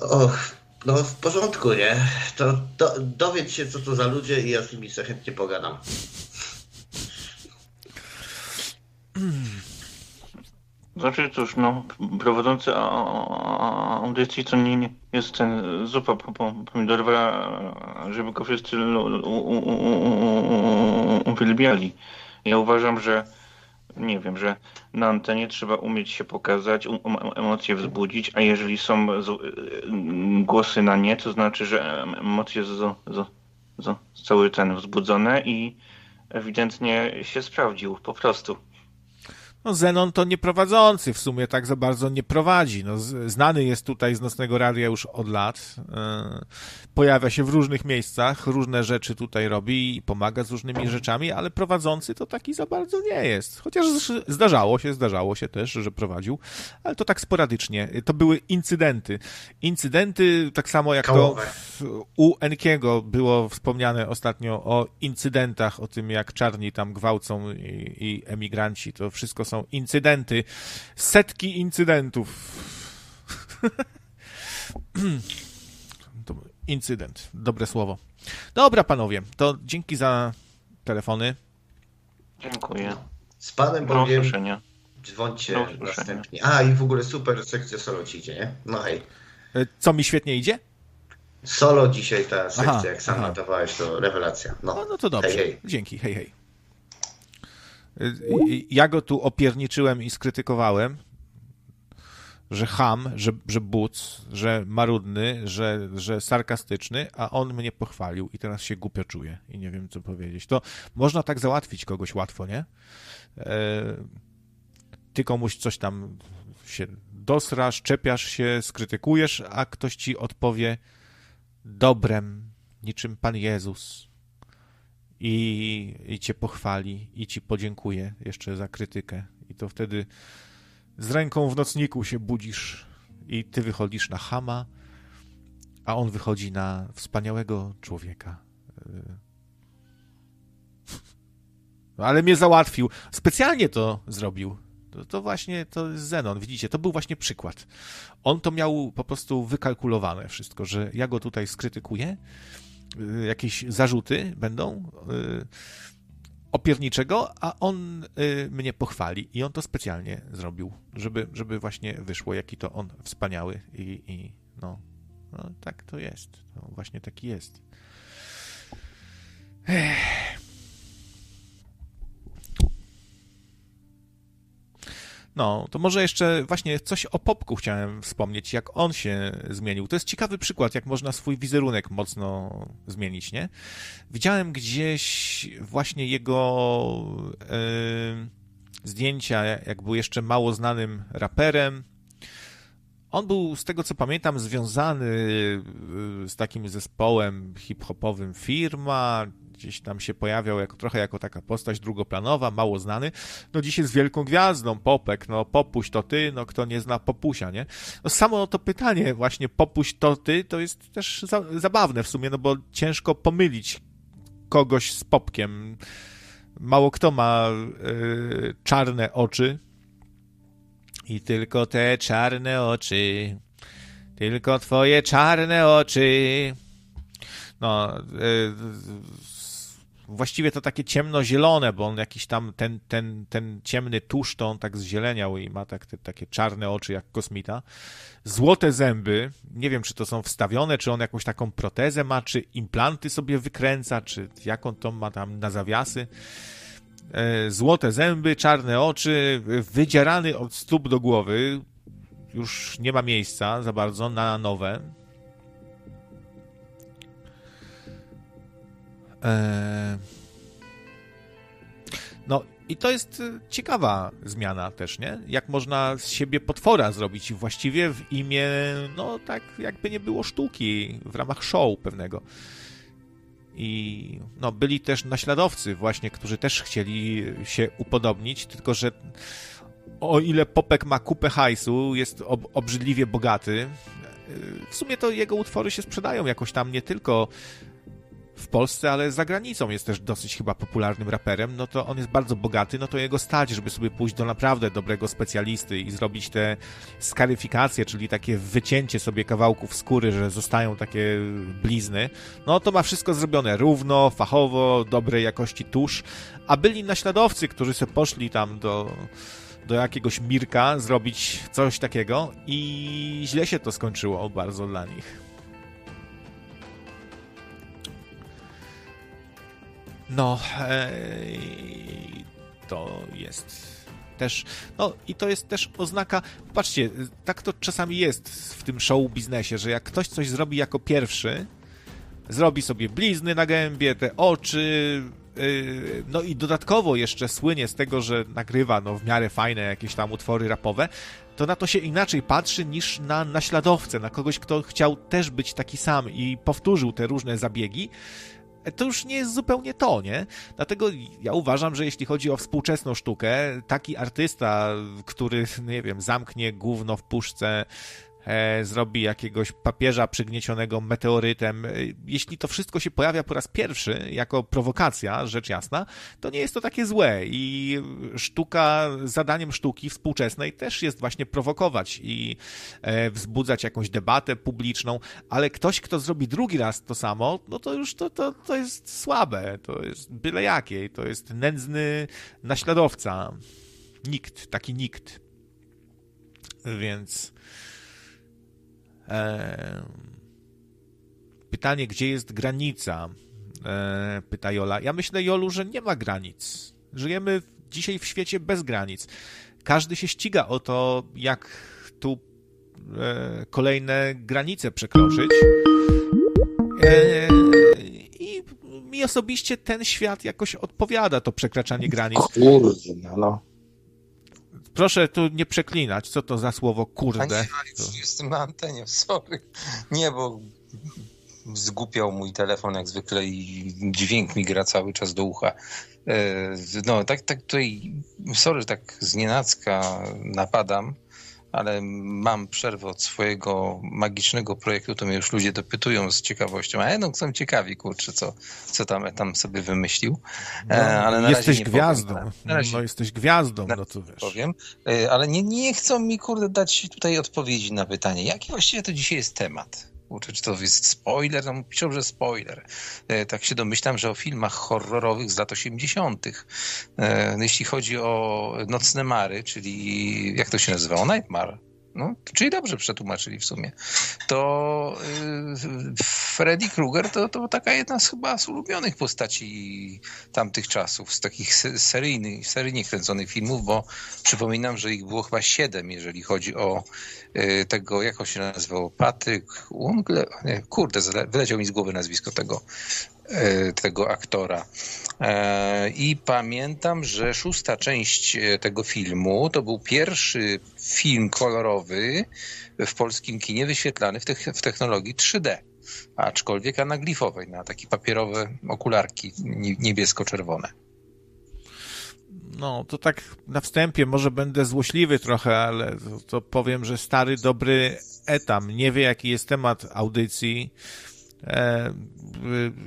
Och. No w porządku, nie? To dowiedz się, co to za ludzie i ja z nimi sobie chętnie pogadam. Znaczy cóż, no, prowadzący audycji to nie jest ten zupa pomidorowa, żeby go wszyscy uwielbiali. Ja uważam, że nie wiem, że na antenie trzeba umieć się pokazać, emocje wzbudzić, a jeżeli są głosy na nie, to znaczy, że emocje zostały ten wzbudzone i ewidentnie się sprawdził, po prostu. No Zenon to nieprowadzący, w sumie tak za bardzo nie prowadzi. No, znany jest tutaj z Nocnego Radia już od lat. Pojawia się w różnych miejscach, różne rzeczy tutaj robi i pomaga z różnymi rzeczami, ale prowadzący to taki za bardzo nie jest. Chociaż zdarzało się też, że prowadził, ale to tak sporadycznie. To były incydenty. Incydenty, tak samo jak to u Enkiego było wspomniane ostatnio o incydentach, o tym jak czarni tam gwałcą i emigranci, to wszystko są incydenty. Setki incydentów. Incydent. Dobre słowo. Dobra, panowie, to dzięki za telefony. Dziękuję. Z panem Bogiem dzwońcie następnie. A, i w ogóle super sekcja solo ci idzie, nie? No hej. Co mi świetnie idzie? Solo dzisiaj ta sekcja, jak sam notowałeś, to rewelacja. No to dobrze. Hej, hej. Dzięki, hej, hej. Ja go tu opierniczyłem i skrytykowałem, że cham, że buc, że marudny, że sarkastyczny, a on mnie pochwalił i teraz się głupio czuję i nie wiem, co powiedzieć. To można tak załatwić kogoś łatwo, nie? Ty komuś coś tam się dosrasz, czepiasz się, skrytykujesz, a ktoś ci odpowie dobrem, niczym Pan Jezus. I cię pochwali i ci podziękuje jeszcze za krytykę i to wtedy z ręką w nocniku się budzisz i ty wychodzisz na chama, a on wychodzi na wspaniałego człowieka. Ale mnie załatwił, specjalnie to zrobił. To właśnie to jest Zenon, widzicie, to był właśnie przykład. On to miał po prostu wykalkulowane wszystko, że ja go tutaj skrytykuję, jakieś zarzuty będą opierniczego, a on mnie pochwali i on to specjalnie zrobił, żeby właśnie wyszło, jaki to on wspaniały i no tak to jest. No, właśnie taki jest. No, to może jeszcze właśnie coś o Popku chciałem wspomnieć, jak on się zmienił. To jest ciekawy przykład, jak można swój wizerunek mocno zmienić, nie? Widziałem gdzieś właśnie jego zdjęcia, jak był jeszcze mało znanym raperem. On był, z tego co pamiętam, związany z takim zespołem hip-hopowym Firma. Gdzieś tam się pojawiał trochę jako taka postać drugoplanowa, mało znany. No dzisiaj jest wielką gwiazdą Popek, no Popuś to ty, no kto nie zna Popusia, nie? No samo to pytanie właśnie Popuś to ty to jest też zabawne w sumie, no bo ciężko pomylić kogoś z Popkiem. Mało kto ma czarne oczy i tylko te czarne oczy, tylko twoje czarne oczy. No... Właściwie to takie ciemnozielone, bo on jakiś tam ten ciemny tusz, to on tak zzieleniał i ma tak takie czarne oczy jak kosmita. Złote zęby, nie wiem czy to są wstawione, czy on jakąś taką protezę ma, czy implanty sobie wykręca, czy jak on to ma tam na zawiasy. Złote zęby, czarne oczy, wydzierany od stóp do głowy. Już nie ma miejsca za bardzo na nowe. No i to jest ciekawa zmiana też, nie? Jak można z siebie potwora zrobić właściwie w imię, no tak jakby nie było sztuki, w ramach show pewnego. I no byli też naśladowcy właśnie, którzy też chcieli się upodobnić, tylko że o ile Popek ma kupę hajsu, jest obrzydliwie bogaty, w sumie to jego utwory się sprzedają jakoś tam nie tylko w Polsce, ale za granicą jest też dosyć chyba popularnym raperem, no to on jest bardzo bogaty, no to jego stać, żeby sobie pójść do naprawdę dobrego specjalisty i zrobić te skaryfikacje, czyli takie wycięcie sobie kawałków skóry, że zostają takie blizny, no to ma wszystko zrobione równo, fachowo, dobrej jakości tusz, a byli naśladowcy, którzy sobie poszli tam do do jakiegoś Mirka zrobić coś takiego i źle się to skończyło bardzo dla nich. No, to jest też, no i to jest też oznaka, patrzcie, tak to czasami jest w tym show biznesie, że jak ktoś coś zrobi jako pierwszy, zrobi sobie blizny na gębie, te oczy, no i dodatkowo jeszcze słynie z tego, że nagrywa no w miarę fajne jakieś tam utwory rapowe, to na to się inaczej patrzy niż na naśladowcę, na kogoś, kto chciał też być taki sam i powtórzył te różne zabiegi. To już nie jest zupełnie to, nie? Dlatego ja uważam, że jeśli chodzi o współczesną sztukę, taki artysta, który, nie wiem, zamknie gówno w puszce, zrobi jakiegoś papieża przygniecionego meteorytem, jeśli to wszystko się pojawia po raz pierwszy jako prowokacja, rzecz jasna, to nie jest to takie złe i sztuka, zadaniem sztuki współczesnej też jest właśnie prowokować i wzbudzać jakąś debatę publiczną, ale ktoś, kto zrobi drugi raz to samo, no to już to jest słabe, to jest byle jakiej, to jest nędzny naśladowca. Nikt, taki nikt. Więc... Pytanie, gdzie jest granica? Pyta Jola. Ja myślę, Jolu, że nie ma granic. Żyjemy dzisiaj w świecie bez granic. Każdy się ściga o to, jak tu kolejne granice przekroczyć. I mi osobiście ten świat jakoś odpowiada, to przekraczanie granic. Kurde, no. Proszę tu nie przeklinać, co to za słowo kurde. Nie, jestem na antenie, sorry. Nie, bo zgłupiał mój telefon jak zwykle i dźwięk mi gra cały czas do ucha. No, tak tutaj, sorry, tak znienacka napadam, ale mam przerwę od swojego magicznego projektu, to mnie już ludzie dopytują z ciekawością. A no, są ciekawi, kurczę, co tam sobie wymyślił. Ale na jesteś razie nie gwiazdą. Powiem, na razie, no jesteś gwiazdą, no to wiesz. Powiem, ale nie chcą mi, kurde, dać tutaj odpowiedzi na pytanie, jaki właściwie to dzisiaj jest temat. Czy to jest spoiler? No, piszą, że spoiler. Tak się domyślam, że o filmach horrorowych z lat 80. Jeśli chodzi o Nocne Mary, czyli jak to się nazywało? Nightmare. No, czyli dobrze przetłumaczyli w sumie. To Freddy Krueger to taka jedna z chyba z ulubionych postaci tamtych czasów, z takich seryjnie kręconych filmów, bo przypominam, że ich było chyba 7, jeżeli chodzi o tego, jak on się nazywał, Patryk Ungle... Nie, kurde, wyleciał mi z głowy nazwisko tego aktora. I pamiętam, że 6. część tego filmu to był pierwszy film kolorowy w polskim kinie wyświetlany w technologii 3D, aczkolwiek anaglifowej, na takie papierowe okularki niebiesko-czerwone. No, to tak na wstępie może będę złośliwy trochę, ale to powiem, że stary, dobry Etam nie wie, jaki jest temat audycji,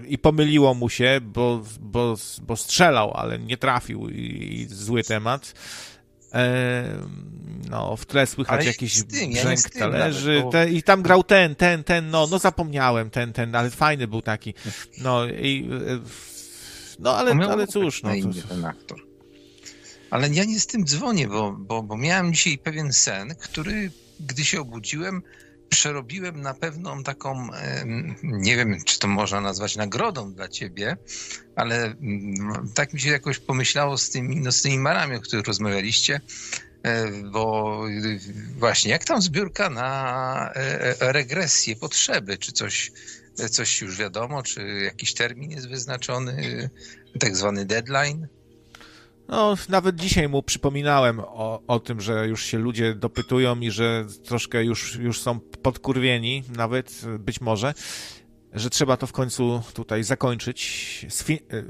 i pomyliło mu się, bo strzelał, ale nie trafił i zły temat. No, w tle słychać jakiś brzęk talerzy nawet, bo... i tam grał ten, no zapomniałem, ten, ale fajny był taki. No, ale cóż. No, ten aktor. Ale ja nie z tym dzwonię, bo miałem dzisiaj pewien sen, który, gdy się obudziłem, przerobiłem na pewną taką, nie wiem, czy to można nazwać nagrodą dla ciebie, ale tak mi się jakoś pomyślało z tymi marami, o których rozmawialiście, bo właśnie jak tam zbiórka na regresję potrzeby, czy coś już wiadomo, czy jakiś termin jest wyznaczony, tak zwany deadline. No, nawet dzisiaj mu przypominałem o tym, że już się ludzie dopytują i że troszkę już są podkurwieni, nawet być może, że trzeba to w końcu tutaj zakończyć,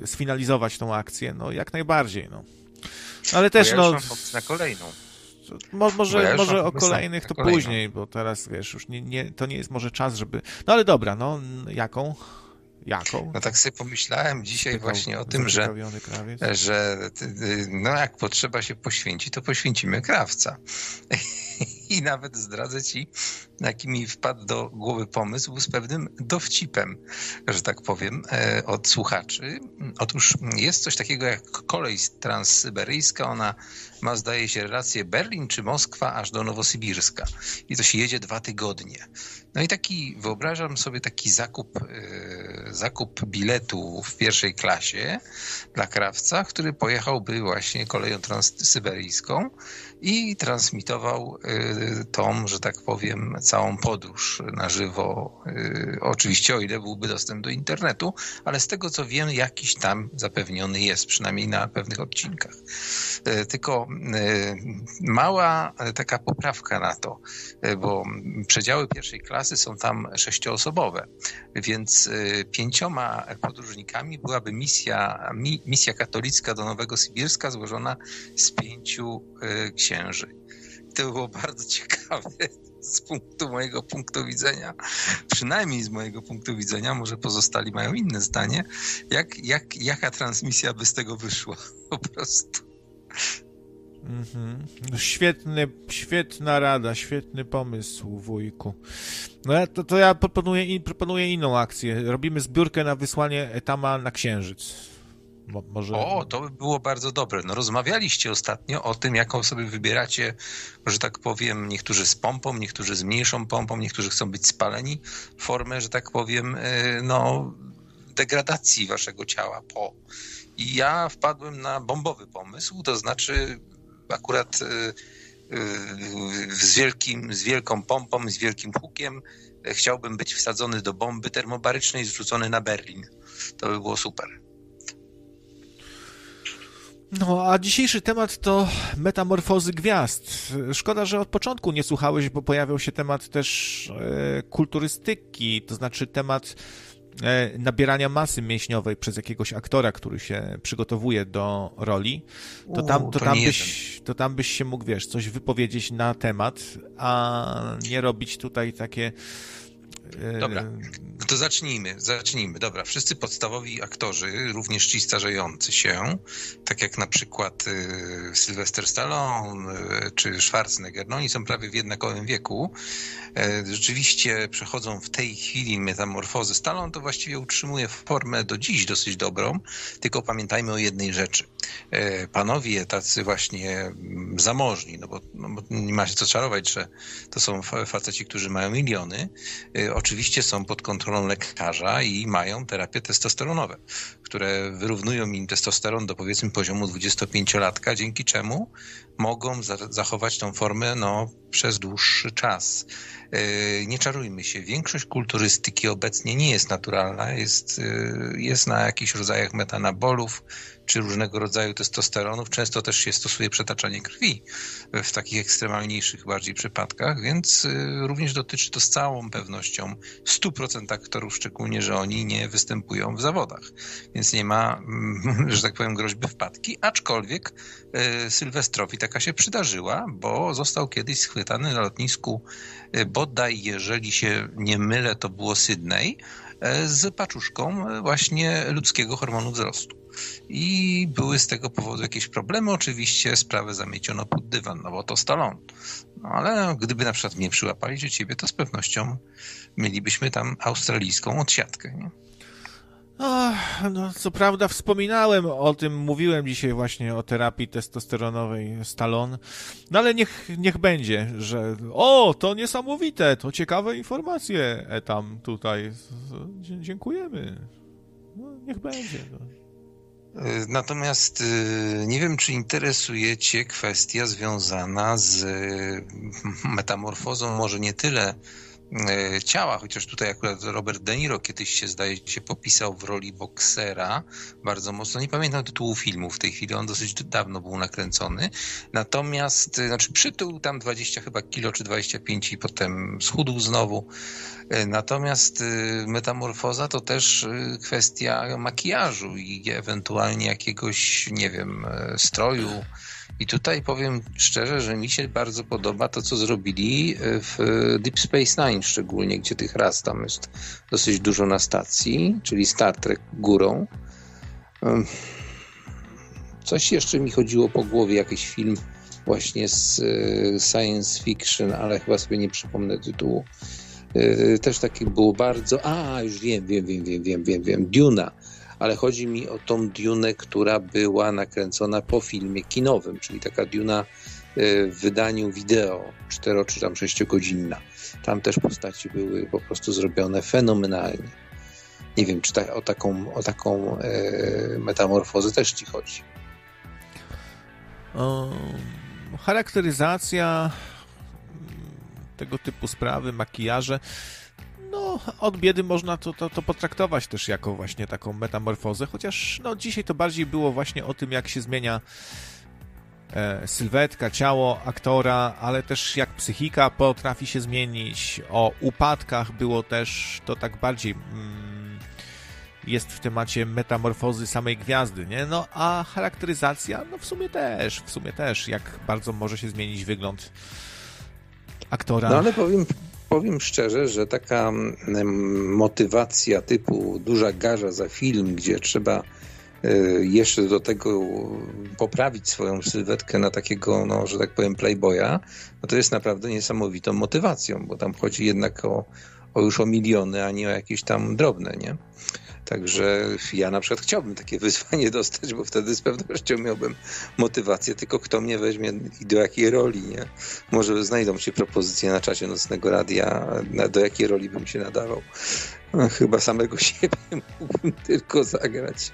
sfinalizować tą akcję, no jak najbardziej, no. Ale też, no... na kolejną. Może o kolejnych to później, bo teraz, wiesz, już to nie jest może czas, żeby... No ale dobra, no jaką? No tak sobie pomyślałem dzisiaj właśnie o tym, że no jak potrzeba się poświęci, to poświęcimy krawca. i nawet zdradzę ci, jaki mi wpadł do głowy pomysł z pewnym dowcipem, że tak powiem, od słuchaczy. Otóż jest coś takiego jak kolej transsyberyjska. Ona ma, zdaje się, relację Berlin czy Moskwa aż do Nowosybirska. I to się jedzie 2 tygodnie. No i taki, wyobrażam sobie taki zakup biletu w pierwszej klasie dla krawca, który pojechałby właśnie koleją transsyberyjską i transmitował tą, że tak powiem, całą podróż na żywo. Oczywiście o ile byłby dostęp do internetu, ale z tego co wiem, jakiś tam zapewniony jest, przynajmniej na pewnych odcinkach. Tylko mała taka poprawka na to, bo przedziały pierwszej klasy są tam 6-osobowe, więc 5 podróżnikami byłaby misja katolicka do Nowego Sybirska złożona z 5 księży. To było bardzo ciekawe z mojego punktu widzenia. Przynajmniej z mojego punktu widzenia, może pozostali mają inne zdanie, jaka transmisja by z tego wyszła po prostu. Mhm. Świetna rada, świetny pomysł, wujku. No to ja proponuję inną akcję. Robimy zbiórkę na wysłanie Etama na Księżyc. Może... O, to by było bardzo dobre. No, rozmawialiście ostatnio o tym, jaką sobie wybieracie, że tak powiem, niektórzy z pompą, niektórzy z mniejszą pompą, niektórzy chcą być spaleni, formę, że tak powiem, no, degradacji waszego ciała po. I ja wpadłem na bombowy pomysł, to znaczy akurat z wielką pompą, z wielkim hukiem chciałbym być wsadzony do bomby termobarycznej, zrzucony na Berlin. To by było super. No, a dzisiejszy temat to metamorfozy gwiazd. Szkoda, że od początku nie słuchałeś, bo pojawiał się temat też kulturystyki, to znaczy temat nabierania masy mięśniowej przez jakiegoś aktora, który się przygotowuje do roli, to tam byś się mógł, wiesz, coś wypowiedzieć na temat, a nie robić tutaj takie... Dobra, no to zacznijmy. Dobra, wszyscy podstawowi aktorzy, również ci starzejący się, tak jak na przykład Sylvester Stallone czy Schwarzenegger, no oni są prawie w jednakowym wieku, rzeczywiście przechodzą w tej chwili metamorfozy. Stallone to właściwie utrzymuje formę do dziś dosyć dobrą, tylko pamiętajmy o jednej rzeczy. Panowie tacy właśnie zamożni, no bo nie ma się co czarować, że to są faceci, którzy mają miliony, oczywiście są pod kontrolą lekarza i mają terapie testosteronowe, które wyrównują im testosteron do powiedzmy poziomu 25-latka, dzięki czemu mogą zachować tą formę przez dłuższy czas. Nie czarujmy się, większość kulturystyki obecnie nie jest naturalna, jest na jakichś rodzajach metanabolów czy różnego rodzaju testosteronów. Często też się stosuje przetaczanie krwi w takich ekstremalniejszych bardziej przypadkach, więc również dotyczy to z całą pewnością 100% aktorów, szczególnie, że oni nie występują w zawodach. Więc nie ma, że tak powiem, groźby wpadki, aczkolwiek Sylwestrowi taka się przydarzyła, bo został kiedyś schwytany na lotnisku bodaj, jeżeli się nie mylę, to było Sydney, z paczuszką właśnie ludzkiego hormonu wzrostu. I były z tego powodu jakieś problemy. Oczywiście sprawę zamieciono pod dywan, bo to Stallone. No ale gdyby na przykład mnie przyłapali czy ciebie, to z pewnością mielibyśmy tam australijską odsiadkę, nie? No, co prawda wspominałem o tym, mówiłem dzisiaj właśnie o terapii testosteronowej Stallone, no ale niech będzie, że to niesamowite, to ciekawe informacje tam tutaj, dziękujemy, no, niech będzie. Natomiast nie wiem, czy interesuje cię kwestia związana z metamorfozą, może nie tyle ciała, chociaż tutaj akurat Robert De Niro kiedyś się, zdaje się, popisał w roli boksera bardzo mocno. Nie pamiętam tytułu filmu w tej chwili, on dosyć dawno był nakręcony. Natomiast, przytył tam 20 chyba kilo czy 25 i potem schudł znowu. Natomiast metamorfoza to też kwestia makijażu i ewentualnie jakiegoś, nie wiem, stroju. I tutaj powiem szczerze, że mi się bardzo podoba to, co zrobili w Deep Space Nine szczególnie, gdzie tych ras tam jest dosyć dużo na stacji, czyli Star Trek górą. Coś jeszcze mi chodziło po głowie, jakiś film właśnie z science fiction, ale chyba sobie nie przypomnę tytułu. Też taki było bardzo... A, już wiem. Duna. Ale chodzi mi o tą Dunę, która była nakręcona po filmie kinowym, czyli taka Duna w wydaniu wideo 4 czy tam 6 godzinna. Tam też postaci były po prostu zrobione fenomenalnie. Nie wiem, czy o taką metamorfozę też ci chodzi. Charakteryzacja, tego typu sprawy, makijaże, no od biedy można to potraktować też jako właśnie taką metamorfozę, chociaż no dzisiaj to bardziej było właśnie o tym, jak się zmienia sylwetka, ciało aktora, ale też jak psychika potrafi się zmienić. O upadkach było też, to tak bardziej jest w temacie metamorfozy samej gwiazdy, nie? No a charakteryzacja, no w sumie też, jak bardzo może się zmienić wygląd aktora. No ale powiem szczerze, że taka motywacja typu duża garza za film, gdzie trzeba jeszcze do tego poprawić swoją sylwetkę na takiego, no, że tak powiem, playboya, no to jest naprawdę niesamowitą motywacją, bo tam chodzi jednak o miliony, a nie o jakieś tam drobne, nie? Także ja na przykład chciałbym takie wyzwanie dostać, bo wtedy z pewnością miałbym motywację, tylko kto mnie weźmie i do jakiej roli, nie? Może znajdą się propozycje na czasie Nocnego Radia, do jakiej roli bym się nadawał. No, chyba samego siebie mógłbym tylko zagrać.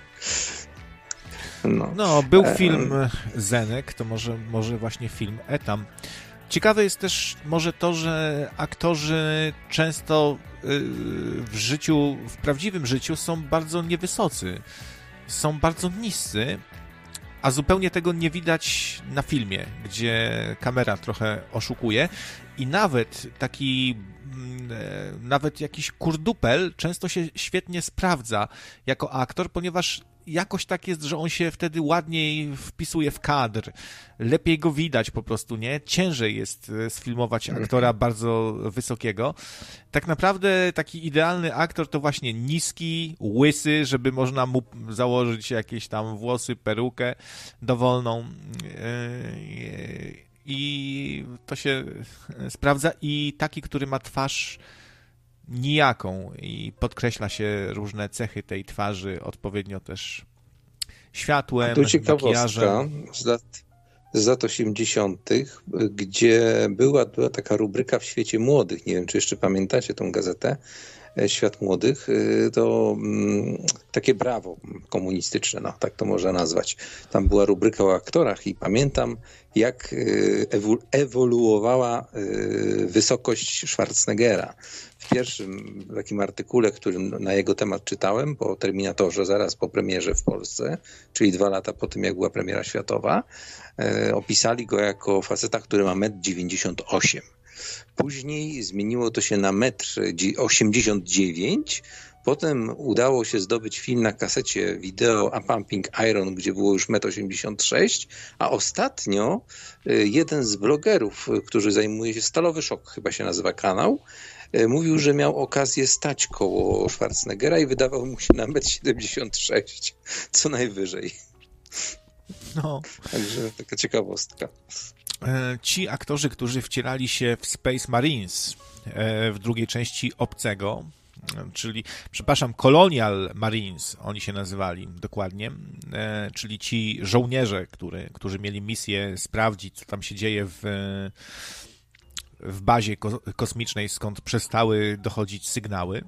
No był film Zenek, to może właśnie film Etam. Ciekawe jest też może to, że aktorzy często w prawdziwym życiu są bardzo niewysocy, są bardzo niscy, a zupełnie tego nie widać na filmie, gdzie kamera trochę oszukuje i nawet jakiś kurdupel często się świetnie sprawdza jako aktor, ponieważ jakoś tak jest, że on się wtedy ładniej wpisuje w kadr. Lepiej go widać po prostu, nie? Ciężej jest sfilmować aktora bardzo wysokiego. Tak naprawdę taki idealny aktor to właśnie niski, łysy, żeby można mu założyć jakieś tam włosy, perukę dowolną. I to się sprawdza. I taki, który ma twarz nijaką i podkreśla się różne cechy tej twarzy odpowiednio też światłem, makijażem. Z lat 80., gdzie była taka rubryka w Świecie Młodych, nie wiem, czy jeszcze pamiętacie tą gazetę, Świat Młodych, to takie brawo komunistyczne, no, tak to można nazwać. Tam była rubryka o aktorach i pamiętam, jak ewoluowała wysokość Schwarzeneggera. W pierwszym takim artykule, którym na jego temat czytałem, po Terminatorze, zaraz po premierze w Polsce, czyli 2 lata po tym, jak była premiera światowa, opisali go jako faceta, który ma 1,98 m. Później zmieniło to się na 1,89 m. Potem udało się zdobyć film na kasecie wideo A Pumping Iron, gdzie było już 1,86 m, a ostatnio jeden z blogerów, który zajmuje się, Stalowy Szok chyba się nazywa kanał, mówił, że miał okazję stać koło Schwarzeneggera i wydawał mu się na 1,76 m, co najwyżej. No. Także taka ciekawostka. Ci aktorzy, którzy wcielali się w Space Marines w drugiej części Obcego, czyli, przepraszam, Colonial Marines, oni się nazywali dokładnie, czyli ci żołnierze, którzy mieli misję sprawdzić, co tam się dzieje w bazie kosmicznej, skąd przestały dochodzić sygnały,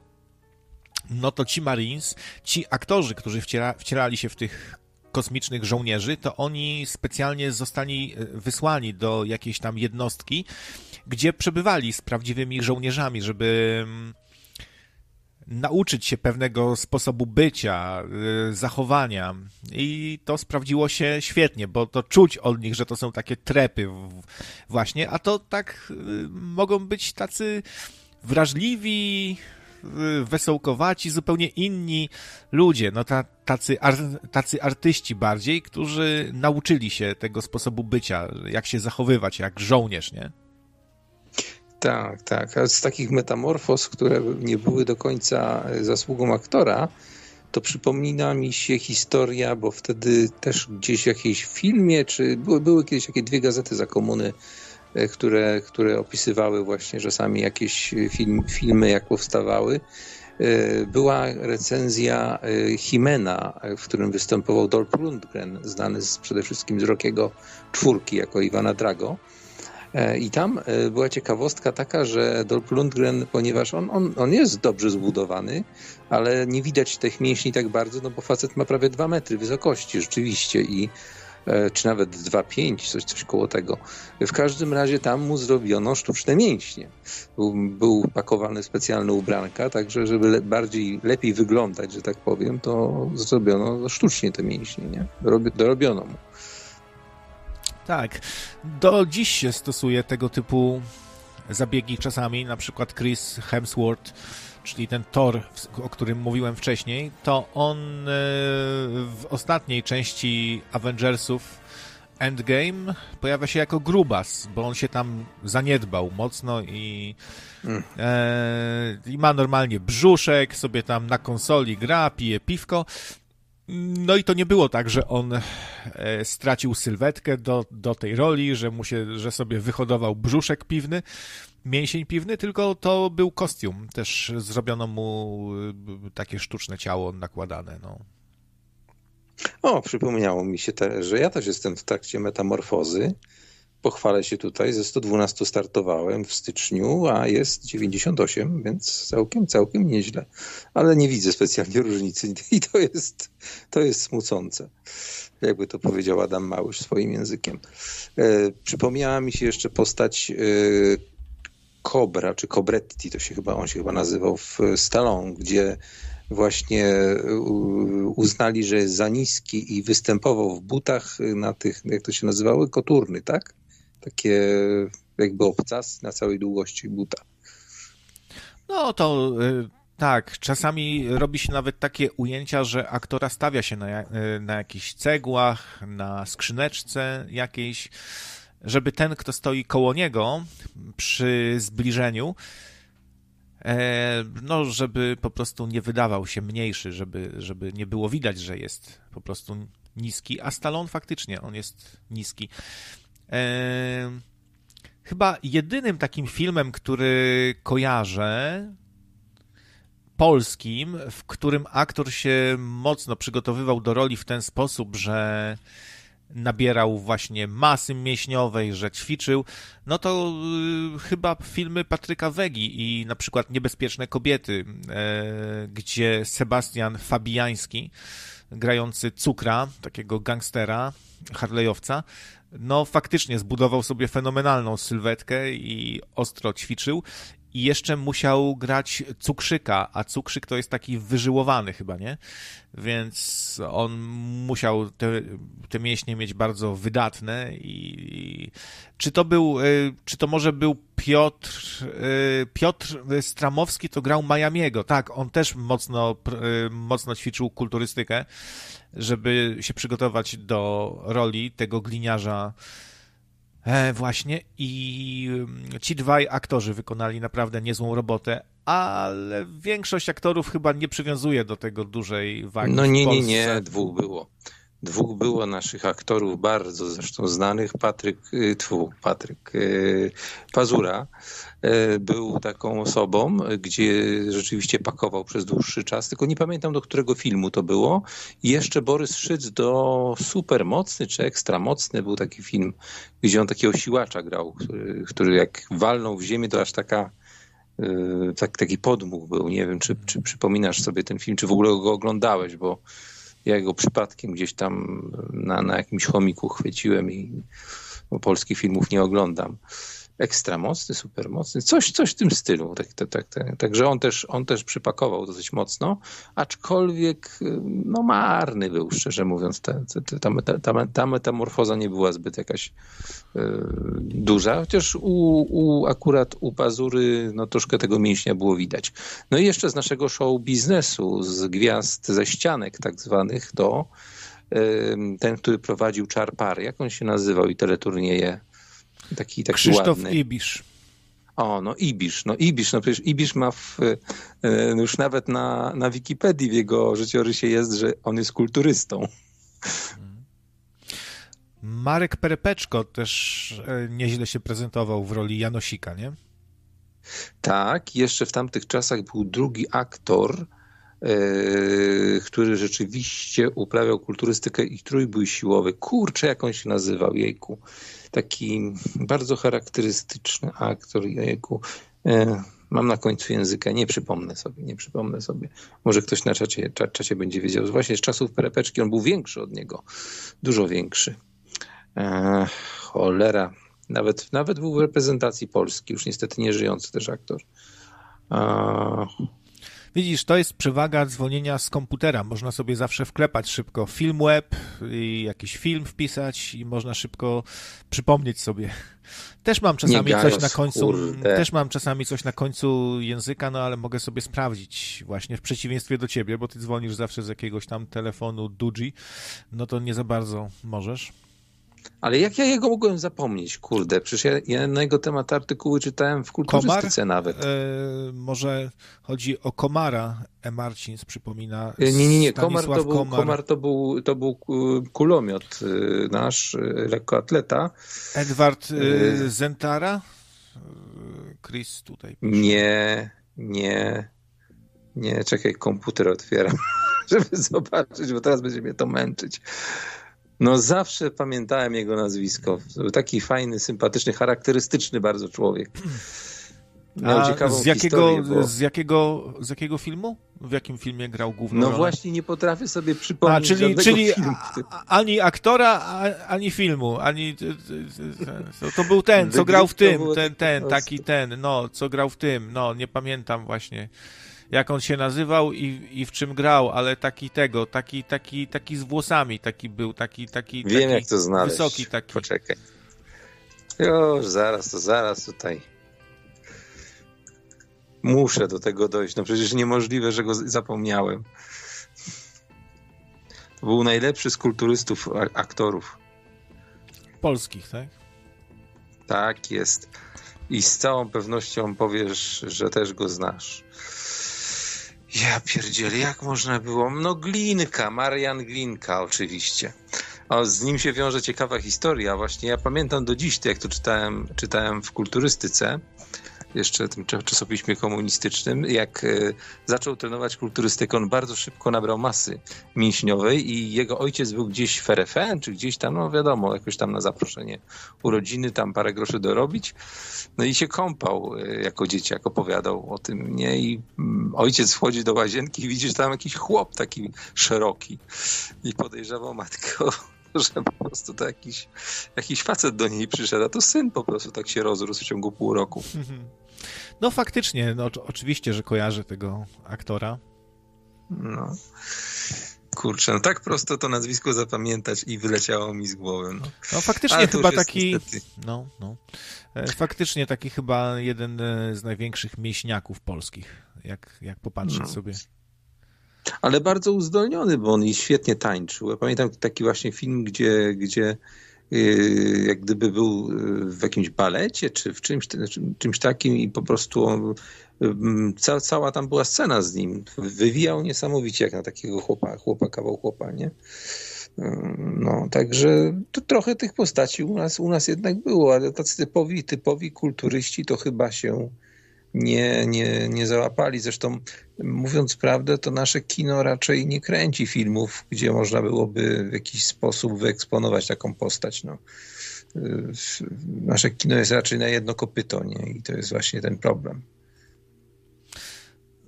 no to ci Marines, ci aktorzy, którzy wcielali się w tych kosmicznych żołnierzy, to oni specjalnie zostali wysłani do jakiejś tam jednostki, gdzie przebywali z prawdziwymi żołnierzami, żeby nauczyć się pewnego sposobu bycia, zachowania. I to sprawdziło się świetnie, bo to czuć od nich, że to są takie trepy właśnie, a to tak mogą być tacy wrażliwi, wesołkowaci, zupełnie inni ludzie, no tacy artyści bardziej, którzy nauczyli się tego sposobu bycia, jak się zachowywać, jak żołnierz, nie? Tak. A z takich metamorfoz, które nie były do końca zasługą aktora, to przypomina mi się historia, bo wtedy też gdzieś w jakiejś filmie, czy były kiedyś jakieś dwie gazety za komuny, które opisywały właśnie czasami jakieś filmy, jak powstawały. Była recenzja Himena, w którym występował Dolph Lundgren, znany przede wszystkim z Rockiego Czwórki jako Iwana Drago. I tam była ciekawostka taka, że Dolph Lundgren, ponieważ on jest dobrze zbudowany, ale nie widać tych mięśni tak bardzo, no bo facet ma prawie 2 metry wysokości rzeczywiście i czy nawet 2,5, coś koło tego. W każdym razie tam mu zrobiono sztuczne mięśnie. Był pakowany specjalne ubranka, także żeby lepiej wyglądać, że tak powiem, to zrobiono sztucznie te mięśnie, nie? Dorobiono mu. Tak, do dziś się stosuje tego typu zabiegi czasami, na przykład Chris Hemsworth, czyli ten Thor, o którym mówiłem wcześniej, to on w ostatniej części Avengersów Endgame pojawia się jako grubas, bo on się tam zaniedbał mocno i ma normalnie brzuszek, sobie tam na konsoli gra, pije piwko. No i to nie było tak, że on stracił sylwetkę do tej roli, że sobie wyhodował brzuszek piwny, mięsień piwny, tylko to był kostium. Też zrobiono mu takie sztuczne ciało nakładane. No. O, przypomniało mi się, że ja też jestem w trakcie metamorfozy. Pochwalę się tutaj, ze 112 startowałem w styczniu, a jest 98, więc całkiem nieźle. Ale nie widzę specjalnie różnicy i to jest smucące. Jakby to powiedział Adam Małysz swoim językiem. Przypomniała mi się jeszcze postać Kobra, czy Kobretti, on się chyba nazywał w Stallone, gdzie właśnie uznali, że jest za niski i występował w butach na tych, jak to się nazywały, koturny, tak? Takie jakby obcas na całej długości buta. No to tak, czasami robi się nawet takie ujęcia, że aktora stawia się na jakichś cegłach, na skrzyneczce jakiejś, żeby ten, kto stoi koło niego przy zbliżeniu, no, żeby po prostu nie wydawał się mniejszy, żeby nie było widać, że jest po prostu niski, a Stallone faktycznie, on jest niski. Chyba jedynym takim filmem, który kojarzę, polskim, w którym aktor się mocno przygotowywał do roli w ten sposób, że nabierał właśnie masy mięśniowej, że ćwiczył, no to chyba filmy Patryka Wegi i na przykład Niebezpieczne kobiety, gdzie Sebastian Fabiański, grający Cukra, takiego gangstera, harlejowca, no faktycznie zbudował sobie fenomenalną sylwetkę i ostro ćwiczył i jeszcze musiał grać cukrzyka, a cukrzyk to jest taki wyżyłowany chyba, nie? Więc on musiał te mięśnie mieć bardzo wydatne i czy to może był Piotr Stramowski, to grał Miamiego, tak, on też mocno ćwiczył kulturystykę, żeby się przygotować do roli tego gliniarza. Właśnie i ci dwaj aktorzy wykonali naprawdę niezłą robotę, ale większość aktorów chyba nie przywiązuje do tego dużej wagi. No nie, dwóch było naszych aktorów bardzo zresztą znanych, Pazura był taką osobą, gdzie rzeczywiście pakował przez dłuższy czas, tylko nie pamiętam, do którego filmu to było. I jeszcze Borys Szyc do Supermocny czy Ekstramocny był taki film, gdzie on takiego siłacza grał, który jak walnął w ziemię, to aż taki podmuch był. Nie wiem, czy przypominasz sobie ten film, czy w ogóle go oglądałeś, bo ja go przypadkiem gdzieś tam na jakimś chomiku chwyciłem i polskich filmów nie oglądam. Ekstramocny, supermocny, coś w tym stylu. Tak. Także on też przypakował dosyć mocno, aczkolwiek no marny był, szczerze mówiąc. Ta metamorfoza nie była zbyt jakaś duża, chociaż akurat u Pazury no troszkę tego mięśnia było widać. No i jeszcze z naszego show biznesu, z gwiazd, ze ścianek tak zwanych, to ten, który prowadził Czar Par, jak on się nazywał i teleturnieje. Taki Krzysztof ładny. Ibisz. O, no Ibisz, no przecież Ibisz ma już nawet na Wikipedii w jego życiorysie jest, że on jest kulturystą. Marek Perepeczko też nieźle się prezentował w roli Janosika, nie? Tak, jeszcze w tamtych czasach był drugi aktor, który rzeczywiście uprawiał kulturystykę i trójbój siłowy. Kurczę, jak on się nazywał, jejku. Taki bardzo charakterystyczny aktor, jejku. Mam na końcu języka, nie przypomnę sobie. Może ktoś na czacie będzie wiedział. Właśnie z czasów Perepeczki on był większy od niego, dużo większy. Cholera. Nawet był w reprezentacji Polski, już niestety nieżyjący też aktor. Widzisz, to jest przewaga dzwonienia z komputera. Można sobie zawsze wklepać szybko film web i jakiś film wpisać i można szybko przypomnieć sobie. Też mam czasami coś na końcu języka, no ale mogę sobie sprawdzić właśnie w przeciwieństwie do ciebie, bo ty dzwonisz zawsze z jakiegoś tam telefonu Dugi, no to nie za bardzo możesz. Ale jak ja jego mogłem zapomnieć, kurde? Przecież ja na jego temat artykuły czytałem w kulturystyce nawet. Może chodzi o Komara, Marcins przypomina. Nie. Komar to był kulomiot nasz, lekkoatleta. Edward Zentara? Chris tutaj pisze. Nie, czekaj, komputer otwieram, żeby zobaczyć, bo teraz będzie mnie to męczyć. No zawsze pamiętałem jego nazwisko. Taki fajny, sympatyczny, charakterystyczny bardzo człowiek. Miał ciekawą historię, bo... z jakiego filmu? W jakim filmie grał główną rolę? No właśnie nie potrafię sobie przypomnieć czyli filmu. Ani aktora, ani filmu. To był ten, co grał w tym. Co grał w tym. No, nie pamiętam właśnie. Jak on się nazywał i w czym grał, ale taki z włosami, taki był. Wiem, jak to znaleźć. Wysoki taki. Poczekaj. Już, zaraz tutaj. Muszę do tego dojść. No przecież niemożliwe, że go zapomniałem. To był najlepszy z kulturystów, aktorów. Polskich, tak? Tak jest. I z całą pewnością powiesz, że też go znasz. Ja pierdzielę, jak można było? No Glinka, Marian Glinka oczywiście. A z nim się wiąże ciekawa historia. Właśnie ja pamiętam do dziś, jak to czytałem w kulturystyce, jeszcze w tym czasopiśmie komunistycznym, jak zaczął trenować kulturystykę, on bardzo szybko nabrał masy mięśniowej i jego ojciec był gdzieś w RFN, czy gdzieś tam, no wiadomo, jakoś tam na zaproszenie urodziny, tam parę groszy dorobić. No i się kąpał jako dzieciak, opowiadał o tym, nie? I ojciec wchodzi do łazienki i widzi, że tam jakiś chłop taki szeroki i podejrzewał matkę, że po prostu to jakiś facet do niej przyszedł, a to syn po prostu tak się rozrósł w ciągu pół roku. No faktycznie, no, oczywiście, że kojarzę tego aktora. No, kurczę, no tak prosto to nazwisko zapamiętać i wyleciało mi z głowy. No, faktycznie chyba taki... Faktycznie taki chyba jeden z największych mięśniaków polskich, jak popatrzeć sobie. Ale bardzo uzdolniony, bo on i świetnie tańczył. Ja pamiętam taki właśnie film, gdzie jak gdyby był w jakimś balecie, czy w czymś takim i po prostu on, cała tam była scena z nim. Wywijał niesamowicie jak na takiego kawał chłopa, nie? No, także to trochę tych postaci u nas jednak było, ale tacy typowi kulturyści to chyba się... Nie załapali. Zresztą mówiąc prawdę, to nasze kino raczej nie kręci filmów, gdzie można byłoby w jakiś sposób wyeksponować taką postać. No. Nasze kino jest raczej na jedno kopyto, nie? I to jest właśnie ten problem.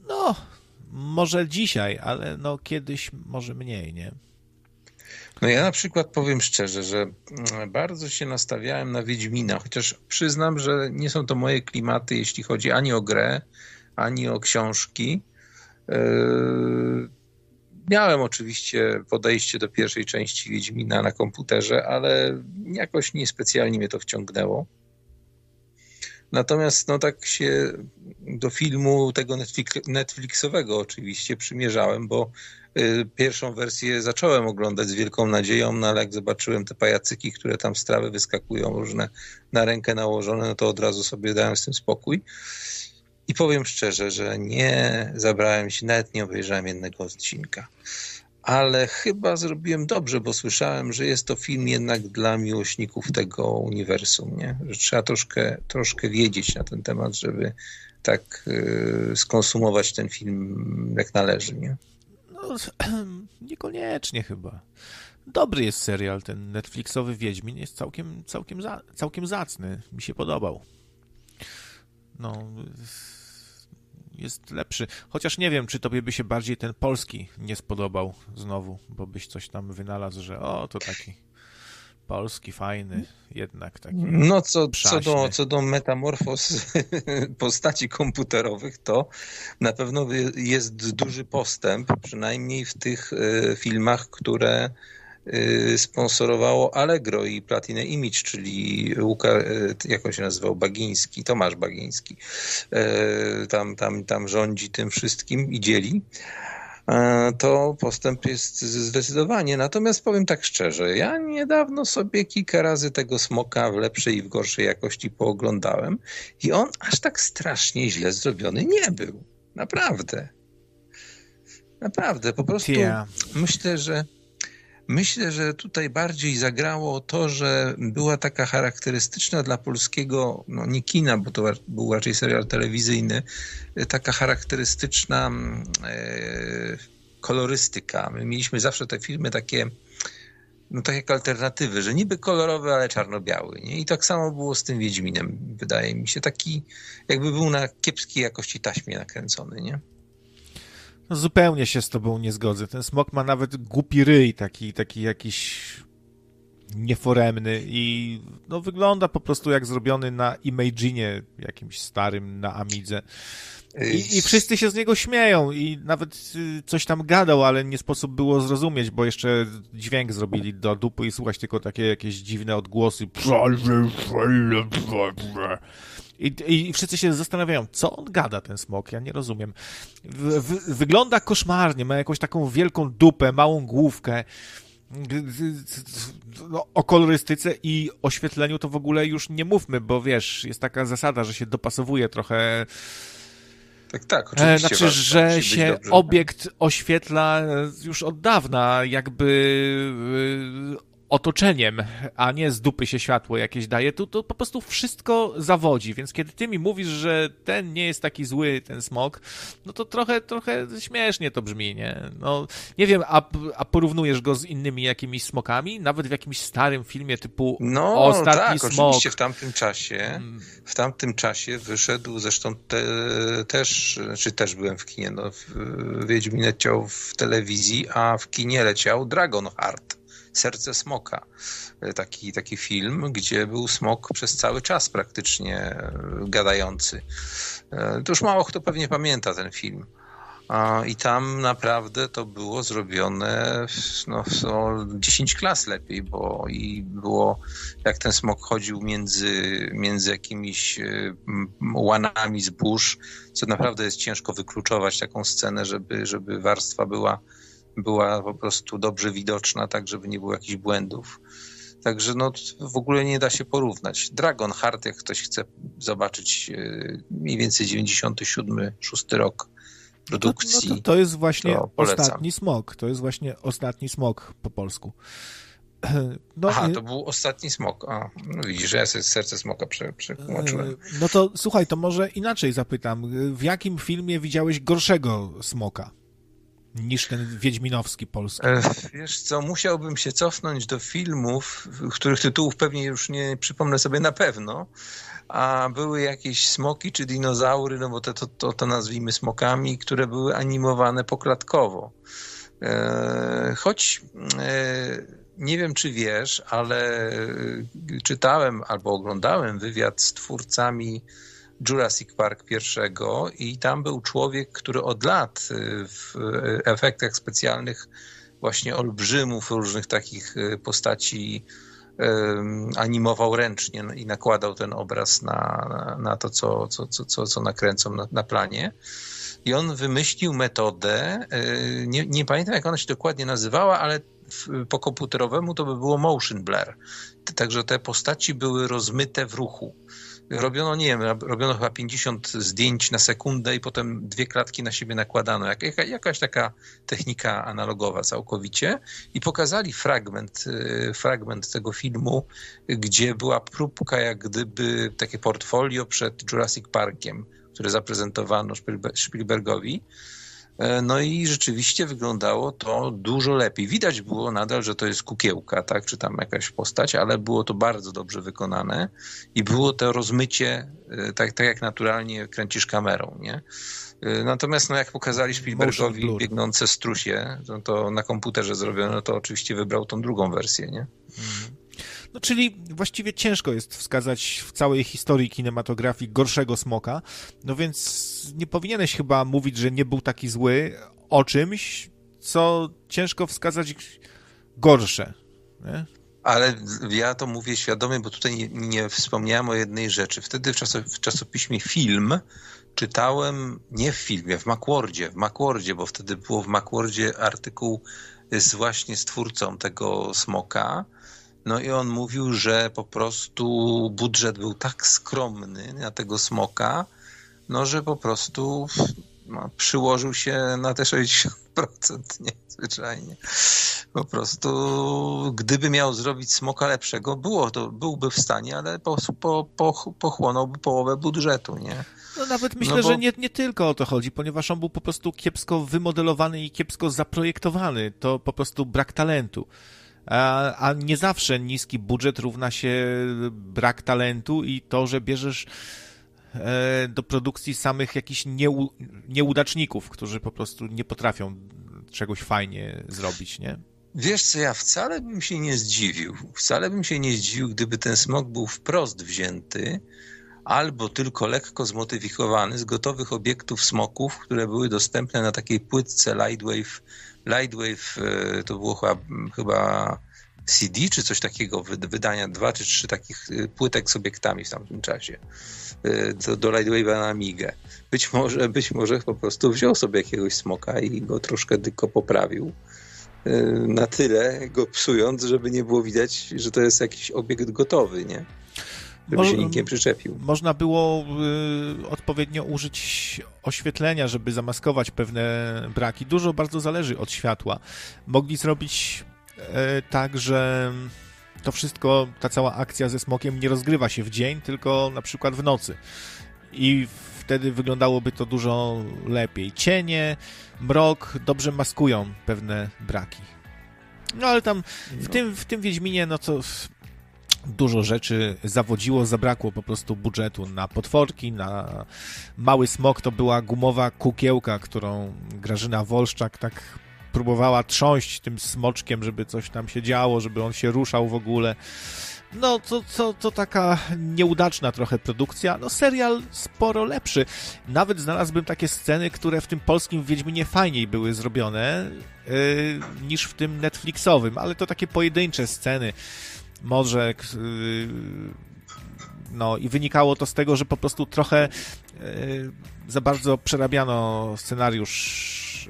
No, może dzisiaj, ale no kiedyś może mniej, nie? No ja na przykład powiem szczerze, że bardzo się nastawiałem na Wiedźmina, chociaż przyznam, że nie są to moje klimaty, jeśli chodzi ani o grę, ani o książki. Miałem oczywiście podejście do pierwszej części Wiedźmina na komputerze, ale jakoś niespecjalnie mnie to wciągnęło. Natomiast no tak się do filmu tego Netflixowego oczywiście przymierzałem, bo pierwszą wersję zacząłem oglądać z wielką nadzieją, no ale jak zobaczyłem te pajacyki, które tam z trawy wyskakują, różne na rękę nałożone, no to od razu sobie dałem z tym spokój. I powiem szczerze, że nie zabrałem się, nawet nie obejrzałem jednego odcinka. Ale chyba zrobiłem dobrze, bo słyszałem, że jest to film jednak dla miłośników tego uniwersum, nie? Że trzeba troszkę wiedzieć na ten temat, żeby tak skonsumować ten film jak należy, nie? No, niekoniecznie chyba. Dobry jest serial, ten Netflixowy Wiedźmin jest całkiem zacny, mi się podobał. No, jest lepszy. Chociaż nie wiem, czy tobie by się bardziej ten polski nie spodobał znowu, bo byś coś tam wynalazł, że o, to taki polski fajny, jednak taki. No co do metamorfoz postaci komputerowych, to na pewno jest duży postęp, przynajmniej w tych filmach, które sponsorowało Allegro i Platinę Image, czyli jak on się nazywał? Bagiński, Tomasz Bagiński. Tam rządzi tym wszystkim i dzieli. To postęp jest zdecydowanie. Natomiast powiem tak szczerze, ja niedawno sobie kilka razy tego Smoka w lepszej i w gorszej jakości pooglądałem i on aż tak strasznie źle zrobiony nie był. Naprawdę. Po prostu Myślę, że tutaj bardziej zagrało to, że była taka charakterystyczna dla polskiego, no nie kina, bo to był raczej serial telewizyjny, taka charakterystyczna kolorystyka. My mieliśmy zawsze te filmy takie, no tak jak alternatywy, że niby kolorowy, ale czarno-biały. Nie? I tak samo było z tym Wiedźminem, wydaje mi się. Taki jakby był na kiepskiej jakości taśmie nakręcony, nie? No zupełnie się z tobą nie zgodzę. Ten Smok ma nawet głupi ryj, taki jakiś nieforemny i no wygląda po prostu jak zrobiony na Imaginie jakimś starym, na Amidze. I wszyscy się z niego śmieją i nawet coś tam gadał, ale nie sposób było zrozumieć, bo jeszcze dźwięk zrobili do dupy i słuchać tylko takie jakieś dziwne odgłosy. I wszyscy się zastanawiają, co on gada, ten Smok, ja nie rozumiem. Wygląda koszmarnie, ma jakąś taką wielką dupę, małą główkę. No, o kolorystyce i oświetleniu to w ogóle już nie mówmy, bo wiesz, jest taka zasada, że się dopasowuje trochę. Tak, oczywiście. Znaczy, że się dobrze, obiekt oświetla już od dawna jakby otoczeniem, a nie z dupy się światło jakieś daje, to po prostu wszystko zawodzi, więc kiedy ty mi mówisz, że ten nie jest taki zły, ten Smok, no to trochę śmiesznie to brzmi, nie? No, nie wiem, a porównujesz go z innymi jakimiś smokami? Nawet w jakimś starym filmie typu Ostatni Smok. No tak, oczywiście w tamtym czasie wyszedł, zresztą też byłem w kinie, no Wiedźmin leciał w telewizji, a w kinie leciał Dragonheart. Serce Smoka. Taki film, gdzie był smok przez cały czas praktycznie gadający. To już mało kto pewnie pamięta ten film. I tam naprawdę to było zrobione no 10 klas lepiej, bo i było jak ten smok chodził między jakimiś łanami zbóż, co naprawdę jest ciężko wykluczować taką scenę, żeby warstwa była po prostu dobrze widoczna, tak żeby nie było jakichś błędów. Także no w ogóle nie da się porównać. Dragonheart, jak ktoś chce zobaczyć, mniej więcej 97-96 rok produkcji. To jest właśnie to Ostatni Smok. To jest właśnie Ostatni Smok po polsku. No, to był Ostatni Smok. No widzisz, że ja sobie Serce Smoka przetłumaczyłem. No to słuchaj, to może inaczej zapytam. W jakim filmie widziałeś gorszego smoka niż ten wiedźminowski polski? Wiesz co, musiałbym się cofnąć do filmów, których tytułów pewnie już nie przypomnę sobie na pewno, a były jakieś smoki czy dinozaury, no bo to nazwijmy smokami, które były animowane poklatkowo. Choć nie wiem, czy wiesz, ale czytałem albo oglądałem wywiad z twórcami Jurassic Park pierwszego i tam był człowiek, który od lat w efektach specjalnych właśnie olbrzymów, różnych takich postaci animował ręcznie i nakładał ten obraz na to, co nakręcą na planie. I on wymyślił metodę, nie pamiętam jak ona się dokładnie nazywała, ale po komputerowemu to by było motion blur. Także te postaci były rozmyte w ruchu. Robiono chyba 50 zdjęć na sekundę i potem 2 klatki na siebie nakładano. Jakaś taka technika analogowa całkowicie. I pokazali fragment tego filmu, gdzie była próbka jak gdyby takie portfolio przed Jurassic Parkiem, które zaprezentowano Spielbergowi. No i rzeczywiście wyglądało to dużo lepiej. Widać było nadal, że to jest kukiełka, tak, czy tam jakaś postać, ale było to bardzo dobrze wykonane i było to rozmycie tak jak naturalnie kręcisz kamerą, nie? Natomiast jak pokazali Spielbergowi biegnące strusie, to na komputerze zrobiono, to oczywiście wybrał tą drugą wersję, nie? Mhm. No czyli właściwie ciężko jest wskazać w całej historii kinematografii gorszego smoka, no więc nie powinieneś chyba mówić, że nie był taki zły o czymś, co ciężko wskazać gorsze, nie? Ale ja to mówię świadomie, bo tutaj nie wspomniałem o jednej rzeczy. Wtedy w czasopiśmie Film czytałem, nie w Filmie, w Macwordzie, bo wtedy było w Macwordzie artykuł właśnie z twórcą tego smoka. No i on mówił, że po prostu budżet był tak skromny na tego smoka, no że po prostu przyłożył się na te 60%, nie? Zwyczajnie. Po prostu gdyby miał zrobić smoka lepszego, byłby w stanie, ale pochłonąłby połowę budżetu, nie? No nawet myślę, że nie tylko o to chodzi, ponieważ on był po prostu kiepsko wymodelowany i kiepsko zaprojektowany. To po prostu brak talentu. A nie zawsze niski budżet równa się brak talentu i to, że bierzesz do produkcji samych jakichś nieudaczników, którzy po prostu nie potrafią czegoś fajnie zrobić, nie? Wiesz co, ja wcale bym się nie zdziwił, gdyby ten smok był wprost wzięty albo tylko lekko zmodyfikowany z gotowych obiektów smoków, które były dostępne na takiej płytce Lightwave, to było chyba CD czy coś takiego, wydania 2 czy 3 takich płytek z obiektami w tamtym czasie do Lightwave'a na Amigę. Być może po prostu wziął sobie jakiegoś smoka i go troszkę tylko poprawił, na tyle go psując, żeby nie było widać, że to jest jakiś obiekt gotowy, nie? Żeby się nikt nie przyczepił. Można było odpowiednio użyć oświetlenia, żeby zamaskować pewne braki. Dużo bardzo zależy od światła. Mogli zrobić tak, że to wszystko, ta cała akcja ze smokiem nie rozgrywa się w dzień, tylko na przykład w nocy. I wtedy wyglądałoby to dużo lepiej. Cienie, mrok dobrze maskują pewne braki. No ale tam w tym Wiedźminie, no co... Dużo rzeczy zawodziło, zabrakło po prostu budżetu na potworki, na mały smok. To była gumowa kukiełka, którą Grażyna Wolszczak tak próbowała trząść tym smoczkiem, żeby coś tam się działo, żeby on się ruszał w ogóle. No to taka nieudaczna trochę produkcja. No serial sporo lepszy. Nawet znalazłbym takie sceny, które w tym polskim Wiedźminie fajniej były zrobione niż w tym Netflixowym, ale to takie pojedyncze sceny. Może, no i wynikało to z tego, że po prostu trochę za bardzo przerabiano scenariusz,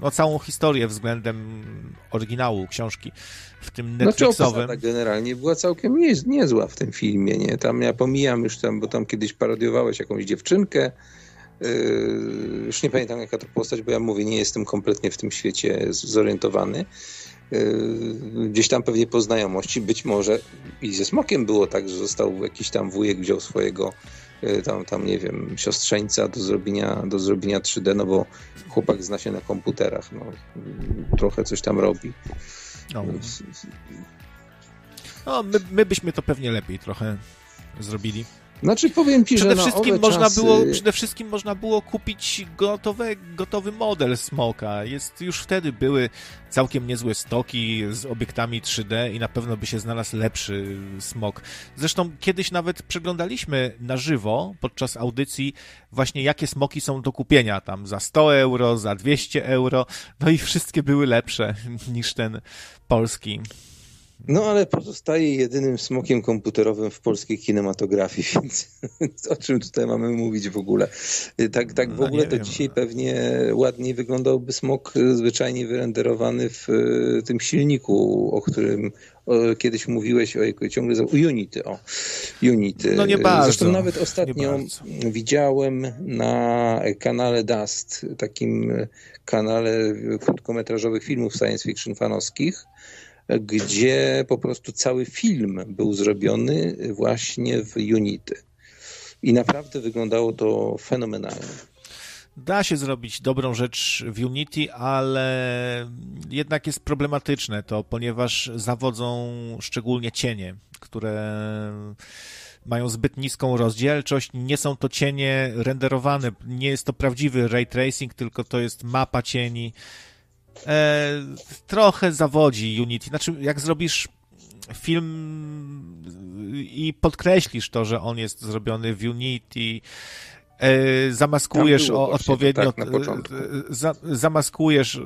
no całą historię względem oryginału książki w tym Netflixowym. Znaczy generalnie była całkiem niezła w tym filmie, nie? Tam ja pomijam już tam, bo tam kiedyś parodiowałeś jakąś dziewczynkę, już nie pamiętam jaka to postać, bo ja mówię, nie jestem kompletnie w tym świecie zorientowany. Gdzieś tam pewnie po znajomości, być może i ze smokiem było tak, że został jakiś tam wujek, wziął swojego tam nie wiem, siostrzeńca do zrobienia 3D, no bo chłopak zna się na komputerach, no trochę coś tam robi. No my byśmy to pewnie lepiej trochę zrobili. Znaczy powiem ci, że przede wszystkim można było kupić gotowy model smoka. Już wtedy były całkiem niezłe stoki z obiektami 3D i na pewno by się znalazł lepszy smok. Zresztą kiedyś nawet przeglądaliśmy na żywo podczas audycji właśnie jakie smoki są do kupienia tam za 100 euro, za 200 euro. No i wszystkie były lepsze niż ten polski. No ale pozostaje jedynym smokiem komputerowym w polskiej kinematografii, więc o czym tutaj mamy mówić w ogóle? Tak w ogóle to dzisiaj pewnie ładniej wyglądałby smok zwyczajnie wyrenderowany w tym silniku, o którym kiedyś mówiłeś, o ciągle za Unity. Unity. No nie bardzo. Zresztą nawet ostatnio widziałem na kanale Dust, takim kanale krótkometrażowych filmów science fiction fanowskich, gdzie po prostu cały film był zrobiony właśnie w Unity. I naprawdę wyglądało to fenomenalnie. Da się zrobić dobrą rzecz w Unity, ale jednak jest problematyczne to, ponieważ zawodzą szczególnie cienie, które mają zbyt niską rozdzielczość. Nie są to cienie renderowane. Nie jest to prawdziwy ray tracing, tylko to jest mapa cieni. Trochę zawodzi Unity. Znaczy, jak zrobisz film i podkreślisz to, że on jest zrobiony w Unity, zamaskujesz odpowiednio, tak, zamaskujesz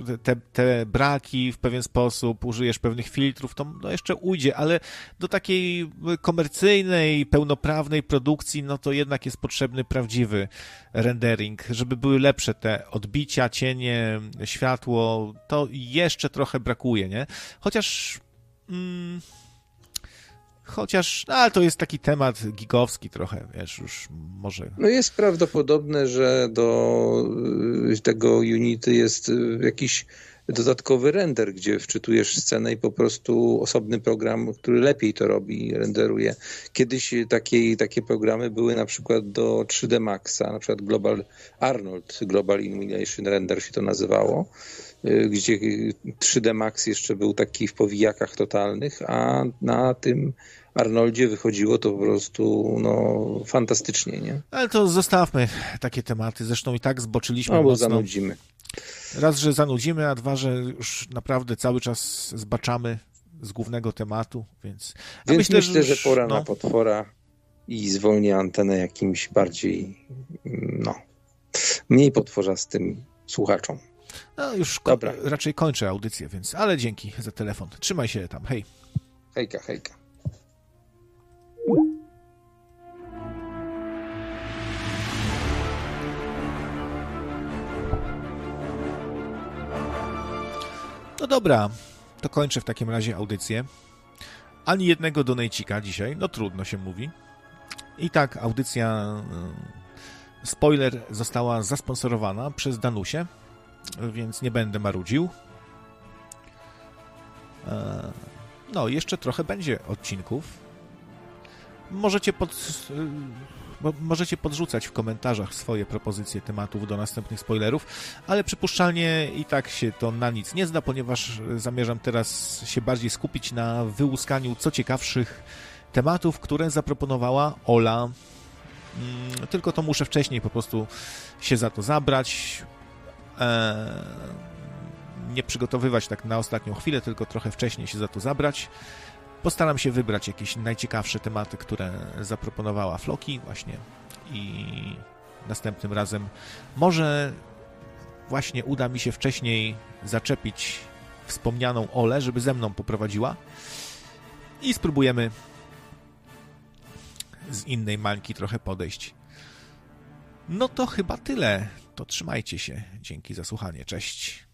te braki w pewien sposób, użyjesz pewnych filtrów, to no jeszcze ujdzie, ale do takiej komercyjnej, pełnoprawnej produkcji, no to jednak jest potrzebny prawdziwy rendering, żeby były lepsze te odbicia, cienie, światło, to jeszcze trochę brakuje, nie? Chociaż, ale to jest taki temat gigowski trochę, wiesz, już może... No jest prawdopodobne, że do tego Unity jest jakiś dodatkowy render, gdzie wczytujesz scenę i po prostu osobny program, który lepiej to robi, renderuje. Kiedyś takie programy były na przykład do 3D Maxa, na przykład Global Illumination Render się to nazywało, gdzie 3D Max jeszcze był taki w powijakach totalnych, a na tym Arnoldzie wychodziło to po prostu fantastycznie, nie? Ale to zostawmy takie tematy, zresztą i tak zboczyliśmy mocno. Bo zanudzimy. Raz, że zanudzimy, a dwa, że już naprawdę cały czas zbaczamy z głównego tematu, więc... Myślę, że pora na potwora i zwolnię antenę jakimś bardziej, mniej potworzastym słuchaczom. No już raczej kończę audycję, więc... Ale dzięki za telefon. Trzymaj się tam, hej. Hejka, hejka. No dobra, to kończę w takim razie audycję. Ani jednego donejcika dzisiaj, no trudno się mówi. I tak audycja, spoiler, została zasponsorowana przez Danusię, więc nie będę marudził. No, jeszcze trochę będzie odcinków. Możecie podrzucać w komentarzach swoje propozycje tematów do następnych spoilerów, ale przypuszczalnie i tak się to na nic nie zda, ponieważ zamierzam teraz się bardziej skupić na wyłuskaniu co ciekawszych tematów, które zaproponowała Ola. Tylko to muszę wcześniej po prostu się za to zabrać, nie przygotowywać tak na ostatnią chwilę, tylko trochę wcześniej się za to zabrać. Postaram się wybrać jakieś najciekawsze tematy, które zaproponowała Floki właśnie i następnym razem może właśnie uda mi się wcześniej zaczepić wspomnianą Olę, żeby ze mną poprowadziła i spróbujemy z innej mańki trochę podejść. No to chyba tyle. To trzymajcie się. Dzięki za słuchanie. Cześć.